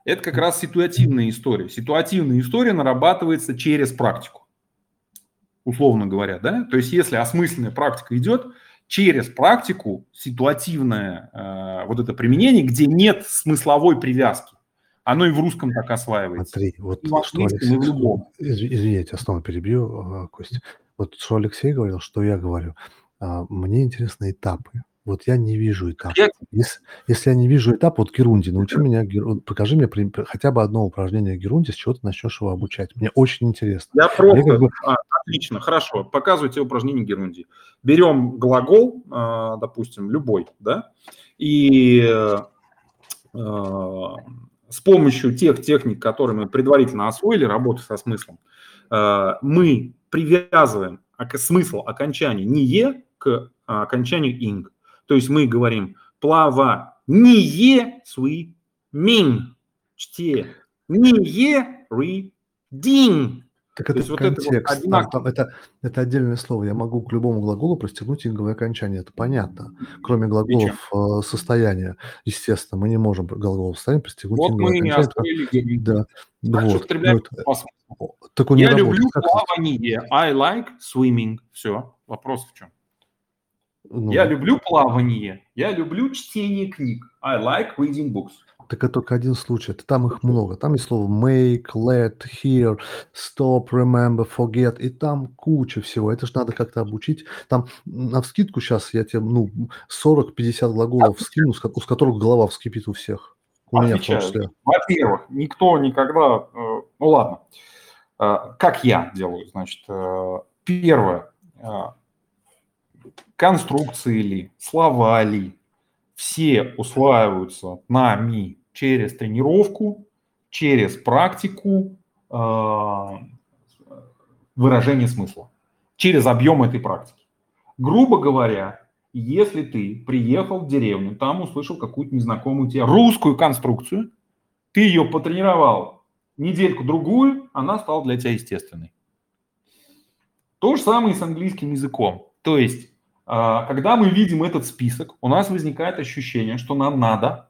Это как раз ситуативная история. Ситуативная история нарабатывается через практику, условно говоря, да? То есть если осмысленная практика идет, через практику ситуативное э, вот это применение, где нет смысловой привязки, оно и в русском так осваивается. Смотри, вот что Алексей... Извините, основу перебью, Кость. Вот что Алексей говорил, что я говорю. Мне интересны этапы. Вот я не вижу этап. Если, если я не вижу этап, вот герунди, научи меня, покажи мне при, хотя бы одно упражнение герунди, с чего ты начнешь его обучать. Мне очень интересно. Я просто... Мне как бы... а, отлично, хорошо. Показываю тебе упражнение герунди. Берем глагол, допустим, любой, да, и с помощью тех техник, которые мы предварительно освоили, работы со смыслом, мы привязываем смысл окончания не «е» к окончанию «инг». То есть мы говорим плавание swimming, чтение reading. Так это вот контекст. Это, вот это, это отдельное слово. Я могу к любому глаголу простегнуть инговое окончание. Это понятно. Кроме глаголов э, состояния, естественно, мы не можем глаголов состояния простегнуть вот инговое окончание. Вот мы не оставили. Да. Вот. Ну, это, Я не люблю как плавание. Это? I like swimming. Все. Вопрос в чем? Ну, я люблю плавание, я люблю чтение книг. I like reading books. Так это только один случай. Это там их много. Там есть слово make, let, hear, stop, remember, forget. И там куча всего. Это же надо как-то обучить. Там навскидку сейчас я тебе ну, сорок-пятьдесят глаголов скину, с которых голова вскипит у всех. У меня в том числе. Во-первых, никто никогда... Ну ладно. Как я делаю? Значит, первое. Конструкции ли, слова ли, все усваиваются нами через тренировку, через практику э, выражения смысла, через объем этой практики. Грубо говоря, если ты приехал в деревню, там услышал какую-то незнакомую тебе русскую конструкцию, ты ее потренировал недельку-другую, она стала для тебя естественной. То же самое и с английским языком. То есть, когда мы видим этот список, у нас возникает ощущение, что нам надо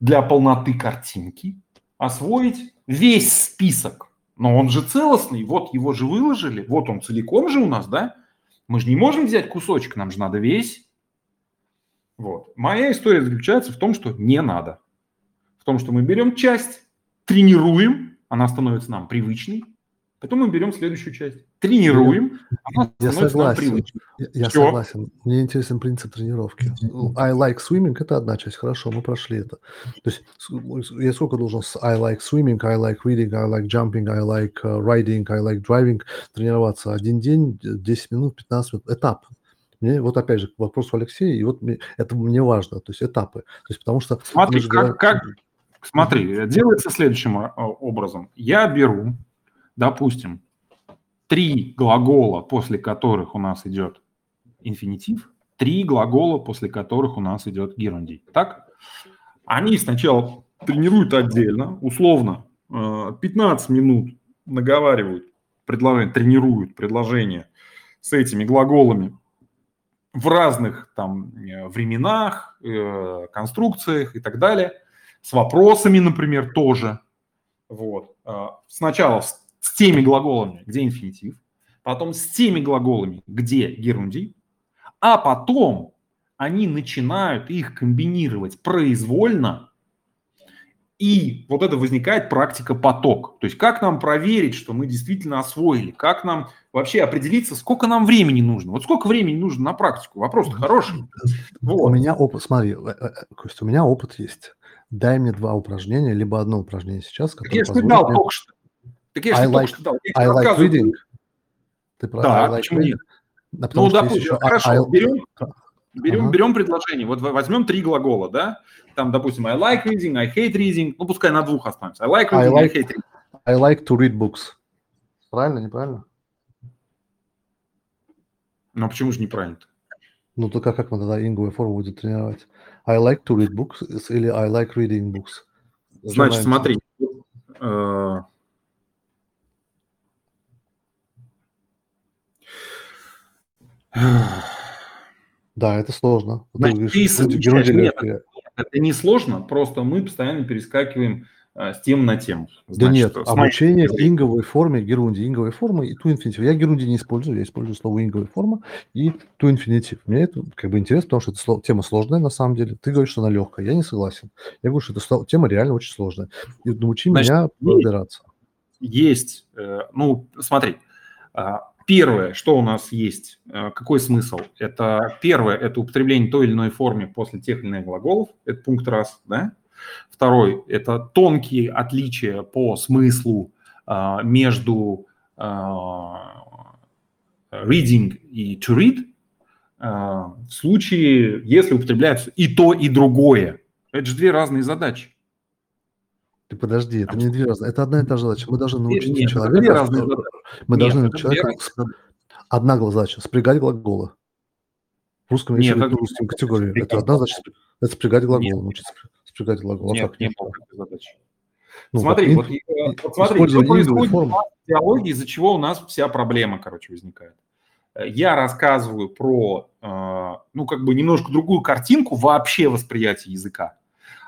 для полноты картинки освоить весь список. Но он же целостный, вот его же выложили, вот он целиком же у нас, да? Мы же не можем взять кусочек, нам же надо весь. Вот. Моя история заключается в том, что не надо. В том, что мы берем часть, тренируем, она становится нам привычной. Потом мы берем следующую часть. Тренируем, она я становится согласен. Нам привычной. Я, я согласен. Мне интересен принцип тренировки. I like swimming – это одна часть. Хорошо, мы прошли это. То есть я сколько должен с I like swimming, I like reading, I like jumping, I like riding, I like driving тренироваться? Один день, десять минут, пятнадцать минут. Этап. Мне, вот опять же, к вопросу Алексея, и вот мне, это мне важно. То есть этапы. То есть потому что... Смотри, же, как, как... Смотри, делается следующим образом. Я беру... Допустим, три глагола, после которых у нас идет инфинитив, три глагола, после которых у нас идет герундий. Так? Они сначала тренируют отдельно, условно, пятнадцать минут наговаривают предложение, тренируют предложение с этими глаголами в разных там временах, конструкциях и так далее, с вопросами, например, тоже. Вот. Сначала с теми глаголами, где инфинитив, потом с теми глаголами, где герундий, а потом они начинают их комбинировать произвольно, и вот это возникает практика поток. То есть как нам проверить, что мы действительно освоили, как нам вообще определиться, сколько нам времени нужно. Вот сколько времени нужно на практику? Вопрос-то хороший. Вот. У меня опыт, смотри, Кость, у меня опыт есть. Дай мне два упражнения, либо одно упражнение сейчас, которое позволит мне... Только что. Так я же like, только дал. Я I like reading. Ты про да, I like почему reading? Нет? Да, ну, допустим, еще... хорошо, I... берем, берем, uh-huh. берем предложение. Вот возьмем три глагола, да? Там, допустим, I like reading, I hate reading. Ну, пускай на двух останемся. I like reading, I, like, I hate reading. I like to read books. Правильно, неправильно? Ну, почему же неправильно-то? Ну, то как, как мы тогда инговую форму будем тренировать? I like to read books или I like reading books? Значит, Знаете? смотри... Да, это сложно. Значит, ты ты герундий, нет, это, это не сложно, просто мы постоянно перескакиваем а, с тем на тему. Да нет, обучение в инговой форме, герундий, инговой формы и to infinitive. Я герундий не использую, я использую слово инговая форма и to infinitive. Мне это как бы интересно, потому что это слово, тема сложная на самом деле. Ты говоришь, что она легкая, я не согласен. Я говорю, что эта тема реально очень сложная. И научи Значит, меня разбираться. Есть, ну, смотри, первое, что у нас есть, какой смысл? Это первое, это употребление той или иной формы после тех или иных глаголов. Это пункт раз, да? Второй, это тонкие отличия по смыслу а, между а, reading и to read. А, в случае, если употребляются и то, и другое. Это же две разные задачи. Ты подожди, это а не две разные, это одна и та же задача. Мы должны научить нет, человека... Мы нет, должны научить человека... Одна задача, спрягать глаголы. В русском языке, в русском категории. Это одна задача, это спрягать глаголы. Научиться спрягать глаголы. Нет, не было такой задачи. Ну, смотри, вот, вот, вот смотри, что происходит в диалоге, из-за чего у нас вся проблема, короче, возникает. Я рассказываю про, ну, как бы немножко другую картинку вообще восприятия языка.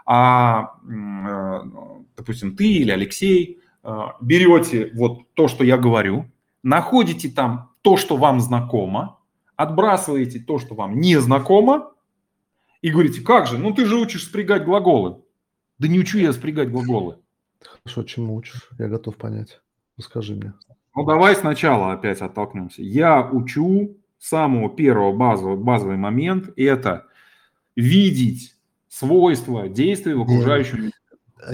А, допустим, ты или Алексей берете вот то, что я говорю, находите там то, что вам знакомо, отбрасываете то, что вам не знакомо, и говорите, как же, ну ты же учишь спрягать глаголы. Да не учу я спрягать глаголы. Хорошо, чему учишь? Я готов понять. Расскажи мне. Ну, давай сначала опять оттолкнемся. Я учу самого первого базового, базовый момент – это видеть свойства действия в окружающем мире.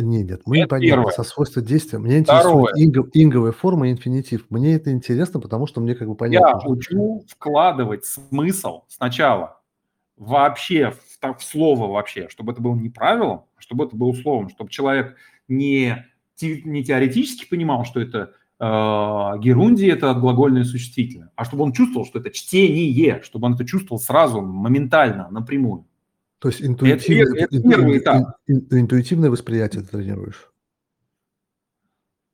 Нет, нет, мы это не понятно со свойства действия. Мне интересует инг, инговая форма и инфинитив. Мне это интересно, потому что мне как бы понятно. Я учу вкладывать смысл сначала вообще в, в слово вообще, чтобы это было не правилом, а чтобы это было словом, чтобы человек не, те, не теоретически понимал, что это э, герундия, это глагольное существительное, а чтобы он чувствовал, что это чтение, чтобы он это чувствовал сразу, моментально, напрямую. То есть интуитивное, это, это первый этап. Интуитивное восприятие ты тренируешь?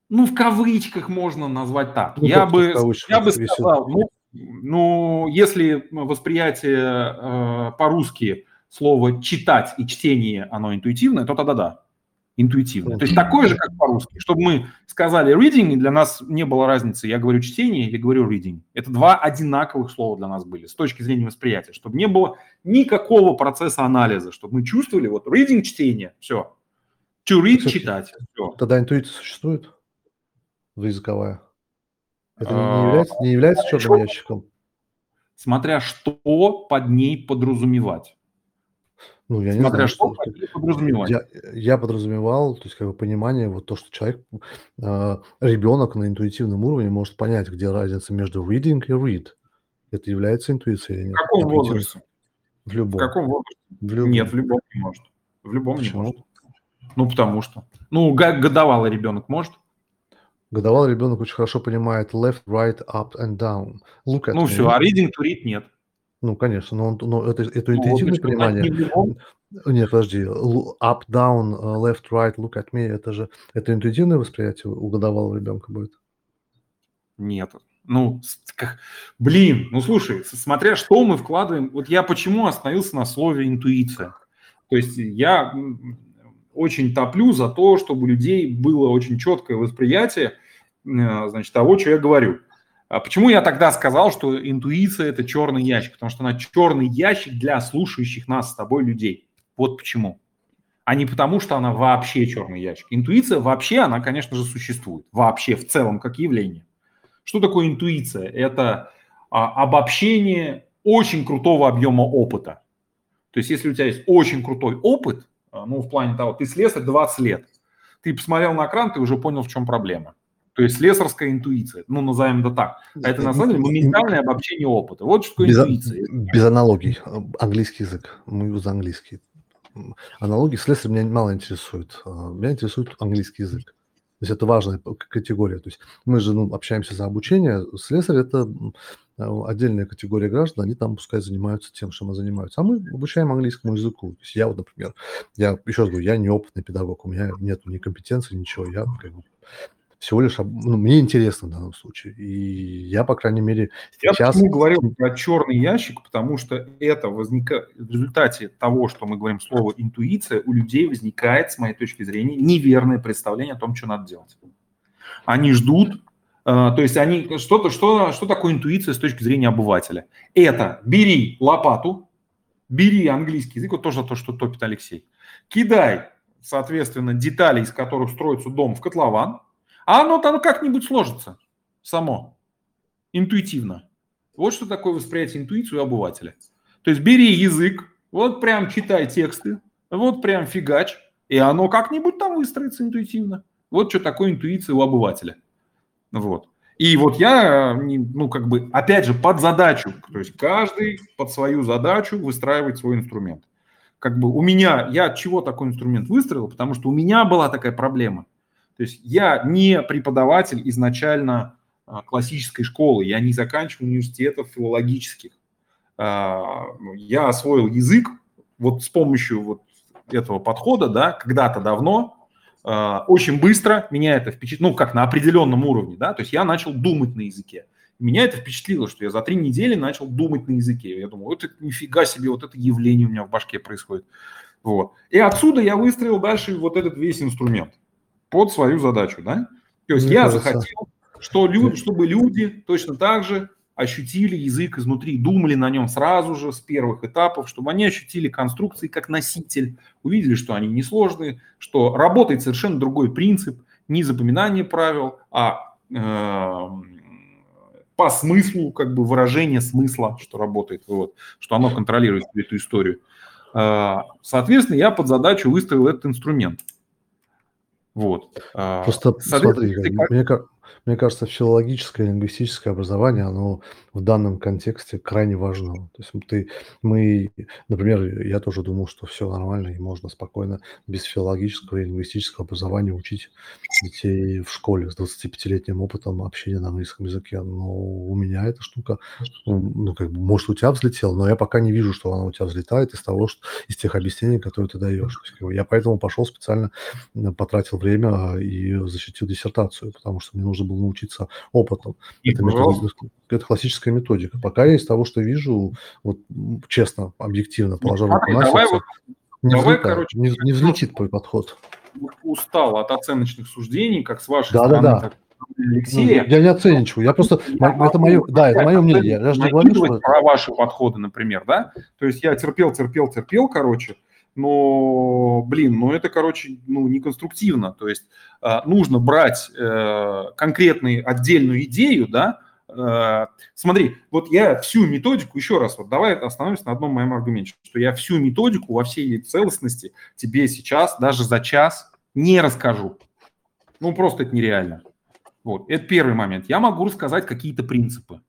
Ну, в кавычках можно назвать так. Ну, я бы, я бы сказал, ну, ну, если восприятие э, по-русски слово «читать» и «чтение» оно интуитивное, то тогда да, интуитивное. Mm-hmm. То есть такое же, как по-русски. Чтобы мы сказали «reading», для нас не было разницы, я говорю «чтение» или говорю «reading». Это два одинаковых слова для нас были с точки зрения восприятия, чтобы не было никакого процесса анализа, чтобы мы чувствовали вот «reading» – «чтение», все. «To read» – «читать», все. Тогда интуиция существует? Языковая? Это не является, не является черным ящиком? Смотря что под ней подразумевать. Ну, я Смотря не знаю, что, что подразумевать. Я, я подразумевал, то есть как бы понимание, вот то, что человек, э, ребенок на интуитивном уровне может понять, где разница между reading и read. Это является интуицией или нет? В каком интуитивный... возрасте? В любом. В каком возрасте? В любом. Нет, в любом не может. В любом Почему? не может. Ну, потому что. Ну, годовалый ребенок может. Годовалый ребенок очень хорошо понимает left, right, up and down. Look at ну, me. Все, а reading to read нет. Ну, конечно, но, он, но это, это интуитивное ну, понимание. Нет, подожди. Up, down, left, right, look at me. Это же это интуитивное восприятие у годовалого ребенка будет? Нет. Ну, как, блин, ну, слушай, смотря что мы вкладываем... Вот я почему остановился на слове «интуиция». То есть я очень топлю за то, чтобы у людей было очень четкое восприятие, значит, того, что я говорю. Почему я тогда сказал, что интуиция – это черный ящик? Потому что она черный ящик для слушающих нас с тобой людей. Вот почему. А не потому, что она вообще черный ящик. Интуиция вообще, она, конечно же, существует. Вообще, в целом, как явление. Что такое интуиция? Это а, обобщение очень крутого объема опыта. То есть, если у тебя есть очень крутой опыт, ну, в плане того, ты слесарь двадцать лет, ты посмотрел на экран, ты уже понял, в чем проблема. То есть слесарская интуиция, ну, назовем это так. А это, на самом деле, моментальное обобщение опыта. Вот что такое без, интуиция. Без аналогий. Английский язык. Мы узнаем английский. Аналогии слесаря меня мало интересуют. Меня интересует английский язык. То есть это важная категория. То есть мы же ну, общаемся за обучение. Слесарь – это отдельная категория граждан. Они там пускай занимаются тем, чем они занимаются. А мы обучаем английскому языку. То есть я вот, например, я еще раз говорю, я неопытный педагог. У меня нет ни компетенции, ничего. Я как бы... Всего лишь, ну, мне интересно в данном случае. И я, по крайней мере, я сейчас... Я почему говорил про черный ящик, потому что это возникает... В результате того, что мы говорим слово «интуиция», у людей возникает, с моей точки зрения, неверное представление о том, что надо делать. Они ждут... То есть они... Что-то, что, что такое интуиция с точки зрения обывателя? Это бери лопату, бери английский язык, вот тоже то, что топит Алексей, кидай, соответственно, детали, из которых строится дом, в котлован, а оно там как-нибудь сложится само, интуитивно. Вот что такое восприятие интуиции у обывателя. То есть бери язык, вот прям читай тексты, вот прям фигач, и оно как-нибудь там выстроится интуитивно. Вот что такое интуиция у обывателя. Вот. И вот я, ну как бы, опять же, под задачу, то есть каждый под свою задачу выстраивает свой инструмент. Как бы у меня, я от чего такой инструмент выстроил? Потому что у меня была такая проблема. То есть я не преподаватель изначально классической школы, я не заканчивал университетов филологических. Я освоил язык вот с помощью вот этого подхода, да, когда-то давно, очень быстро меня это впечатлило, ну, как на определенном уровне, да, то есть я начал думать на языке. Меня это впечатлило, что я за три недели начал думать на языке. Я думал, это нифига себе, вот это явление у меня в башке происходит. Вот. И отсюда я выстроил дальше вот этот весь инструмент. Под свою задачу, да? То есть Мне я кажется, захотел, что люди, чтобы люди точно так же ощутили язык изнутри, думали на нем сразу же, с первых этапов, чтобы они ощутили конструкции как носитель, увидели, что они несложные, что работает совершенно другой принцип, не запоминание правил, а э, по смыслу, как бы выражение смысла, что работает, вот, что оно контролирует эту историю. Э, соответственно, я под задачу выстроил этот инструмент. Вот. Просто смотри, как... мне, мне кажется, филологическое и лингвистическое образование, оно в данном контексте крайне важно. То есть ты, мы, например, я тоже думал, что все нормально и можно спокойно без филологического и лингвистического образования учить детей в школе с двадцатипятилетним опытом общения на английском языке. Но у меня эта штука, ну, как бы, может, у тебя взлетела, но я пока не вижу, что она у тебя взлетает из того, что, из тех объяснений, которые ты даешь. Я поэтому пошел специально, потратил время время и защитил диссертацию, потому что мне нужно было научиться опытом. Это, метод... это классическая методика. Пока я из того, что вижу, вот честно, объективно, положа руку на сердце, не взлетит мой подход. Устал от оценочных суждений, как с вашей да, стороны. Да, да. Так... Алексея, я не оцениваю, я просто я это мое, да, это мое мнение. Я же говорю, что... про ваши подходы, например, да. То есть я терпел, терпел, терпел, короче. Но, блин, ну это, короче, ну, не конструктивно. То есть э, нужно брать э, конкретную отдельную идею, да. Э, смотри, вот я всю методику, еще раз, вот давай остановимся на одном моем аргументе, что я всю методику во всей ее целостности тебе сейчас даже за час не расскажу. Ну, просто это нереально. Вот, это первый момент. Я могу рассказать какие-то принципы.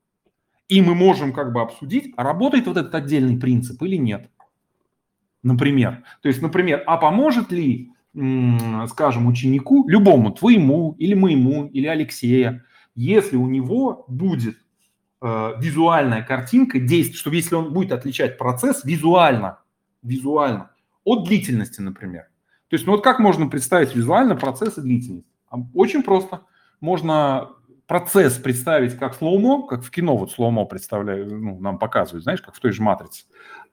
И мы можем как бы обсудить, а работает вот этот отдельный принцип или нет. Например, то есть, например, а поможет ли, скажем, ученику, любому, твоему или моему, или Алексея, если у него будет э, визуальная картинка действия, что если он будет отличать процесс визуально, визуально от длительности, например. То есть, ну вот как можно представить визуально процесс и длительность? Очень просто. Можно процесс представить как слоумо, как в кино, вот слоумо представляю, ну, нам показывают, знаешь, как в той же «Матрице».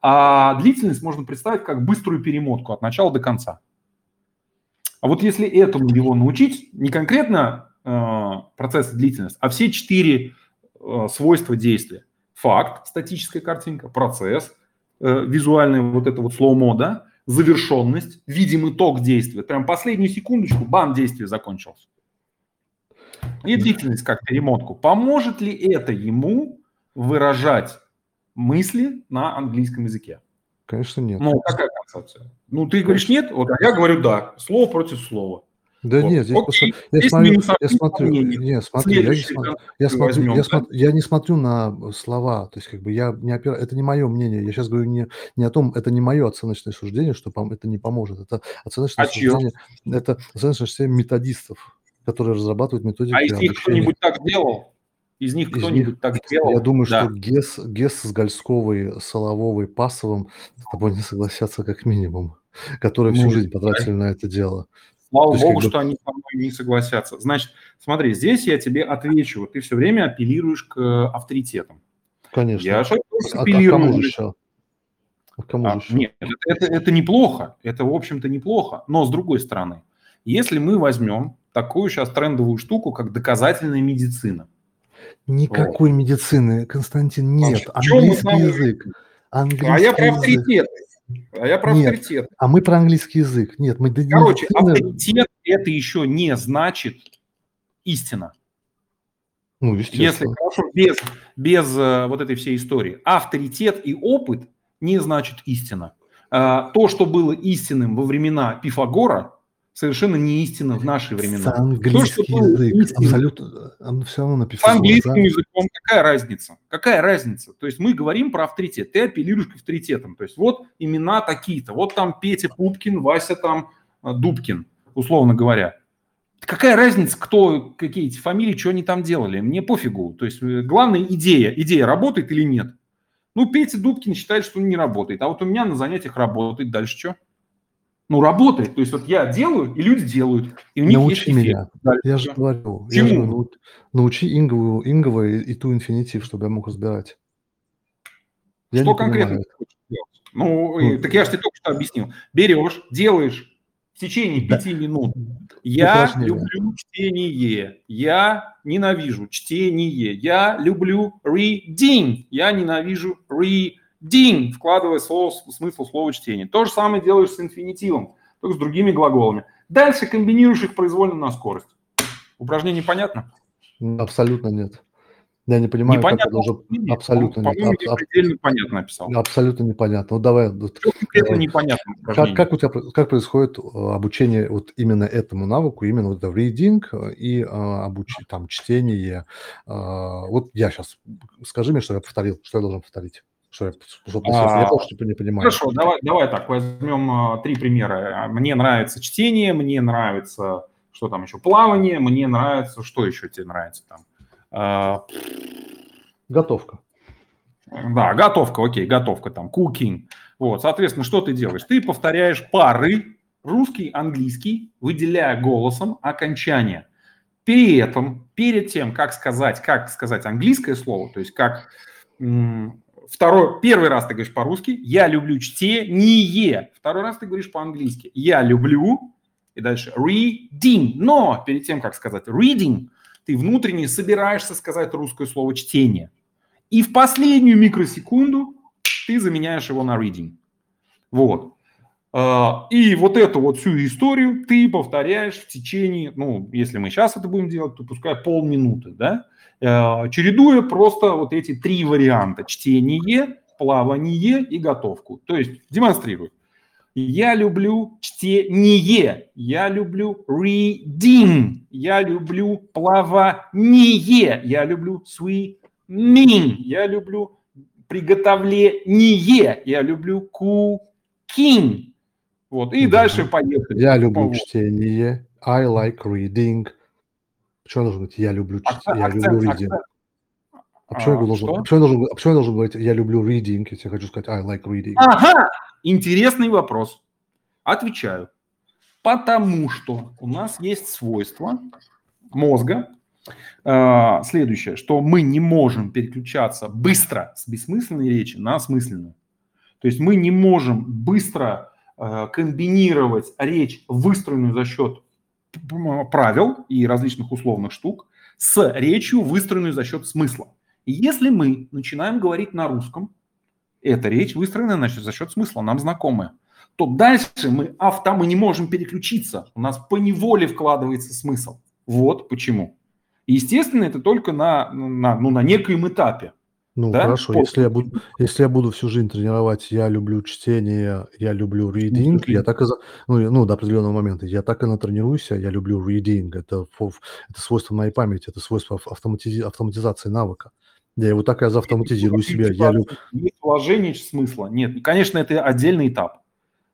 А длительность можно представить как быструю перемотку от начала до конца. А вот если этому его научить, не конкретно э, процесс и длительность, а все четыре э, свойства действия. Факт, статическая картинка, процесс, э, визуальный вот это вот слоумо, да, завершенность, видимый ток действия. Прям последнюю секундочку, бам, действие закончилось. И длительность как перемотку. Поможет ли это ему выражать мысли на английском языке? Конечно, нет. Ну, какая концепция? Ну, ты говоришь нет, вот, а я говорю да. Слово против слова. Да вот. Нет, здесь просто... я, здесь смотрю, я смотрю, нет, смотрю, я не смотрю, я, возьмем, смотрю да? я, смотрю, я не смотрю на слова, то есть как бы я не опираю, это не мое мнение, я сейчас говорю не, не о том, это не мое оценочное суждение, что это не поможет, это оценочное а суждение, чье? Это оценочное суждение методистов, которые разрабатывают методики. А если их кто-нибудь так делал? Из них кто-нибудь из них, так делал? Я думаю, да. что Гес, Гес с Гольсковой, Соловой, Пассовым с тобой не согласятся как минимум, которые ну, всю жизнь потратили да. на это дело. Слава есть, богу, как бы... что они со мной не согласятся. Значит, смотри, здесь я тебе отвечу. Вот ты все время апеллируешь к авторитетам. Конечно. Я же апеллирую. А, а кому же еще? А кому а, же еще? Нет, это, это неплохо. Это, в общем-то, неплохо. Но с другой стороны, если мы возьмем такую сейчас трендовую штуку, как доказательная медицина. Никакой вот. Медицины, Константин, нет. А английский мы язык. Английский а я про авторитеты. А я про авторитеты. А мы про английский язык. Нет, мы... Короче, медицина... авторитет – это еще не значит истина. Ну, естественно. Если, хорошо, без, без вот этой всей истории. Авторитет и опыт не значит истина. То, что было истинным во времена Пифагора, совершенно не истина в наши времена. Английский язык. Абсолютно все равно написано. С английским языком какая разница? Какая разница? То есть мы говорим про авторитет. Ты апеллируешь к авторитетам. То есть вот имена такие-то. Вот там Петя Пупкин, Вася там Дубкин, условно говоря. Какая разница, кто, какие эти фамилии, что они там делали? Мне пофигу. То есть главная идея. Идея работает или нет? Ну, Петя Дубкин считает, что он не работает. А вот у меня на занятиях работает. Дальше что? Ну, работает. То есть вот я делаю, и люди делают. И у них научи есть меня. Да, я же говорю. Я же, ну, научи Ингову, Ингова и, и ту инфинитив, чтобы я мог разбирать. Я что конкретно понимаю. Ты хочешь делать? Ну, ну, так я же тебе только что объяснил. Берешь, делаешь в течение пяти минут. Я люблю чтение, я ненавижу чтение, я люблю reading, я ненавижу reading, вкладывая слово, смысл слова чтение. То же самое делаешь с инфинитивом, только с другими глаголами. Дальше комбинируешь их произвольно на скорость. Упражнение понятно? Абсолютно нет. Я не понимаю, непонятно, как это уже... Нет, абсолютно по-моему, нет. По-моему, я предельно понятно написал. Абсолютно непонятно. Ну, давай... Это непонятно. Как, как у тебя как происходит обучение вот именно этому навыку, именно вот в reading и обуч... там, чтение? Вот я сейчас... Скажи мне, что я повторил, что я должен повторить. Что я, что а, я тоже не понимаю. Хорошо, давай, давай так, возьмем три примера. Мне нравится чтение, мне нравится... Что там еще? Плавание, мне нравится... Что еще тебе нравится там? Готовка. Да, готовка, окей, готовка там, cooking. Вот, соответственно, что ты делаешь? Ты повторяешь пары русский, английский, выделяя голосом окончание. При этом, перед тем, как сказать, как сказать английское слово, то есть как м- второй, первый раз ты говоришь по-русски, я люблю чтение. Второй раз ты говоришь по-английски, я люблю, и дальше reading. Но перед тем, как сказать reading, ты внутренне собираешься сказать русское слово «чтение». И в последнюю микросекунду ты заменяешь его на reading. Вот. И вот эту вот всю историю ты повторяешь в течение, ну, если мы сейчас это будем делать, то пускай полминуты, да? Чередуя просто вот эти три варианта – чтение, плавание и готовку. То есть демонстрирую. Я люблю чтение, я люблю reading, я люблю плавание, я люблю swimming, я люблю приготовление, я люблю cooking. Вот, и mm-hmm. дальше поехали. Я люблю вот. Чтение, I like reading. Почему нужно быть? Я люблю чтение, я акцент, люблю reading. Акцент. А почему, а, я должен, почему, я должен, почему я должен говорить, я люблю reading, если я хочу сказать I like reading? Ага! Интересный вопрос. Отвечаю. Потому что у нас есть свойство мозга, э, следующее, что мы не можем переключаться быстро с бессмысленной речи на осмысленную. То есть мы не можем быстро э, комбинировать речь, выстроенную за счет правил и различных условных штук, с речью, выстроенную за счет смысла. И если мы начинаем говорить на русском, эта речь выстроена, значит, за счет смысла, нам знакомая. То дальше мы авто, мы не можем переключиться. У нас поневоле вкладывается смысл. Вот почему. И, естественно, это только на, на, ну, на некоем этапе. Ну, да? Хорошо. Если я, буду, если я буду всю жизнь тренировать «я люблю чтение», «я люблю reading», я так и, ну, ну, до определенного момента, я так и натренируюсь, «я люблю reading». Это, это свойство моей памяти, это свойство автомати, автоматизации навыка. Я его так и заавтоматизирую себя. Я люблю... Нет вложения смысла. Нет, конечно, это отдельный этап.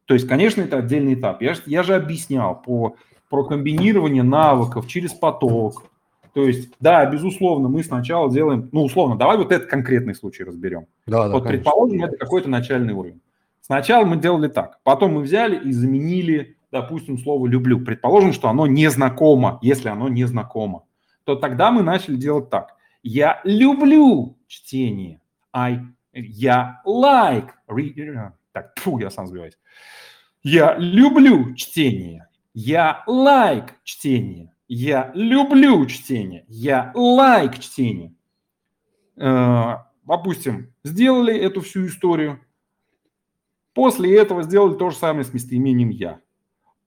То есть, конечно, это отдельный этап. Я, я же объяснял по, про комбинирование навыков через поток. То есть, да, безусловно, мы сначала делаем... Ну, условно, давай вот этот конкретный случай разберем. Да, да, вот, конечно. Предположим, это какой-то начальный уровень. Сначала мы делали так. Потом мы взяли и заменили, допустим, слово «люблю». Предположим, что оно не знакомо. Если оно не знакомо, то тогда мы начали делать так. Я люблю чтение. I, я like. Re, так, фу, я сам сбиваюсь. Я люблю чтение. Я like чтение. Я люблю чтение. Я like чтение. Э, допустим, сделали эту всю историю. После этого сделали то же самое с местоимением «я».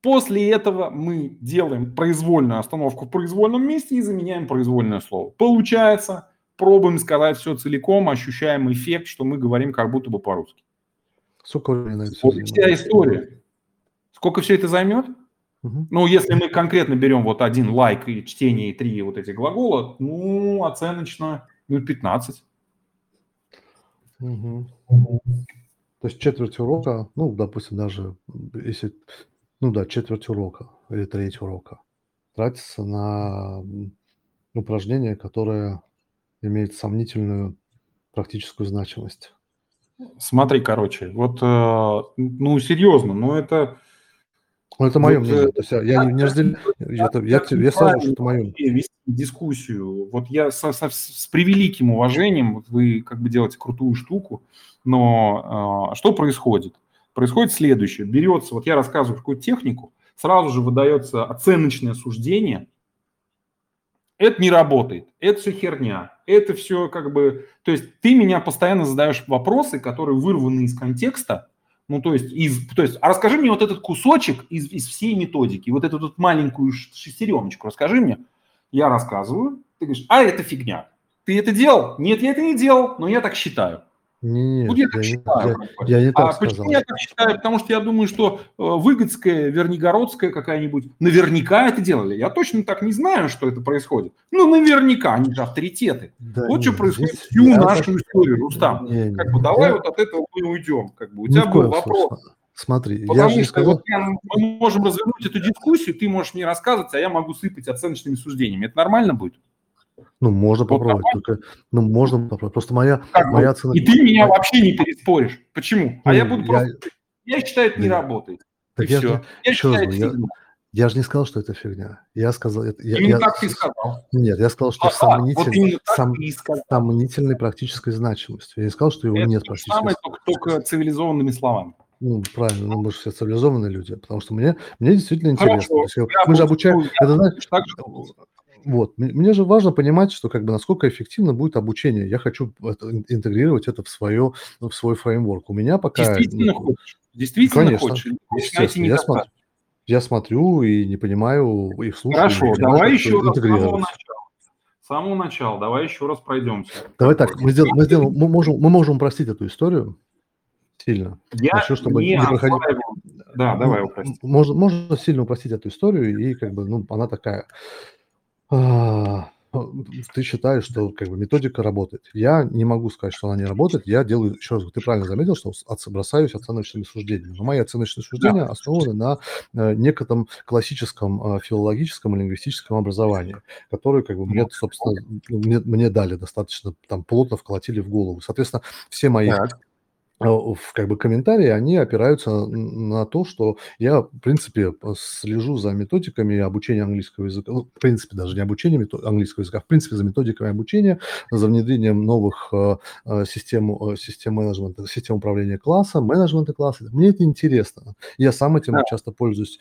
После этого мы делаем произвольную остановку в произвольном месте и заменяем произвольное слово. Получается, пробуем сказать все целиком, ощущаем эффект, что мы говорим как будто бы по-русски. Сколько времени это вот вся история. Сколько все это займет? Угу. Ну, если мы конкретно берем вот один лайк и чтение, и три вот эти глагола, ну, оценочно ну, пятнадцать. Угу. То есть четверть урока, ну, допустим, даже если... Ну да, четверть урока или треть урока тратится на упражнение, которое имеет сомнительную практическую значимость. Смотри, короче, вот, ну, серьезно, но это... Ну, это мое вот, мнение, то есть я, я не разделяю, я, я, я, я сразу, что это мое. Вести дискуссию, вот я со, со, с превеликим уважением, вот вы как бы делаете крутую штуку, но а, что происходит? Происходит следующее. Берется, вот я рассказываю какую-то технику, сразу же выдается оценочное суждение. Это не работает, это все херня, это все как бы... То есть ты меня постоянно задаешь вопросы, которые вырваны из контекста. Ну, то есть, из, то есть, а расскажи мне вот этот кусочек из, из всей методики, вот эту вот маленькую шестереночку расскажи мне. Я рассказываю, ты говоришь, а это фигня. Ты это делал? Нет, я это не делал, но я так считаю. Нет, вот я, я так не, считаю. Я, я не так а сказал. Почему я так считаю? Потому что я думаю, что Выгодская, Вернигородская какая-нибудь наверняка это делали. Я точно так не знаю, что это происходит. Ну, наверняка, они же авторитеты. Да вот нет, что происходит всю нашу так... историю, Рустам. Не, не, как не, бы, давай я... вот от этого мы уйдем. Как бы. У тебя был вопрос. Собственно. Смотри, Потому я что не сказал... вот я, мы можем развернуть эту дискуссию, ты можешь мне рассказывать, а я могу сыпать оценочными суждениями. Это нормально будет? Ну, можно вот попробовать, давай. Только, ну, можно попробовать, просто моя, моя вот? цена... И ты меня вообще не переспоришь. Почему? А ну, я буду я... просто... Я считаю, это не Нет. работает. Так и я, все. Я считаю, раз, это фигня. Я, я же не сказал, что это фигня. Я сказал... Это, я, именно я... так ты сказал. Нет, я сказал, что а, сомнитель... вот сом... сказал. сомнительной практической значимости. Я не сказал, что его это нет практической самое, значимости. Только, только цивилизованными словами. Ну, правильно, ну, мы же все цивилизованные люди, потому что мне, мне действительно интересно. Хорошо, я, мы же обучаем... Я это, знаешь, так же... Вот. Мне же важно понимать, что как бы насколько эффективно будет обучение. Я хочу это, интегрировать это в, свое, в свой фреймворк. У меня пока... Действительно хочешь? Действительно Конечно, хочешь? Естественно. Я, см... я смотрю и не понимаю, и слушаю. Хорошо, и давай еще раз с самого начала. С самого начала давай еще раз пройдемся. Давай так, мы, сделаем, мы, сделаем, мы, можем, мы можем упростить эту историю. Сильно. Я Хочу, чтобы не проходить... Да, ну, давай упростим. Можно, можно сильно упростить эту историю, и как бы ну, она такая... Ты считаешь, что как бы, методика работает. Я не могу сказать, что она не работает. Я делаю, еще раз, ты правильно заметил, что бросаюсь оценочными суждениями. Но мои оценочные суждения основаны на некотором классическом филологическом и лингвистическом образовании, которое как бы, мне, собственно, мне, мне дали достаточно там, плотно вколотили в голову. Соответственно, все мои... Так. В как бы комментарии они опираются на то, что я, в принципе, слежу за методиками обучения английского языка, ну, в принципе, даже не обучение английского языка, а в принципе, за методиками обучения, за внедрением новых систем, систем менеджмента, систем управления класса, менеджмента класса. Мне это интересно. Я сам этим да. часто пользуюсь.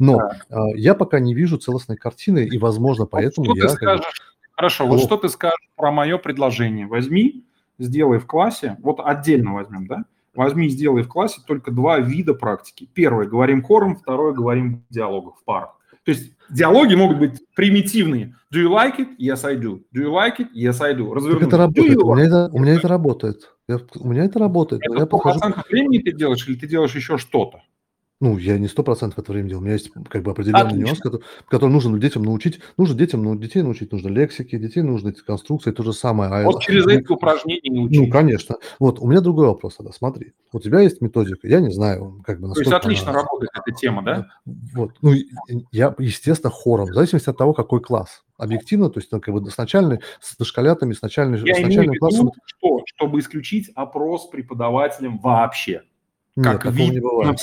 Но да. я пока не вижу целостной картины, и, возможно, поэтому что я... Ты скажешь... как... Хорошо, О. вот что ты скажешь про мое предложение? Возьми... Сделай в классе, вот отдельно возьмем, да? Возьми, сделай в классе только два вида практики. Первое – говорим хором, второе – говорим в диалогах, в парах. То есть диалоги могут быть примитивные. Do you like it? Yes, I do. Do you like it? Yes, I do. Развернуть. Это работает. У меня это, у меня это работает. Я, у меня это работает. Это я покажу... сто процентов времени ты делаешь или ты делаешь еще что-то? Ну, я не сто процентов это время делал. У меня есть как бы определенный Отлично. нюанс, который, который нужно детям научить. Нужно детям, ну, детей научить, нужно лексики, детей нужно конструкции, то же самое. А вот я, через я, эти упражнения научить. Ну, конечно. Вот, у меня другой вопрос тогда, смотри. У тебя есть методика, я не знаю, как бы... То есть отлично она... работает эта тема, да? Вот, ну, я, естественно, хором, в зависимости от того, какой класс. Объективно, то есть ну, как бы с начальной, с дошколятами, с начальной, я с начальным имею классом... Что? Чтобы исключить опрос преподавателем вообще. Как Нет, вид, не бывает.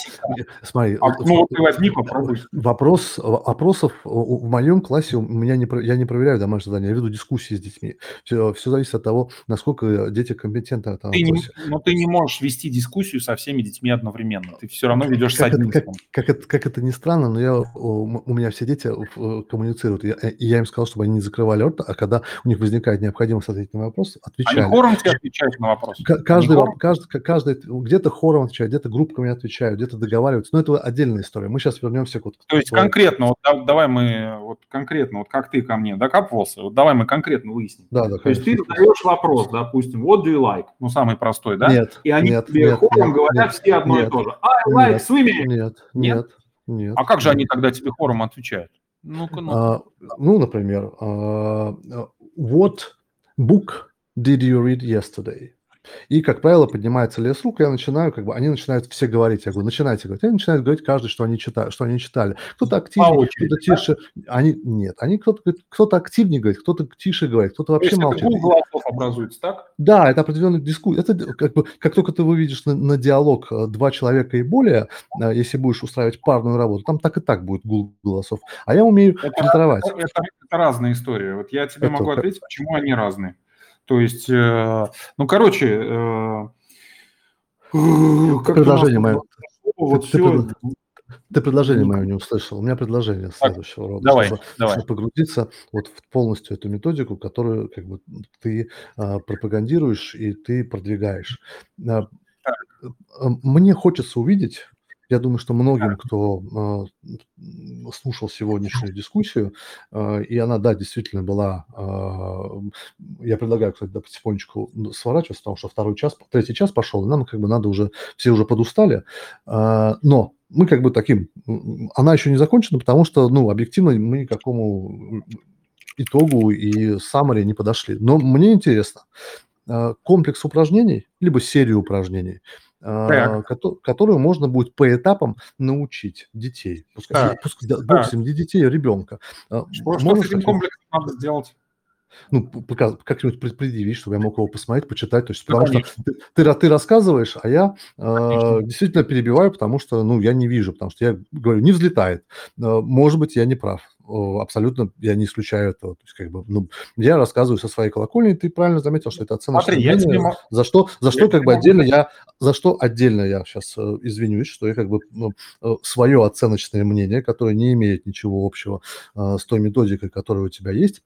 Смотри, а, вот, ну, ты возьми, попробуй. Вопрос, опросов в моем классе у меня не, я не проверяю домашние задания, я веду дискуссии с детьми. Все, все зависит от того, насколько дети компетентны. Ты не, но ты не можешь вести дискуссию со всеми детьми одновременно. Ты все равно ведешь как с одним. Это, как, как, это, как это ни странно, но я, у меня все дети коммуницируют. Я, и я им сказал, чтобы они не закрывали рот, а когда у них возникает необходимость ответить на вопрос, отвечали. Они хором тебе отвечают на вопрос? Каждый, хором? каждый, каждый где-то хором отвечает, где-то группами отвечают, где-то договариваются. Но это отдельная история. Мы сейчас вернемся к... То есть конкретно, вот да, давай мы вот конкретно, вот как ты ко мне докапывался, вот давай мы конкретно выясним. Да, да, То есть ты задаешь вопрос, допустим, what do you like? Ну, самый простой, да? Нет. И они нет, тебе нет, хором нет, говорят нет, все одно нет, и то же. I like swimming. Нет, нет, нет. А как нет. же они тогда тебе хором отвечают? Ну-ка, ну. А, ну, например, uh, what book did you read yesterday? И, как правило, поднимается лес рук, я начинаю, как бы, они начинают все говорить. Я говорю, начинайте говорить. Они начинают говорить каждый, что они читали. Что они читали. Кто-то активнее, кто-то тише. Да? Они, нет, они кто-то, кто-то активнее говорит, кто-то тише говорит, кто-то вообще молчит. То есть это двух голосов образуется, так? Да, это определенная дискуссия. Это как бы, как только ты выведешь на, на диалог два человека и более, если будешь устраивать парную работу, там так и так будет гул голосов. А я умею фильтровать. Это, это, это разная история. Вот я тебе это, могу ответить, как... почему они разные. То есть, э, ну, короче, э, э, как продолжение мое. Вот ты, все, ты, Ты предложение мое не услышал. У меня предложение следующего рода. Давай, чтобы, давай. Чтобы погрузиться вот в полностью эту методику, которую как бы, ты а, пропагандируешь и ты продвигаешь. А, мне хочется увидеть, я думаю, что многим, кто а, слушал сегодняшнюю дискуссию, а, и она, да, действительно была... А, я предлагаю, кстати, да, потихонечку сворачиваться, потому что второй час, третий час пошел, и нам как бы надо уже... Все уже подустали, а, но... Мы как бы таким... Она еще не закончена, потому что, ну, объективно мы к какому итогу и саммари не подошли. Но мне интересно, комплекс упражнений, либо серию упражнений, так. Которую можно будет по этапам научить детей. Пускай, пускай допустим, не детей, а ребенка. Что, что с этим комплексом надо сделать? Ну, как-нибудь предъявить, чтобы я мог его посмотреть, почитать. То есть, потому что ты, ты, ты рассказываешь, а я э, действительно перебиваю, потому что ну, я не вижу, потому что я говорю, не взлетает. Может быть, я не прав. Абсолютно я не исключаю этого. То есть, как бы, ну, я рассказываю со своей колокольни, ты правильно заметил, что это оценочное мнение. За что, за что как бы отдельно я, за что отдельно я сейчас извинюсь, что я как бы ну, свое оценочное мнение, которое не имеет ничего общего э, с той методикой, которая у тебя есть,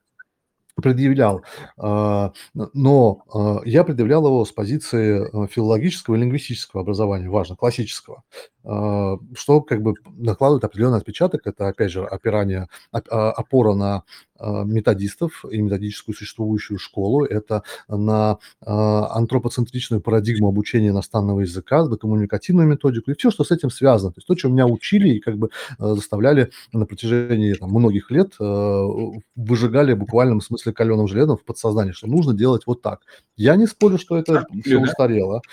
предъявлял, но я предъявлял его с позиции филологического и лингвистического образования, важно, классического, что как бы накладывает определенный отпечаток, это, опять же, опирание, опора на методистов и методическую существующую школу, это на антропоцентричную парадигму обучения иностранного языка, на коммуникативную методику и все, что с этим связано. То есть то, чем меня учили и как бы заставляли на протяжении там, многих лет, выжигали в буквальном смысле каленым железом в подсознании, что нужно делать вот так. Я не спорю, что это все устарело,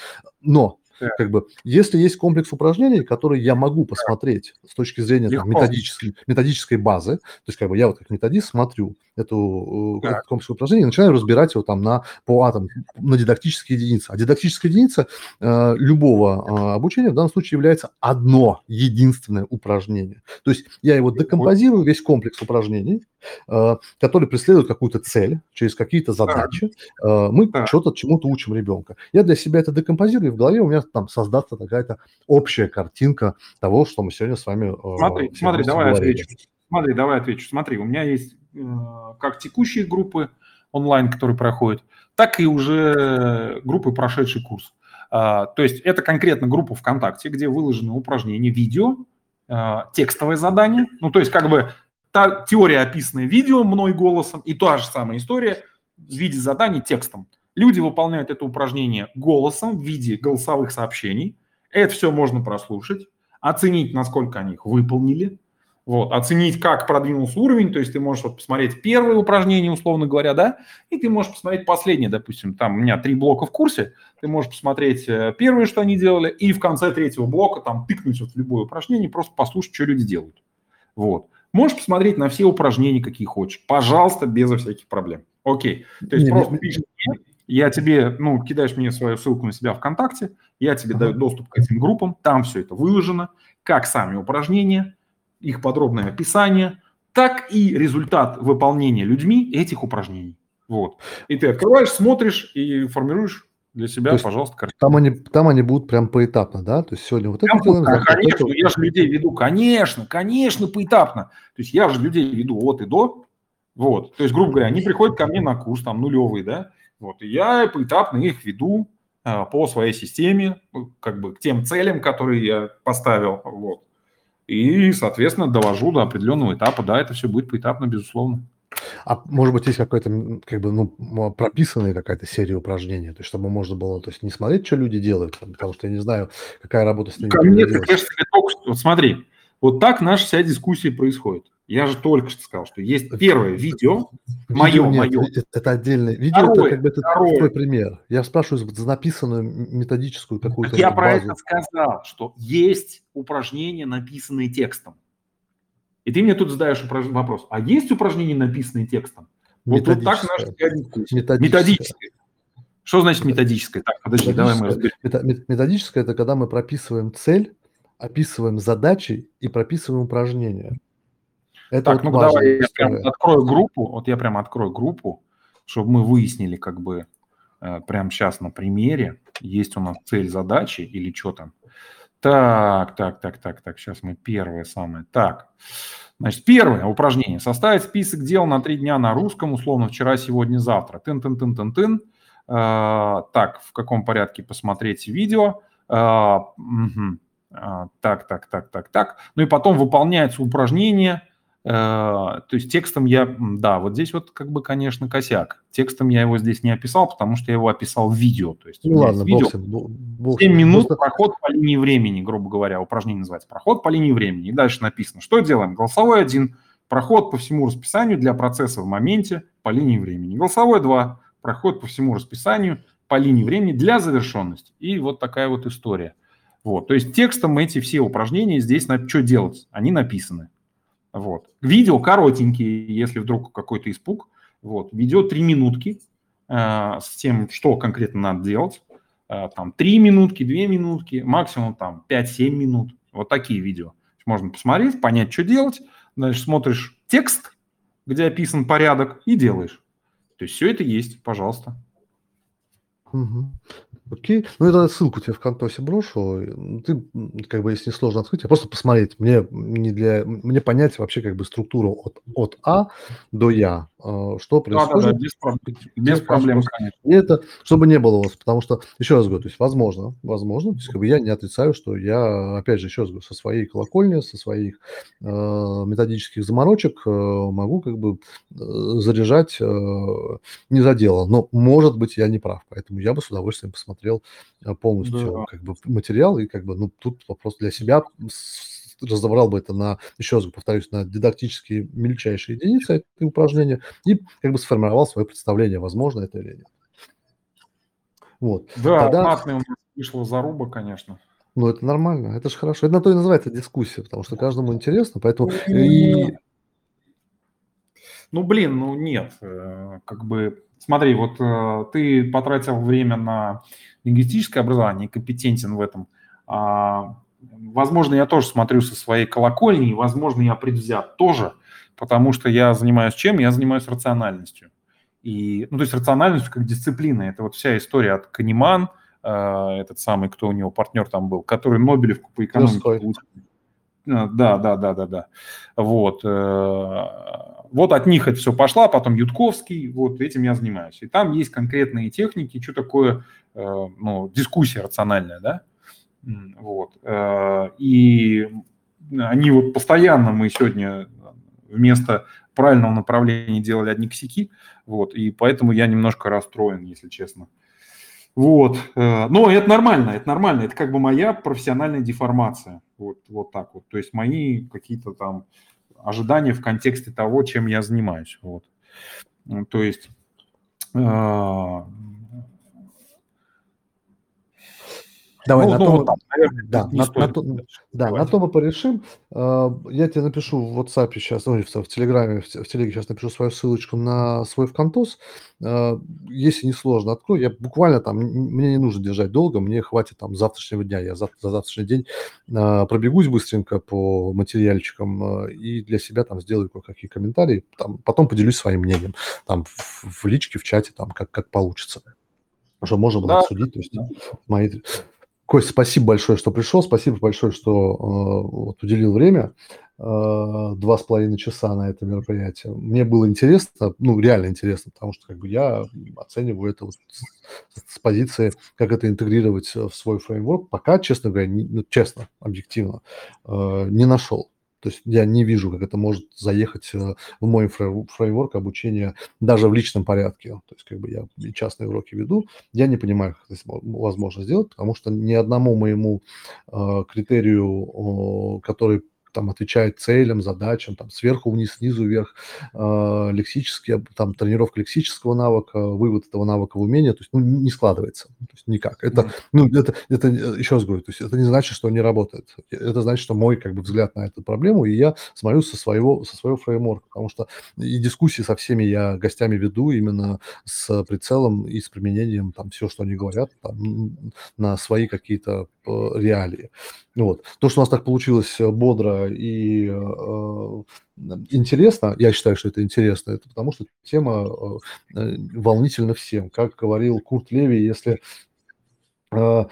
но... Как бы, если есть комплекс упражнений, которые я могу посмотреть с точки зрения там, методической, методической базы, то есть как бы я вот как методист смотрю эту, да. этот комплекс упражнений и начинаю разбирать его там на, по атом, на дидактические единицы. А дидактическая единица э, любого э, обучения в данном случае является одно единственное упражнение. То есть я его декомпозирую, весь комплекс упражнений, э, который преследует какую-то цель через какие-то задачи. Э, мы да. что-то, чему-то учим ребенка. Я для себя это декомпозирую, и в голове у меня там создастся какая-то общая картинка того, что мы сегодня с вами... Смотри, э, смотри давай говорили. отвечу. Смотри, давай отвечу. Смотри, у меня есть э, как текущие группы онлайн, которые проходят, так и уже группы, прошедший курс. Э, то есть это конкретно группа ВКонтакте, где выложено упражнение, видео, э, текстовое задание. Ну, то есть как бы та теория, описанная видео мной голосом, и та же самая история в виде заданий текстом. Люди выполняют это упражнение голосом в виде голосовых сообщений. Это все можно прослушать, оценить, насколько они их выполнили, вот, оценить, как продвинулся уровень. То есть ты можешь вот посмотреть первое упражнение, условно говоря, да, и ты можешь посмотреть последнее, допустим, там у меня три блока в курсе, ты можешь посмотреть первое, что они делали, и в конце третьего блока там тыкнуть вот в любое упражнение, просто послушать, что люди делают. Вот. Можешь посмотреть на все упражнения, какие хочешь. Пожалуйста, безо всяких проблем. Окей. То есть не, просто пишешь... Я тебе, ну, кидаешь мне свою ссылку на себя ВКонтакте, я тебе даю доступ к этим группам, там все это выложено, как сами упражнения, их подробное описание, так и результат выполнения людьми этих упражнений. Вот. И ты открываешь, смотришь и формируешь для себя, есть, пожалуйста, картинку. Там они, там они будут прям поэтапно, да? То есть сегодня вот прям это делаем, завтра это... Конечно, я же людей веду, конечно, конечно, поэтапно. То есть я же людей веду от и до. Вот. То есть, грубо говоря, они приходят ко мне на курс, там, нулевый, да? Вот, и я поэтапно их веду а, по своей системе, как бы к тем целям, которые я поставил. Вот. И, соответственно, довожу до определенного этапа. Да, это все будет поэтапно, безусловно. А может быть, есть какая-то, как бы, ну, прописанная какая-то серия упражнений, то есть, чтобы можно было, то есть, не смотреть, что люди делают, потому что я не знаю, какая работа с ними. Ко мне, ты, конечно, только что, вот смотри, вот так наша вся дискуссия происходит. Я же только что сказал, что есть первое видео, мое, нет, мое. Это, это отдельное видео, второе, это как бы это такой пример. Я спрашиваю за написанную методическую какую-то я базу. Про это сказал, что есть упражнения, написанные текстом. И ты мне тут задаешь упраж... вопрос, а есть упражнения, написанные текстом? Вот, вот так наша методическая. Методическая. Что значит методическое? Так, подожди, методическое, давай мы разберем. Методическое – это когда мы прописываем цель, описываем задачи и прописываем упражнения. Это так, вот ну давай я прям открою группу, вот я прям открою группу, чтобы мы выяснили как бы э, прямо сейчас на примере, есть у нас цель задачи или что там. Так, так, так, так, так, сейчас мы первое самое. Так, значит, первое упражнение. Составить список дел на три дня на русском, условно, вчера, сегодня, завтра. Тын-тын-тын-тын-тын. А, так, в каком порядке посмотреть видео. А, угу. а, так, так, так, так, так. Ну и потом выполняется упражнение. А, то есть текстом я... Да, вот здесь вот, как бы, конечно, косяк. Текстом я его здесь не описал, потому что я его описал в видео. То есть, ну ладно, видео. семь минут проход по линии времени, грубо говоря. Упражнение называется «Проход по линии времени». И дальше написано, что делаем. Голосовой один. Проход по всему расписанию для процесса в моменте по линии времени. Голосовой два. Проход по всему расписанию по линии времени для завершенности. И вот такая вот история. Вот. То есть текстом эти все упражнения здесь на что делать, они написаны. Вот. Видео коротенькие, если вдруг какой-то испуг. Вот. Видео три минутки э, с тем, что конкретно надо делать. Э, там три минутки, две минутки, максимум там пять-семь минут. Вот такие видео. Можно посмотреть, понять, что делать. Дальше смотришь текст, где описан порядок, и делаешь. То есть все это есть, пожалуйста. Угу. Окей. Ну, я ссылку тебе в ВКонтакте брошу. Ты, как бы, если не сложно открыть, я просто посмотреть. Мне, не для, мне понять вообще, как бы, структуру от, от А до Я. Что происходит. Да, да, да, без, без проблем, конечно. И это, чтобы не было у вас, потому что, еще раз говорю, то есть, возможно, возможно, то есть, как бы, я не отрицаю, что я, опять же, еще раз говорю, со своей колокольни, со своих э, методических заморочек э, могу, как бы, э, заряжать э, не за дело, но, может быть, я не прав, поэтому я бы с удовольствием посмотрел полностью, да, как бы, материал и, как бы, ну, тут вопрос для себя разобрал бы это на, еще раз повторюсь, на дидактические мельчайшие единицы эти упражнения и, как бы, сформировал свое представление, возможно это или нет. Вот. Да, знатная у нас вышла заруба, конечно. Ну, это нормально, это же хорошо. Это на то и называется дискуссия, потому что каждому интересно, поэтому... И... Ну, блин, ну нет, как бы... Смотри, вот ты потратил время на лингвистическое образование, компетентен в этом. Возможно, я тоже смотрю со своей колокольни, возможно, я предвзят тоже, потому что я занимаюсь чем? Я занимаюсь рациональностью. И, ну, то есть рациональностью как дисциплина. Это вот вся история от Канеман, э, этот самый, кто у него партнер там был, который Нобелевку по экономике получил. Да, да, да, да, да. Вот. Э, вот от них это все пошло, потом Юдковский, вот этим я занимаюсь. И там есть конкретные техники, что такое, э, ну, дискуссия рациональная, да? Вот. И они вот постоянно, мы сегодня вместо правильного направления делали одни косяки, вот, и поэтому я немножко расстроен, если честно. Вот. Но это нормально, это нормально, это как бы моя профессиональная деформация, вот, вот так вот, то есть мои какие-то там ожидания в контексте того, чем я занимаюсь, вот. То есть... Давай, ну, на, ну, том, там, наверное, да, на, на, то, да, на то мы порешим. Я тебе напишу в WhatsApp сейчас, ну, в, в Телеграме, в, в Телеге сейчас напишу свою ссылочку на свой ВКонтос. Если не сложно, открою. Я буквально там, мне не нужно держать долго, мне хватит там завтрашнего дня. Я за, за завтрашний день пробегусь быстренько по материальчикам и для себя там сделаю кое-какие комментарии. Там, потом поделюсь своим мнением. Там в, в личке, в чате, там как, как получится. Чтобы можно было, да, обсудить. То есть, да, мои... Кость, спасибо большое, что пришел, спасибо большое, что э, вот, уделил время, два с половиной часа на это мероприятие. Мне было интересно, ну, реально интересно, потому что, как бы, я оцениваю это вот с, с позиции, как это интегрировать в свой фреймворк, пока, честно говоря, не, ну, честно, объективно, э, не нашел. То есть я не вижу, как это может заехать в мой фреймворк обучения даже в личном порядке. То есть, как бы, я и частные уроки веду, я не понимаю, как это возможно сделать, потому что ни одному моему э, критерию, э, который там отвечает целям, задачам, там сверху вниз, снизу вверх, э, лексические, там тренировка лексического навыка, вывод этого навыка в умение, то есть, ну, не складывается, то есть никак. Это, ну, это, это, еще раз говорю, то есть это не значит, что не работает. Это значит, что мой, как бы, взгляд на эту проблему, и я смотрю со своего, со своего фреймворка, потому что и дискуссии со всеми я гостями веду именно с прицелом и с применением там все, что они говорят, там, на свои какие-то реалии. Вот. То, что у нас так получилось бодро и э, интересно, я считаю, что это интересно, это потому что тема э, волнительна всем. Как говорил Курт Леви, если э,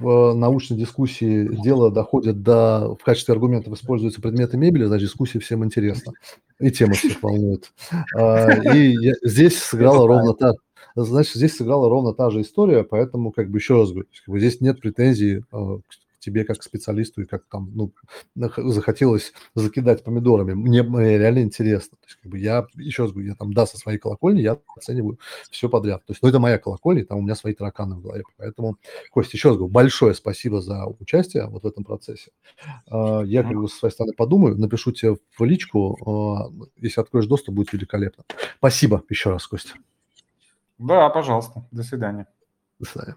в научной дискуссии дело доходит до... В качестве аргументов используются предметы мебели, значит, дискуссия всем интересна. И тема всех волнует. И здесь сыграла ровно та... Значит, здесь сыграла ровно та же история, поэтому, как бы, еще раз говорю, здесь нет претензий к тебе как к специалисту и как там, ну, захотелось закидать помидорами. Мне, мне реально интересно. То есть, как бы, я, еще раз говорю, я там, да, со своей колокольни я оцениваю все подряд. То есть, ну, это моя колокольня, там у меня свои тараканы в голове. Поэтому, Костя, еще раз говорю, большое спасибо за участие вот в этом процессе. Я, как бы, со своей стороны подумаю, напишу тебе в личку, если откроешь доступ, будет великолепно. Спасибо еще раз, Костя. Да, пожалуйста. До свидания. До свидания.